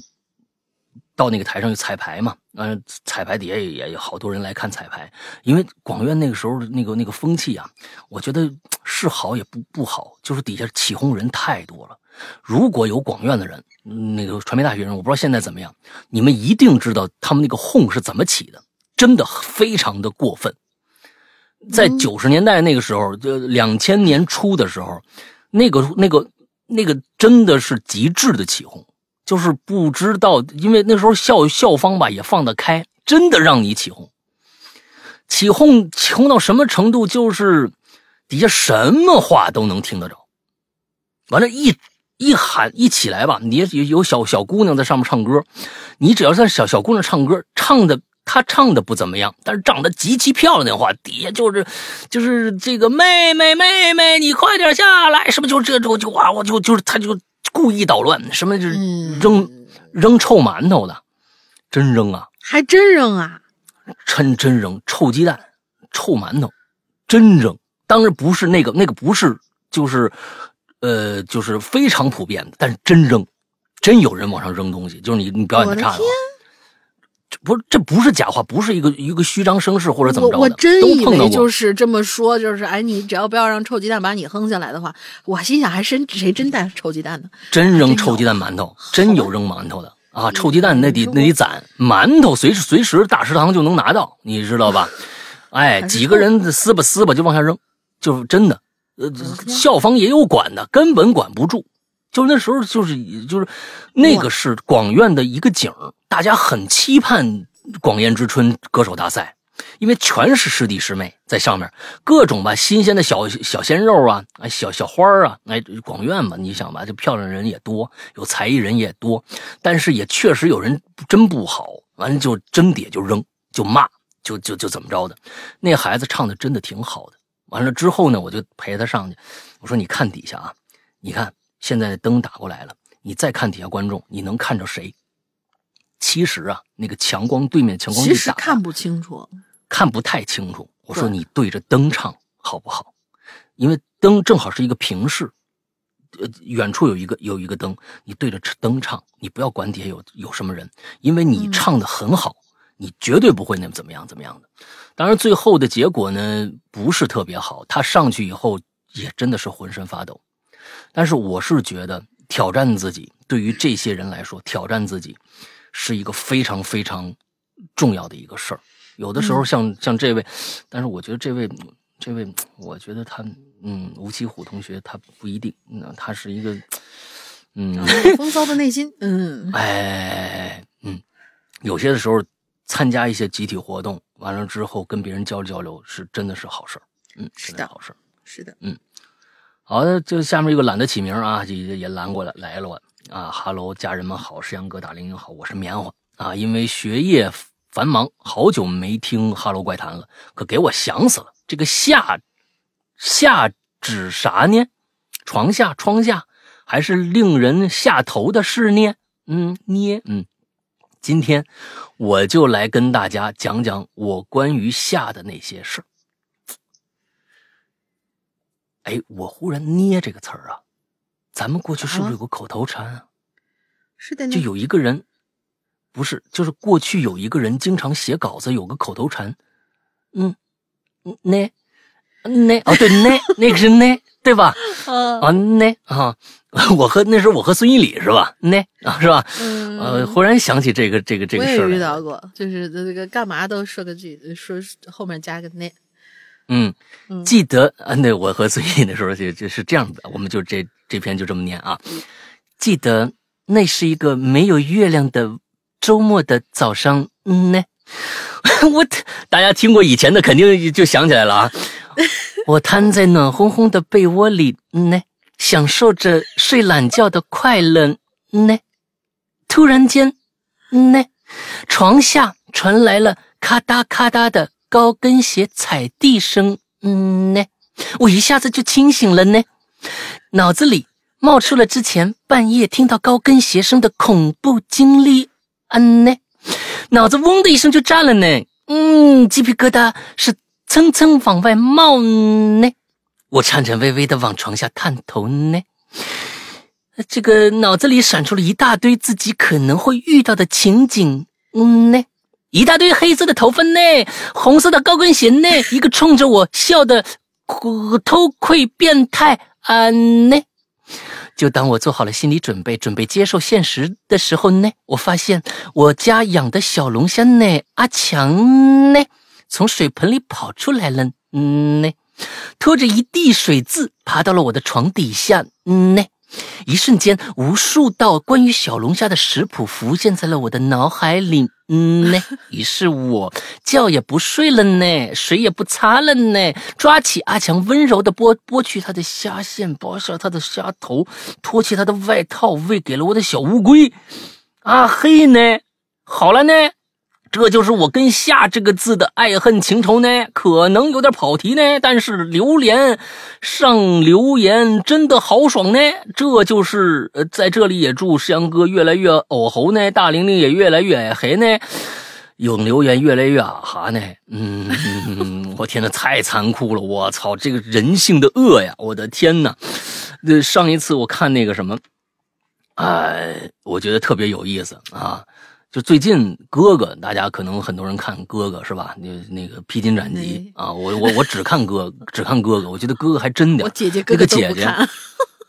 到那个台上去彩排嘛。嗯、呃，彩排底下也有好多人来看彩排，因为广院那个时候那个那个风气啊，我觉得是好也不不好，就是底下起哄人太多了。”如果有广院的人，那个传媒大学人，我不知道现在怎么样，你们一定知道他们那个哄是怎么起的，真的非常的过分。在九十年代那个时候，就两千年初的时候，那个那个那个真的是极致的起哄，就是不知道，因为那时候校校方吧也放得开，真的让你起哄，起哄起哄到什么程度，就是底下什么话都能听得着，完了一。一喊一起来吧，你有小小姑娘在上面唱歌，你只要在小小姑娘唱歌，唱的她唱的不怎么样，但是长得极其漂亮的话，底下就是就是这个妹妹妹妹，你快点下来，什么就这就就啊，我就就是他就故意捣乱，什么就扔、嗯、扔臭馒头的，真扔啊，还真扔啊，真真扔臭鸡蛋、臭馒头，真扔。当然不是那个那个不是就是。呃，就是非常普遍的，但是真扔，真有人往上扔东西，就是你你表演的差的话，这不这不是假话，不是一个一个虚张声势或者怎么着的。我我真以为就是这么说，就是哎，你只要不要让臭鸡蛋把你哼下来的话，我心想还真谁真带臭鸡蛋呢？真扔臭鸡蛋馒头，真有扔馒头的啊！臭鸡蛋那得那得攒，馒头随时随时大食堂就能拿到，你知道吧？哎，几个人撕吧撕吧就往下扔，就是真的。呃，校方也有管的，根本管不住。就那时候，就是就是，那个是广院的一个景，大家很期盼广院之春歌手大赛，因为全是师弟师妹在上面，各种吧新鲜的小小鲜肉啊，哎小小花啊，哎广院嘛，你想吧，这漂亮人也多，有才艺人也多，但是也确实有人真不好，完了就真底就扔就骂就就就怎么着的。那孩子唱的真的挺好的。完了之后呢，我就陪他上去，我说你看底下啊，你看现在灯打过来了，你再看底下观众，你能看着谁？其实啊，那个强光对面强光一打，其实看不清楚，看不太清楚。我说你对着灯唱好不好？因为灯正好是一个平视，呃，远处有一个有一个灯，你对着灯唱，你不要管底下有有什么人，因为你唱得很好。嗯，你绝对不会那么怎么样怎么样的。当然最后的结果呢不是特别好，他上去以后也真的是浑身发抖。但是我是觉得挑战自己，对于这些人来说挑战自己是一个非常非常重要的一个事儿。有的时候像、嗯、像这位，但是我觉得这位这位我觉得他嗯吴奇虎同学他不一定、嗯、他是一个嗯风骚的内心嗯哎嗯有些的时候参加一些集体活动，完了之后跟别人交流交流是真的是好事儿。嗯，是的，好事儿。是的，嗯。好的，就下面一个懒得起名啊，也也拦过来来了啊。哈喽，家人们好，是杨哥，打零零好，我是棉花啊。因为学业繁忙，好久没听哈喽怪谈了，可给我想死了。这个下下指啥呢？床下窗下，还是令人下头的事呢？嗯，捏嗯。今天我就来跟大家讲讲我关于下的那些事儿。哎，我忽然捏这个词儿啊，咱们过去是不是有个口头禅啊？是的呢。就有一个人，不是，就是过去有一个人经常写稿子，有个口头禅，嗯，捏，捏，哦对，捏，那个是捏，对吧？嗯、啊，捏啊。我和那时候我和孙一礼是吧？那啊是吧？嗯，呃，忽然想起这个这个这个事儿，我也遇到过，就是这个干嘛都说个句，说后面加个那。嗯，记得啊，那我和孙一礼那时候就就是这样子，我们就这这篇就这么念啊。记得那是一个没有月亮的周末的早上，嗯呢，我大家听过以前的肯定就想起来了啊。我瘫在暖烘烘的被窝里，嗯呢。享受着睡懒觉的快乐呢，突然间呢，床下传来了咔嗒咔嗒的高跟鞋踩地声呢，我一下子就清醒了呢，脑子里冒出了之前半夜听到高跟鞋声的恐怖经历啊呢，脑子嗡的一声就炸了呢，嗯，鸡皮疙瘩是蹭蹭往外冒呢。我颤颤巍巍地往床下探头呢，这个脑子里闪出了一大堆自己可能会遇到的情景呢，一大堆黑色的头发呢，红色的高跟鞋呢，一个冲着我笑的偷窥变态啊呢。就当我做好了心理准备，准备接受现实的时候呢，我发现我家养的小龙虾呢，阿强呢，从水盆里跑出来了呢。拖着一地水渍爬到了我的床底下呢，一瞬间无数道关于小龙虾的食谱浮现在了我的脑海里呢，于是我觉也不睡了呢，水也不擦了呢，抓起阿强温柔地剥剥去他的虾线，剥下他的虾头，脱去他的外套喂给了我的小乌龟啊嘿呢，好了呢，这就是我跟下这个字的爱恨情仇呢，可能有点跑题呢，但是榴莲上留言真的好爽呢，这就是呃，在这里也祝石阳哥越来越偶猴呢，大玲玲也越来越黑呢，有留言越来越啊哈呢，嗯，嗯我天哪，太残酷了，我操，这个人性的恶呀，我的天哪，呃，上一次我看那个什么，哎，我觉得特别有意思啊。就最近哥哥，大家可能很多人看哥哥是吧？那那个披荆斩棘、哎、啊，我我我只看哥，只看哥哥，我觉得哥哥还真点。我姐姐哥哥都不看。那个姐姐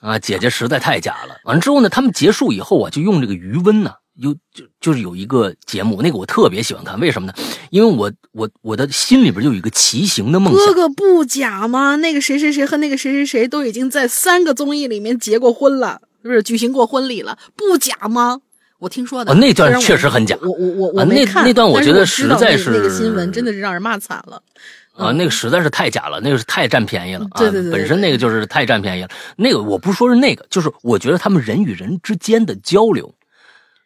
啊，姐姐实在太假了。完了之后呢，他们结束以后啊，就用这个余温呢、啊，有就就是有一个节目，那个我特别喜欢看，为什么呢？因为我我我的心里边就有一个骑行的梦想。哥哥不假吗？那个谁谁谁和那个谁谁谁都已经在三个综艺里面结过婚了，是不是举行过婚礼了？不假吗？我听说的、哦、那段确实很假，我我我我没看、啊、那, 那段我觉得实在是、那个、那个新闻真的是让人骂惨了、嗯、啊，那个实在是太假了，那个是太占便宜了、啊、对, 对对对，本身那个就是太占便宜了。那个我不说是那个，就是我觉得他们人与人之间的交流，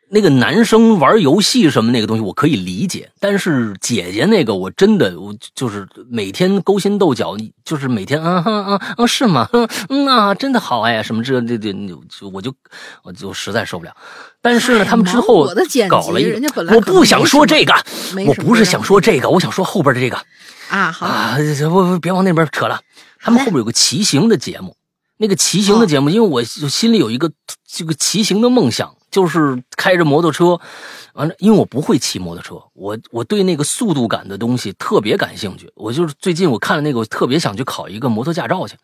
那个男生玩游戏什么那个东西我可以理解，但是姐姐那个我真的我就是每天勾心斗角，就是每天啊啊啊啊是吗？嗯啊，真的好哎呀什么这这这，我就我就实在受不了。但是呢，他们之后搞了一个，我不想说这个，我不是想说这个，我想说后边的这个啊，好啊，不别往那边扯了。他们后边有个骑行的节目，那个骑行的节目，因为我心里有一个这个骑行的梦想。就是开着摩托车，完了，因为我不会骑摩托车，我我对那个速度感的东西特别感兴趣。我就是最近我看了那个，我特别想去考一个摩托驾照去，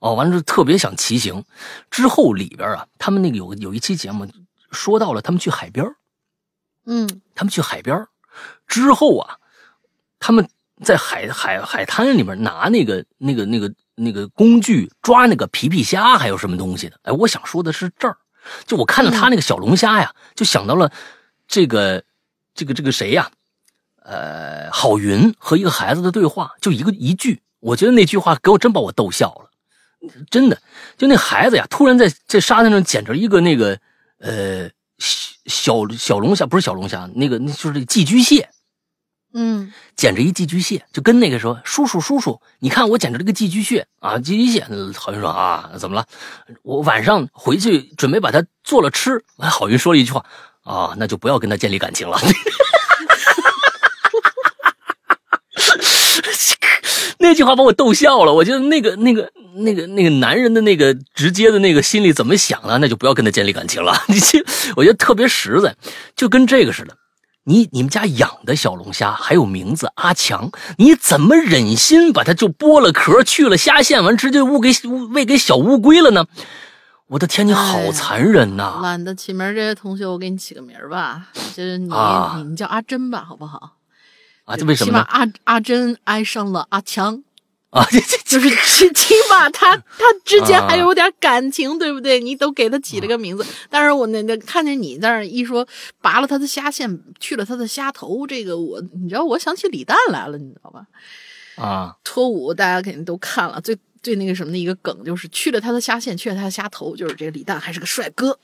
哦，完了就特别想骑行。之后里边啊，他们那个有有一期节目说到了他们去海边，嗯，他们去海边之后啊，他们在海海海滩里面拿那个那个那个那个工具抓那个皮皮虾，还有什么东西的？哎，我想说的是这儿。就我看到他那个小龙虾呀，就想到了这个这个这个谁呀，呃郝云和一个孩子的对话，就一个一句，我觉得那句话给我真把我逗笑了，真的。就那孩子呀，突然在这沙滩上捡着一个那个呃小小龙虾，不是小龙虾，那个那就是寄居蟹。嗯，捡着一寄居蟹，就跟那个说，叔叔叔叔，你看我捡着这个寄居蟹啊，寄居蟹。郝云说啊，怎么了？我晚上回去准备把它做了吃。郝云说了一句话啊，那就不要跟他建立感情了。那句话把我逗笑了，我觉得那个那个那个那个男人的那个直接的那个心里怎么想的，那就不要跟他建立感情了。你这我觉得特别实在，就跟这个似的。你你们家养的小龙虾还有名字阿强，你怎么忍心把它就剥了壳去了虾线，完直接乌给喂给小乌龟了呢？我的天，你好残忍呐、啊！懒得起名，这些同学我给你起个名吧，就是你、啊、你叫阿珍吧，好不好？啊，这为什么呢？起码阿阿珍爱上了阿强啊，这这就是起码他他之间还有点感情、啊，对不对？你都给他起了个名字，啊、但是我那那看见你那一说拔了他的虾线，去了他的虾头，这个我你知道，我想起李诞来了，你知道吧？啊，脱五大家肯定都看了，最最那个什么的一个梗就是去了他的虾线，去了他的虾头，就是这个李诞还是个帅哥。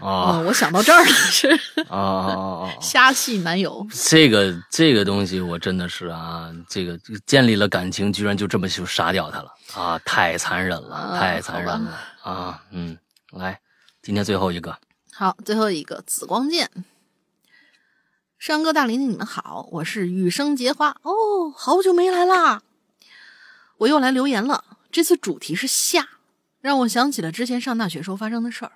啊、哦，我想到这儿了，是啊，虾系男友。这个这个东西，我真的是啊，这个建立了感情，居然就这么就杀掉他了啊！太残忍了，啊、太残忍了啊！嗯，来，今天最后一个，好，最后一个紫光剑。山哥大林，你们好，我是雨生结花哦，好久没来啦，我又来留言了。这次主题是虾，让我想起了之前上大学时候发生的事儿。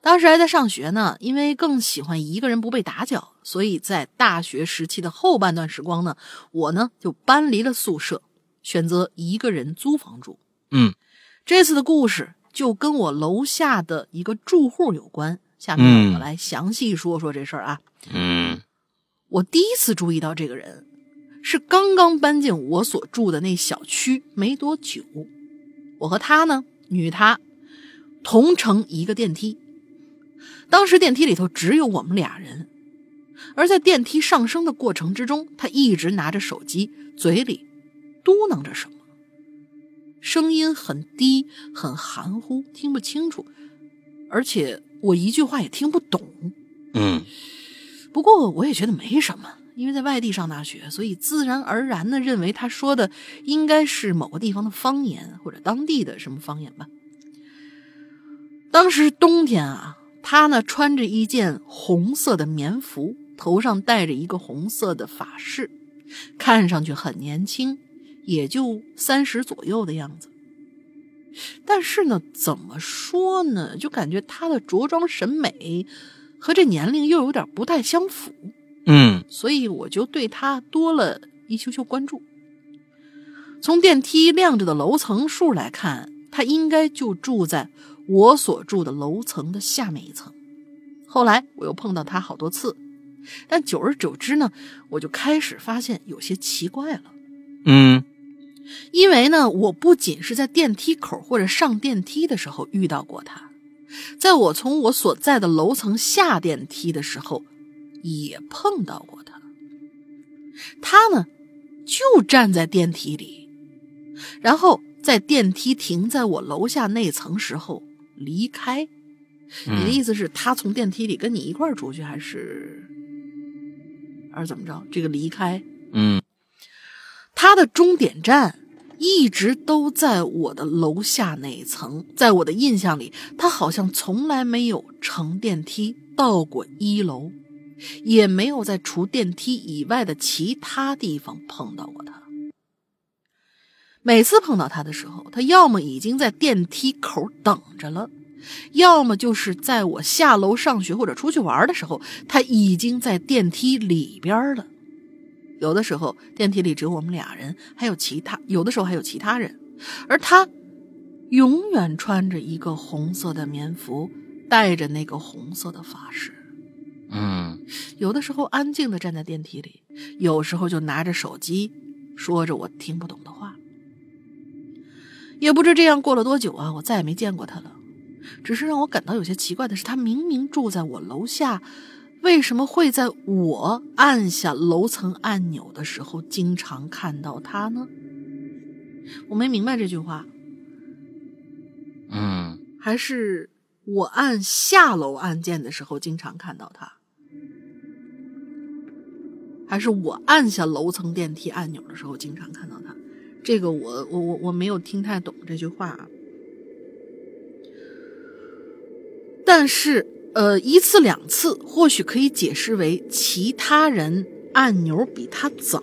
当时还在上学呢，因为更喜欢一个人不被打搅，所以在大学时期的后半段时光呢，我呢就搬离了宿舍，选择一个人租房住。嗯，这次的故事就跟我楼下的一个住户有关，下面我来详细说说这事儿啊。嗯，我第一次注意到这个人，是刚刚搬进我所住的那小区没多久，我和他呢，女他，同乘一个电梯。当时电梯里头只有我们俩人，而在电梯上升的过程之中，他一直拿着手机，嘴里嘟囔着什么，声音很低，很含糊，听不清楚，而且我一句话也听不懂。嗯，不过我也觉得没什么，因为在外地上大学，所以自然而然的认为他说的应该是某个地方的方言，或者当地的什么方言吧。当时冬天啊，他呢穿着一件红色的棉服，头上戴着一个红色的发饰，看上去很年轻，也就三十左右的样子。但是呢，怎么说呢，就感觉他的着装审美和这年龄又有点不太相符。嗯，所以我就对他多了一些些关注。从电梯亮着的楼层数来看，他应该就住在我所住的楼层的下面一层。后来我又碰到他好多次，但久而久之呢，我就开始发现有些奇怪了。嗯，因为呢，我不仅是在电梯口或者上电梯的时候遇到过他，在我从我所在的楼层下电梯的时候也碰到过他。他呢，就站在电梯里，然后在电梯停在我楼下那层时候离开。你的意思是他从电梯里跟你一块儿出去，还是还是怎么着？这个离开，嗯，他的终点站一直都在我的楼下那一层。在我的印象里，他好像从来没有乘电梯到过一楼，也没有在除电梯以外的其他地方碰到过他。每次碰到他的时候，他要么已经在电梯口等着了，要么就是在我下楼上学或者出去玩的时候，他已经在电梯里边了。有的时候电梯里只有我们俩人，还有其他，有的时候还有其他人。而他永远穿着一个红色的棉服，戴着那个红色的发饰。嗯，有的时候安静地站在电梯里，有时候就拿着手机说着我听不懂的话。也不知这样过了多久啊，我再也没见过他了。只是让我感到有些奇怪的是，他明明住在我楼下为什么会在我按下楼层按钮的时候经常看到他呢？我没明白这句话。嗯，还是我按下楼按键的时候经常看到他，还是我按下楼层电梯按钮的时候经常看到他？这个我我我我没有听太懂这句话。但是呃，一次两次或许可以解释为其他人按钮比他早，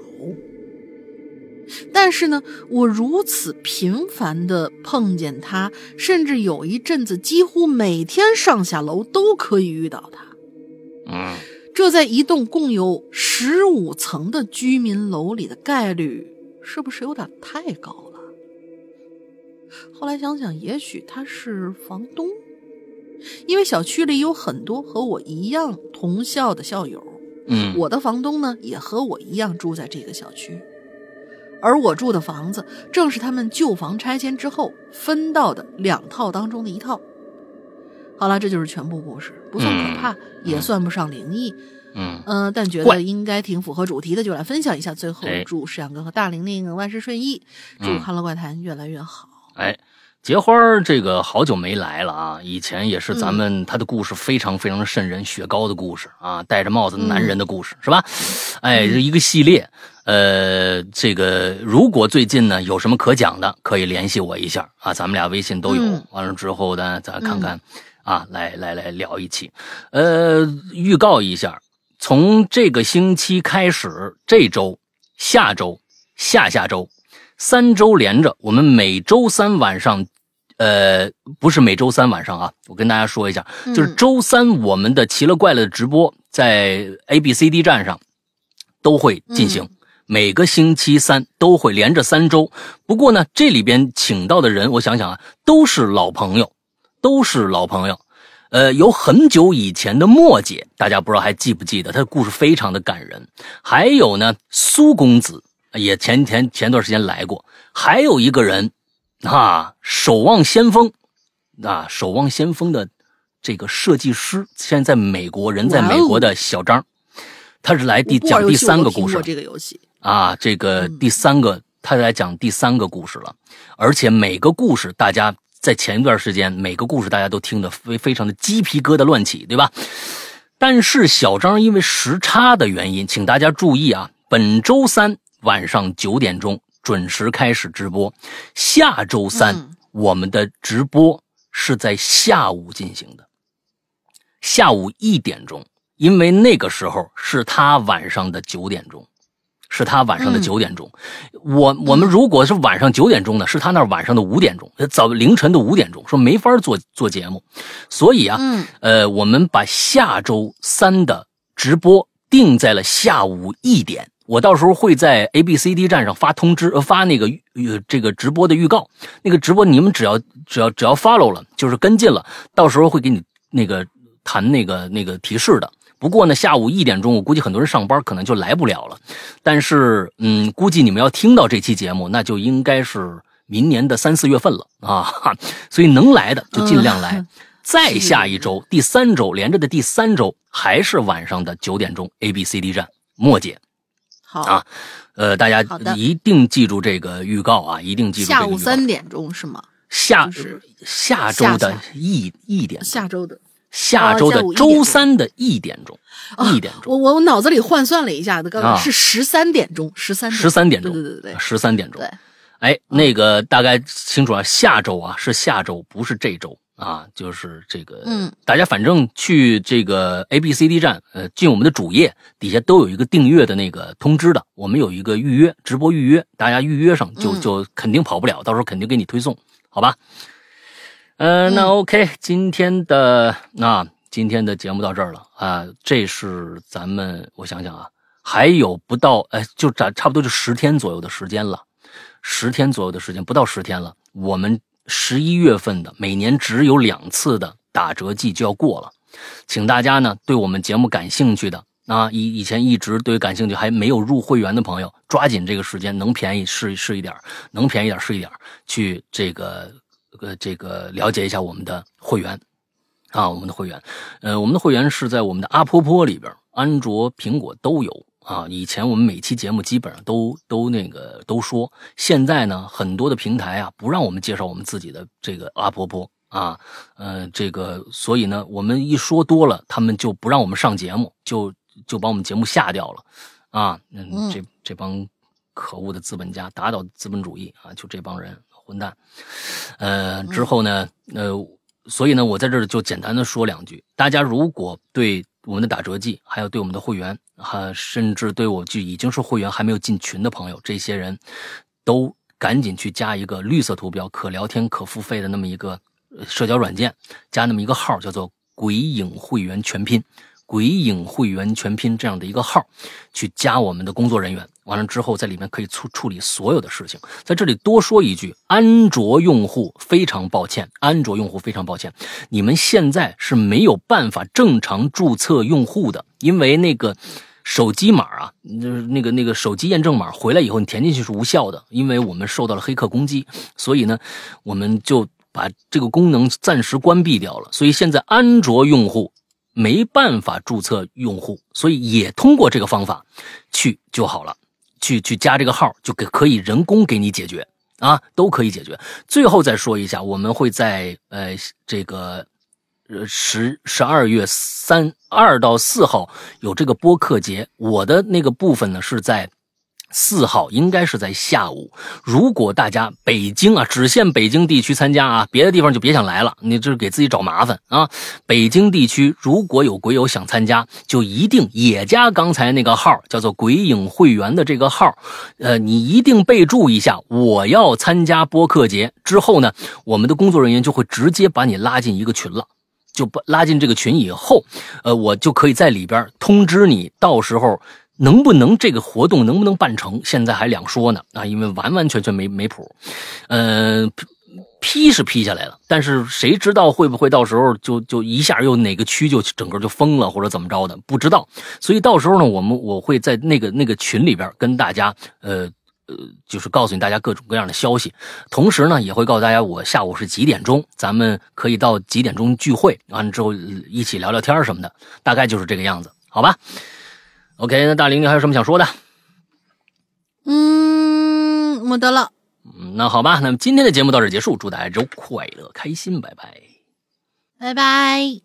但是呢，我如此频繁地碰见他，甚至有一阵子几乎每天上下楼都可以遇到他。嗯，这在一栋共有十五层的居民楼里的概率是不是有点太高了？后来想想，也许他是房东，因为小区里有很多和我一样同校的校友。嗯，我的房东呢也和我一样住在这个小区，而我住的房子正是他们旧房拆迁之后分到的两套当中的一套。好了，这就是全部故事，不算可怕，嗯、也算不上灵异，嗯嗯、呃，但觉得应该挺符合主题的，就来分享一下。最后祝世阳哥和大玲玲万事顺意，祝《欢乐怪谈》越来越好。哎，结花这个好久没来了啊！以前也是咱们他的故事非常非常的瘆人，雪糕的故事啊，戴着帽子的男人的故事、嗯、是吧？哎，这一个系列，呃，这个如果最近呢有什么可讲的，可以联系我一下啊，咱们俩微信都有。完了、嗯、之后呢，咱看看、嗯、啊，来来来聊一期。呃，预告一下，从这个星期开始，这周、下周、下下周，三周连着，我们每周三晚上。呃，不是每周三晚上啊，我跟大家说一下，就是周三我们的奇了怪了的直播在 A B C D 站上都会进行、嗯、每个星期三都会连着三周。不过呢，这里边请到的人我想想啊，都是老朋友，都是老朋友。呃，有很久以前的莫姐，大家不知道还记不记得，她的故事非常的感人。还有呢，苏公子也前前前段时间来过。还有一个人啊，守望先锋啊，守望先锋的这个设计师，现在在美国，人在美国的小张，他是来第讲第三个故事。这个游戏啊，这个第三个，他来讲第三个故事了，而且每个故事大家在前一段时间，每个故事大家都听得非非常的鸡皮疙瘩乱起，对吧？但是小张因为时差的原因，请大家注意啊，本周三晚上九点钟。准时开始直播，下周三、嗯、我们的直播是在下午进行的，下午一点钟，因为那个时候是他晚上的九点钟，是他晚上的九点钟。嗯、我我们如果是晚上九点钟呢，是他那晚上的五点钟，早凌晨的五点钟，说没法做做节目，所以啊，嗯、呃，我们把下周三的直播定在了下午一点。我到时候会在 A B C D 站上发通知，呃，发那个呃这个直播的预告。那个直播你们只要只要只要 follow 了，就是跟进了，到时候会给你那个弹那个那个提示的。不过呢，下午一点钟，我估计很多人上班可能就来不了了。但是，嗯，估计你们要听到这期节目，那就应该是明年的三四月份了啊。所以能来的就尽量来。嗯，再下一周，第三周连着的第三周，还是晚上的九点钟 A B C D 站，莫姐。啊，呃，大家一定记住这个预告啊！一定记住这个预告。下午三点钟是吗？下、就是、下周的一一点，下周的下周的周三的一点钟，啊、一点钟。我我脑子里换算了一下，刚刚是十三点钟，十三十三点钟，对对对对，十三点钟。哎，那个大概清楚啊，下周啊是下周，不是这周。啊，就是这个，嗯，大家反正去这个 A B C D 站，呃，进我们的主页底下都有一个订阅的那个通知的，我们有一个预约直播预约，大家预约上就就肯定跑不了，到时候肯定给你推送，好吧？呃，那 OK， 今天的啊，今天的节目到这儿了啊，这是咱们我想想啊，还有不到哎，就差差不多就十天左右的时间了，十天左右的时间，不到十天了，我们。十一月份的每年只有两次的打折季就要过了，请大家呢对我们节目感兴趣的啊，以以前一直对感兴趣还没有入会员的朋友，抓紧这个时间，能便宜是是一点，能便宜点是一点，去这个呃这个了解一下我们的会员啊，我们的会员，呃，我们的会员是在我们的阿波波里边，安卓、苹果都有啊。以前我们每期节目基本上都都那个都说，现在呢，很多的平台啊不让我们介绍我们自己的这个阿波波啊，呃，这个所以呢，我们一说多了，他们就不让我们上节目，就就把我们节目下掉了啊。嗯，这这帮可恶的资本家打倒资本主义啊，就这帮人混蛋。呃，之后呢，呃。所以呢，我在这儿就简单的说两句。大家如果对我们的打折季，还有对我们的会员，啊，甚至对我就已经是会员还没有进群的朋友，这些人都赶紧去加一个绿色图标、可聊天、可付费的那么一个社交软件，加那么一个号，叫做“鬼影会员全拼”。鬼影会员全拼这样的一个号去加我们的工作人员，完了之后在里面可以处处理所有的事情。在这里多说一句，安卓用户非常抱歉，安卓用户非常抱歉，你们现在是没有办法正常注册用户的，因为那个手机码啊，那个那个手机验证码回来以后你填进去是无效的，因为我们受到了黑客攻击，所以呢我们就把这个功能暂时关闭掉了，所以现在安卓用户没办法注册用户，所以也通过这个方法去就好了，去去加这个号就给可以人工给你解决啊，都可以解决。最后再说一下，我们会在呃这个呃十十二月三二到四号有这个播客节，我的那个部分呢是在四号，应该是在下午。如果大家北京啊，只限北京地区参加啊，别的地方就别想来了，你这是给自己找麻烦啊。北京地区如果有鬼友想参加，就一定也加刚才那个号，叫做鬼影会员的这个号，呃，你一定备注一下我要参加播客节，之后呢我们的工作人员就会直接把你拉进一个群了，就拉进这个群以后，呃，我就可以在里边通知你，到时候能不能这个活动能不能办成，现在还两说呢啊，因为完完全全没没谱。呃批是批下来了，但是谁知道会不会到时候就就一下又哪个区就整个就封了或者怎么着的，不知道。所以到时候呢，我们我会在那个那个群里边跟大家呃呃，就是告诉你大家各种各样的消息，同时呢，也会告诉大家我下午是几点钟，咱们可以到几点钟聚会，完了之后一起聊聊天什么的，大概就是这个样子，好吧？OK， 那大玲玲还有什么想说的？嗯，没得了。嗯，那好吧，那么今天的节目到这结束，祝大家周快乐开心，拜拜，拜拜。